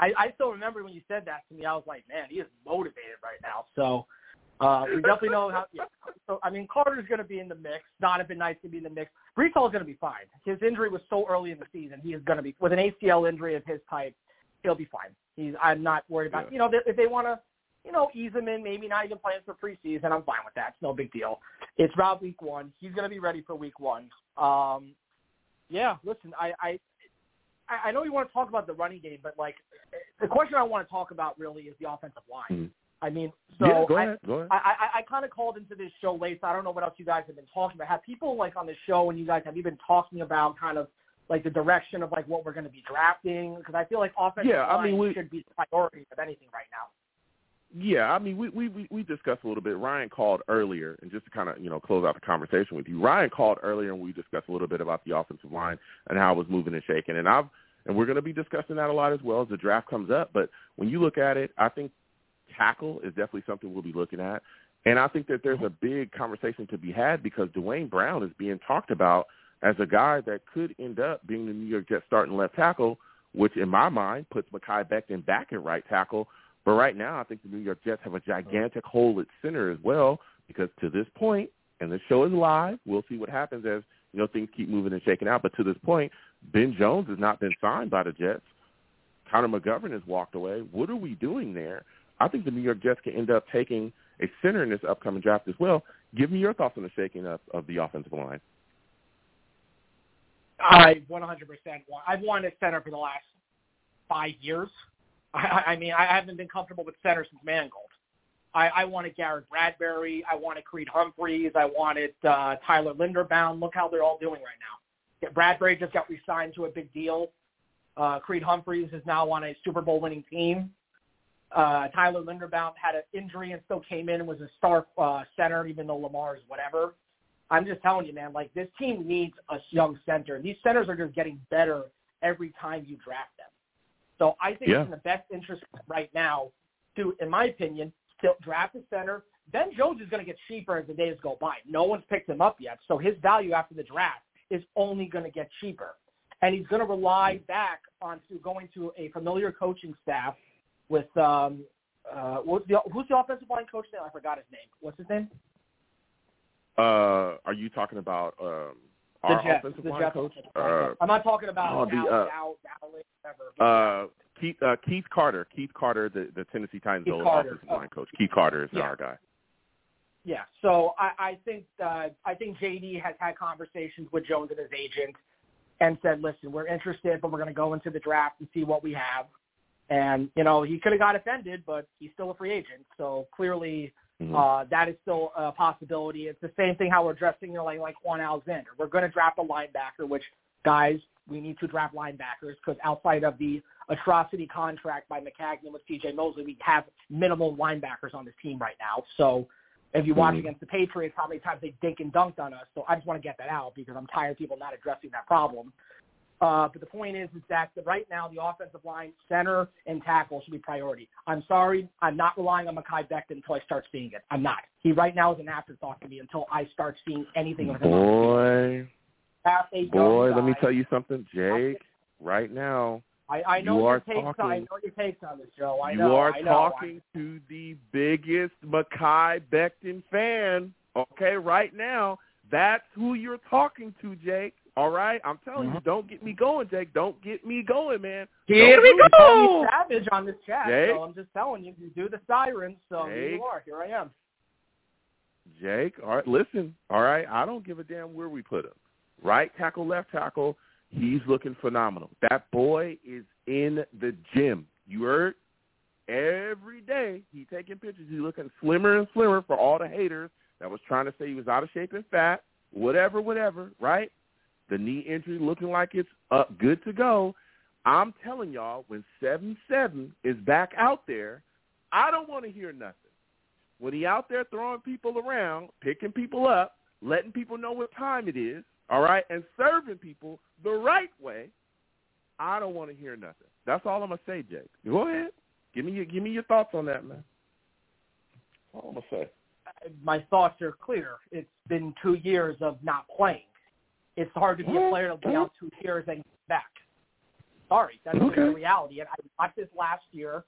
I, I still remember when you said that to me, I was like, man, he is motivated right now. So – Uh, we definitely know how. Yeah. So I mean, Carter's going to be in the mix. Donovan Knight's going to be in the mix. Breece Hall's going to be fine. His injury was so early in the season. He is going to be with an A C L injury of his type. He'll be fine. He's. I'm not worried about. Yeah. You know, if they want to, you know, ease him in, maybe not even playing for preseason. I'm fine with that. It's no big deal. It's about week one. He's going to be ready for week one. Um, yeah. Listen, I, I, I know you want to talk about the running game, but like, the question I want to talk about really is the offensive line. Mm-hmm. I mean, so yeah, go ahead, go ahead. I, I, I kind of called into this show late, so I don't know what else you guys have been talking about. Have people, like, on the show, and you guys, have you been talking about kind of, like, the direction of, like, what we're going to be drafting? Because I feel like offensive yeah, line I mean, we, should be the priority of anything right now. Yeah, I mean, we, we, we, we discussed a little bit. Ryan called earlier, and just to kind of, you know, close out the conversation with you, Ryan called earlier, and we discussed a little bit about the offensive line and how it was moving and shaking. And I've and we're going to be discussing that a lot as well as the draft comes up. But when you look at it, I think tackle is definitely something we'll be looking at. And I think that there's a big conversation to be had because Duane Brown is being talked about as a guy that could end up being the New York Jets starting left tackle, which in my mind puts Mekhi Becton back at right tackle. But right now I think the New York Jets have a gigantic hole at center as well because to this point, and the show is live, we'll see what happens as, you know, things keep moving and shaking out. But to this point, Ben Jones has not been signed by the Jets. Connor McGovern has walked away. What are we doing there? I think the New York Jets can end up taking a center in this upcoming draft as well. Give me your thoughts on the shaking up of the offensive line. I one hundred percent want. I've wanted a center for the last five years. I, I mean, I haven't been comfortable with center since Mangold. I, I wanted Garrett Bradbury. I wanted Creed Humphreys. I wanted uh, Tyler Linderbaum. Look how they're all doing right now. Bradbury just got re-signed to a big deal. Uh, Creed Humphreys is now on a Super Bowl winning team. Uh, Tyler Linderbaum had an injury and still came in and was a star uh, center, even though Lamar is whatever. I'm just telling you, man, like this team needs a young center. These centers are just getting better every time you draft them. So I think yeah. it's in the best interest right now to, in my opinion, still draft a center. Ben Jones is going to get cheaper as the days go by. No one's picked him up yet, so his value after the draft is only going to get cheaper. And he's going to rely back on to going to a familiar coaching staff with um, uh, what's the, who's the offensive line coach now? I forgot his name. What's his name? Uh, are you talking about um, our Jets, offensive line Jets coach? Offensive line. Uh, I'm not talking about Dallas, oh, uh, whatever. Uh, Keith, uh, Keith Carter. Keith Carter, the, the Tennessee Titans' old offensive oh. line coach. Keith Carter is yeah. our guy. Yeah, so I, I think uh, I think J D has had conversations with Jones and his agent and said, listen, we're interested, but we're going to go into the draft and see what we have. And, you know, he could have got offended, but he's still a free agent. So clearly mm-hmm. uh, that is still a possibility. It's the same thing how we're addressing, you know, like, like Quan Alexander. We're going to draft a linebacker, which, guys, we need to draft linebackers because outside of the atrocity contract by Maccagnan with C J Mosley, we have minimal linebackers on this team right now. So if you watch mm-hmm. against the Patriots, how many times they dink and dunked on us. So I just want to get that out because I'm tired of people not addressing that problem. Uh, but the point is, is that the, right now the offensive line, center, and tackle should be priority. I'm sorry. I'm not relying on Mekhi Becton until I start seeing it. I'm not. He right now is an afterthought to me until I start seeing anything. Of boy, boy, guy. Let me tell you something, Jake. Right now, I, I know you your are takes, talking. I know your takes on this, Joe. I you know, are I know, talking I, to the biggest Mekhi Becton fan, okay, right now. That's who you're talking to, Jake. All right, I'm telling you, don't get me going, Jake. Don't get me going, man. Here we go. Savage on this chat, Jake. So I'm just telling you, you do the sirens. So Jake, here you are. Here I am. Jake, all right, listen. All right, I don't give a damn where we put him. Right tackle, left tackle. He's looking phenomenal. That boy is in the gym. You heard? Every day he's taking pictures. He's looking slimmer and slimmer for all the haters that was trying to say he was out of shape and fat. Whatever, whatever. Right. The knee injury looking like it's up, good to go. I'm telling y'all, when seven seven is back out there, I don't want to hear nothing. When he out there throwing people around, picking people up, letting people know what time it is, all right, and serving people the right way, I don't want to hear nothing. That's all I'm going to say, Jake. Go ahead. Give me your, give me your thoughts on that, man. That's all I'm going to say. My thoughts are clear. It's been two years of not playing. It's hard to be a player to be out two years and get back. Sorry, that's okay. The reality. And I watched this last year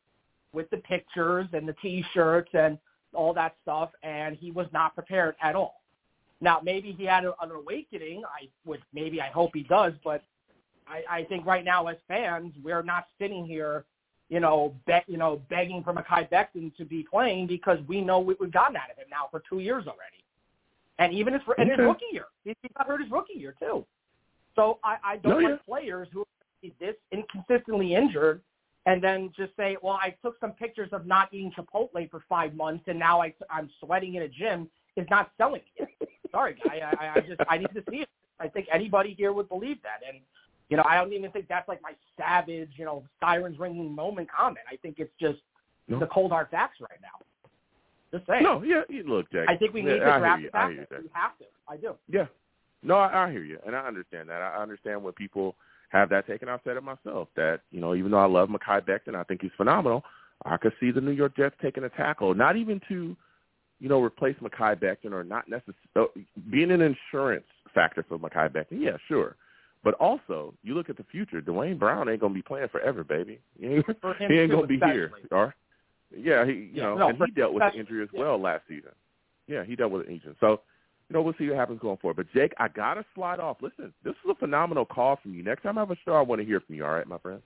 with the pictures and the T-shirts and all that stuff, and he was not prepared at all. Now, maybe he had a, an awakening, I would, maybe I hope he does, but I, I think right now as fans, we're not sitting here, you know, be, you know, begging for Mekhi Becton to be playing because we know what we've gotten out of him now for two years already. And even his, and his rookie year. He got hurt his rookie year, too. So I, I don't no, like yeah. players who are this inconsistently injured and then just say, well, I took some pictures of not eating Chipotle for five months, and now I, I'm sweating in a gym. Is not selling it. Sorry, guy. I, I just I need to see it. I think anybody here would believe that. And, you know, I don't even think that's like my savage, you know, sirens ringing moment comment. I think it's just no. the cold hard facts right now. Just saying. No, yeah, look, Jack. I think we need yeah, to draft the back. We have to. I do. Yeah. No, I, I hear you, and I understand that. I understand when people have that taken. I've said it myself that, you know, even though I love Mekhi Becton, I think he's phenomenal, I could see the New York Jets taking a tackle, not even to, you know, replace Mekhi Becton or not necessarily being an insurance factor for Mekhi Becton. Yeah, sure. But also, you look at the future, Duane Brown ain't going to be playing forever, baby. He ain't, he ain't going to be here. All right? Yeah, he you yeah, know, no, and he dealt with an injury as yeah. well last season. Yeah, he dealt with an injury. So, you know, we'll see what happens going forward. But, Jake, I got to slide off. Listen, this is a phenomenal call from you. Next time I have a show, I want to hear from you, all right, my friend?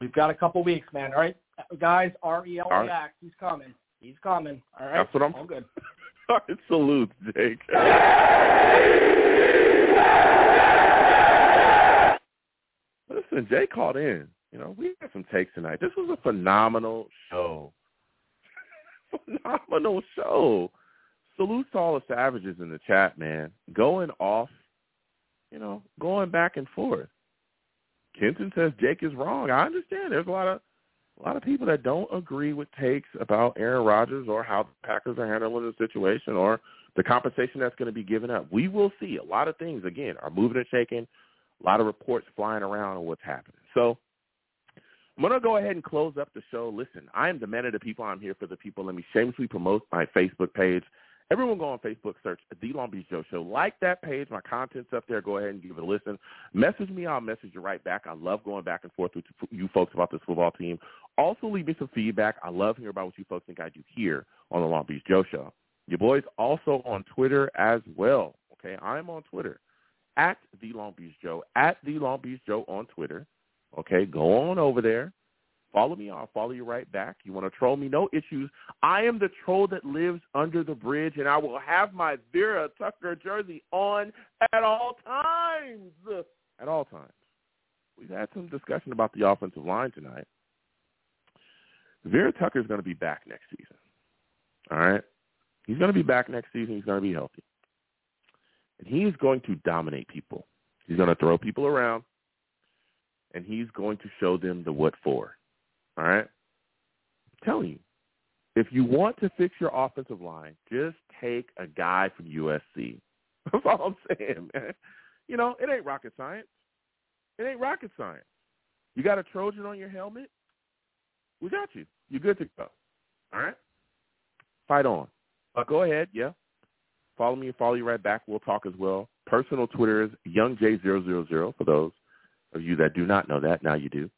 We've got a couple weeks, man, all right? Guys, R E L right. back. He's coming. He's coming, all right? That's what I'm – all good. All right, salute, Jake. Listen, Jake called in. You know, we had some takes tonight. This was a phenomenal show. phenomenal show. Salute to all the savages in the chat, man. Going off, you know, going back and forth. Kenton says Jake is wrong. I understand. There's a lot of a lot of people that don't agree with takes about Aaron Rodgers or how the Packers are handling the situation or the compensation that's going to be given up. We will see. A lot of things, again, are moving and shaking, a lot of reports flying around on what's happening. So I'm going to go ahead and close up the show. Listen, I am the man of the people. I'm here for the people. Let me shamelessly promote my Facebook page. Everyone go on Facebook, search The Long Beach Joe Show. Like that page. My content's up there. Go ahead and give it a listen. Message me. I'll message you right back. I love going back and forth with you folks about this football team. Also, leave me some feedback. I love hearing about what you folks think I do here on The Long Beach Joe Show. Your boy's also on Twitter as well. Okay, I'm on Twitter, at The Long Beach Joe, at The Long Beach Joe on Twitter. Okay, go on over there. Follow me. I'll follow you right back. You want to troll me? No issues. I am the troll that lives under the bridge, and I will have my Vera Tucker jersey on at all times. At all times. We've had some discussion about the offensive line tonight. Vera Tucker is going to be back next season. All right? He's going to be back next season. He's going to be healthy. And he is going to dominate people. He's going to throw people around, and he's going to show them the what for. All right? I'm telling you, if you want to fix your offensive line, just take a guy from U S C. That's all I'm saying, man. You know, it ain't rocket science. It ain't rocket science. You got a Trojan on your helmet? We got you. You're good to go. All right? Fight on. Uh, go ahead, yeah. Follow me and follow you right back. We'll talk as well. Personal Twitter is young j zero zero zero for those of you that do not know that. Now you do.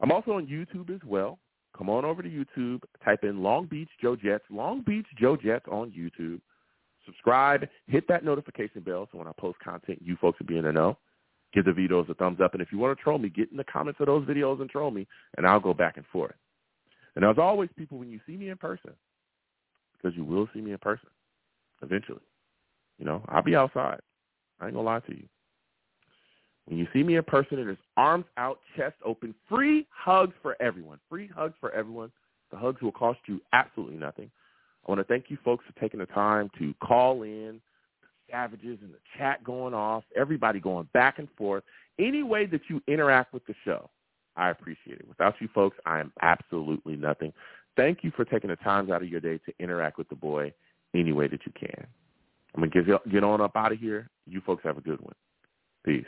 I'm also on YouTube as well. Come on over to YouTube. Type in Long Beach Joe Jets, Long Beach Joe Jets on YouTube. Subscribe. Hit that notification bell so when I post content, you folks will be in the know. Give the videos a thumbs up. And if you want to troll me, get in the comments of those videos and troll me, and I'll go back and forth. And as always, people, when you see me in person, because you will see me in person eventually, you know, I'll be outside. I ain't going to lie to you. When you see me in person, it is arms out, chest open, free hugs for everyone. Free hugs for everyone. The hugs will cost you absolutely nothing. I want to thank you folks for taking the time to call in. The savages in the chat going off, everybody going back and forth. Any way that you interact with the show, I appreciate it. Without you folks, I am absolutely nothing. Thank you for taking the time out of your day to interact with the boy any way that you can. I'm going to get on up out of here. You folks have a good one. Peace.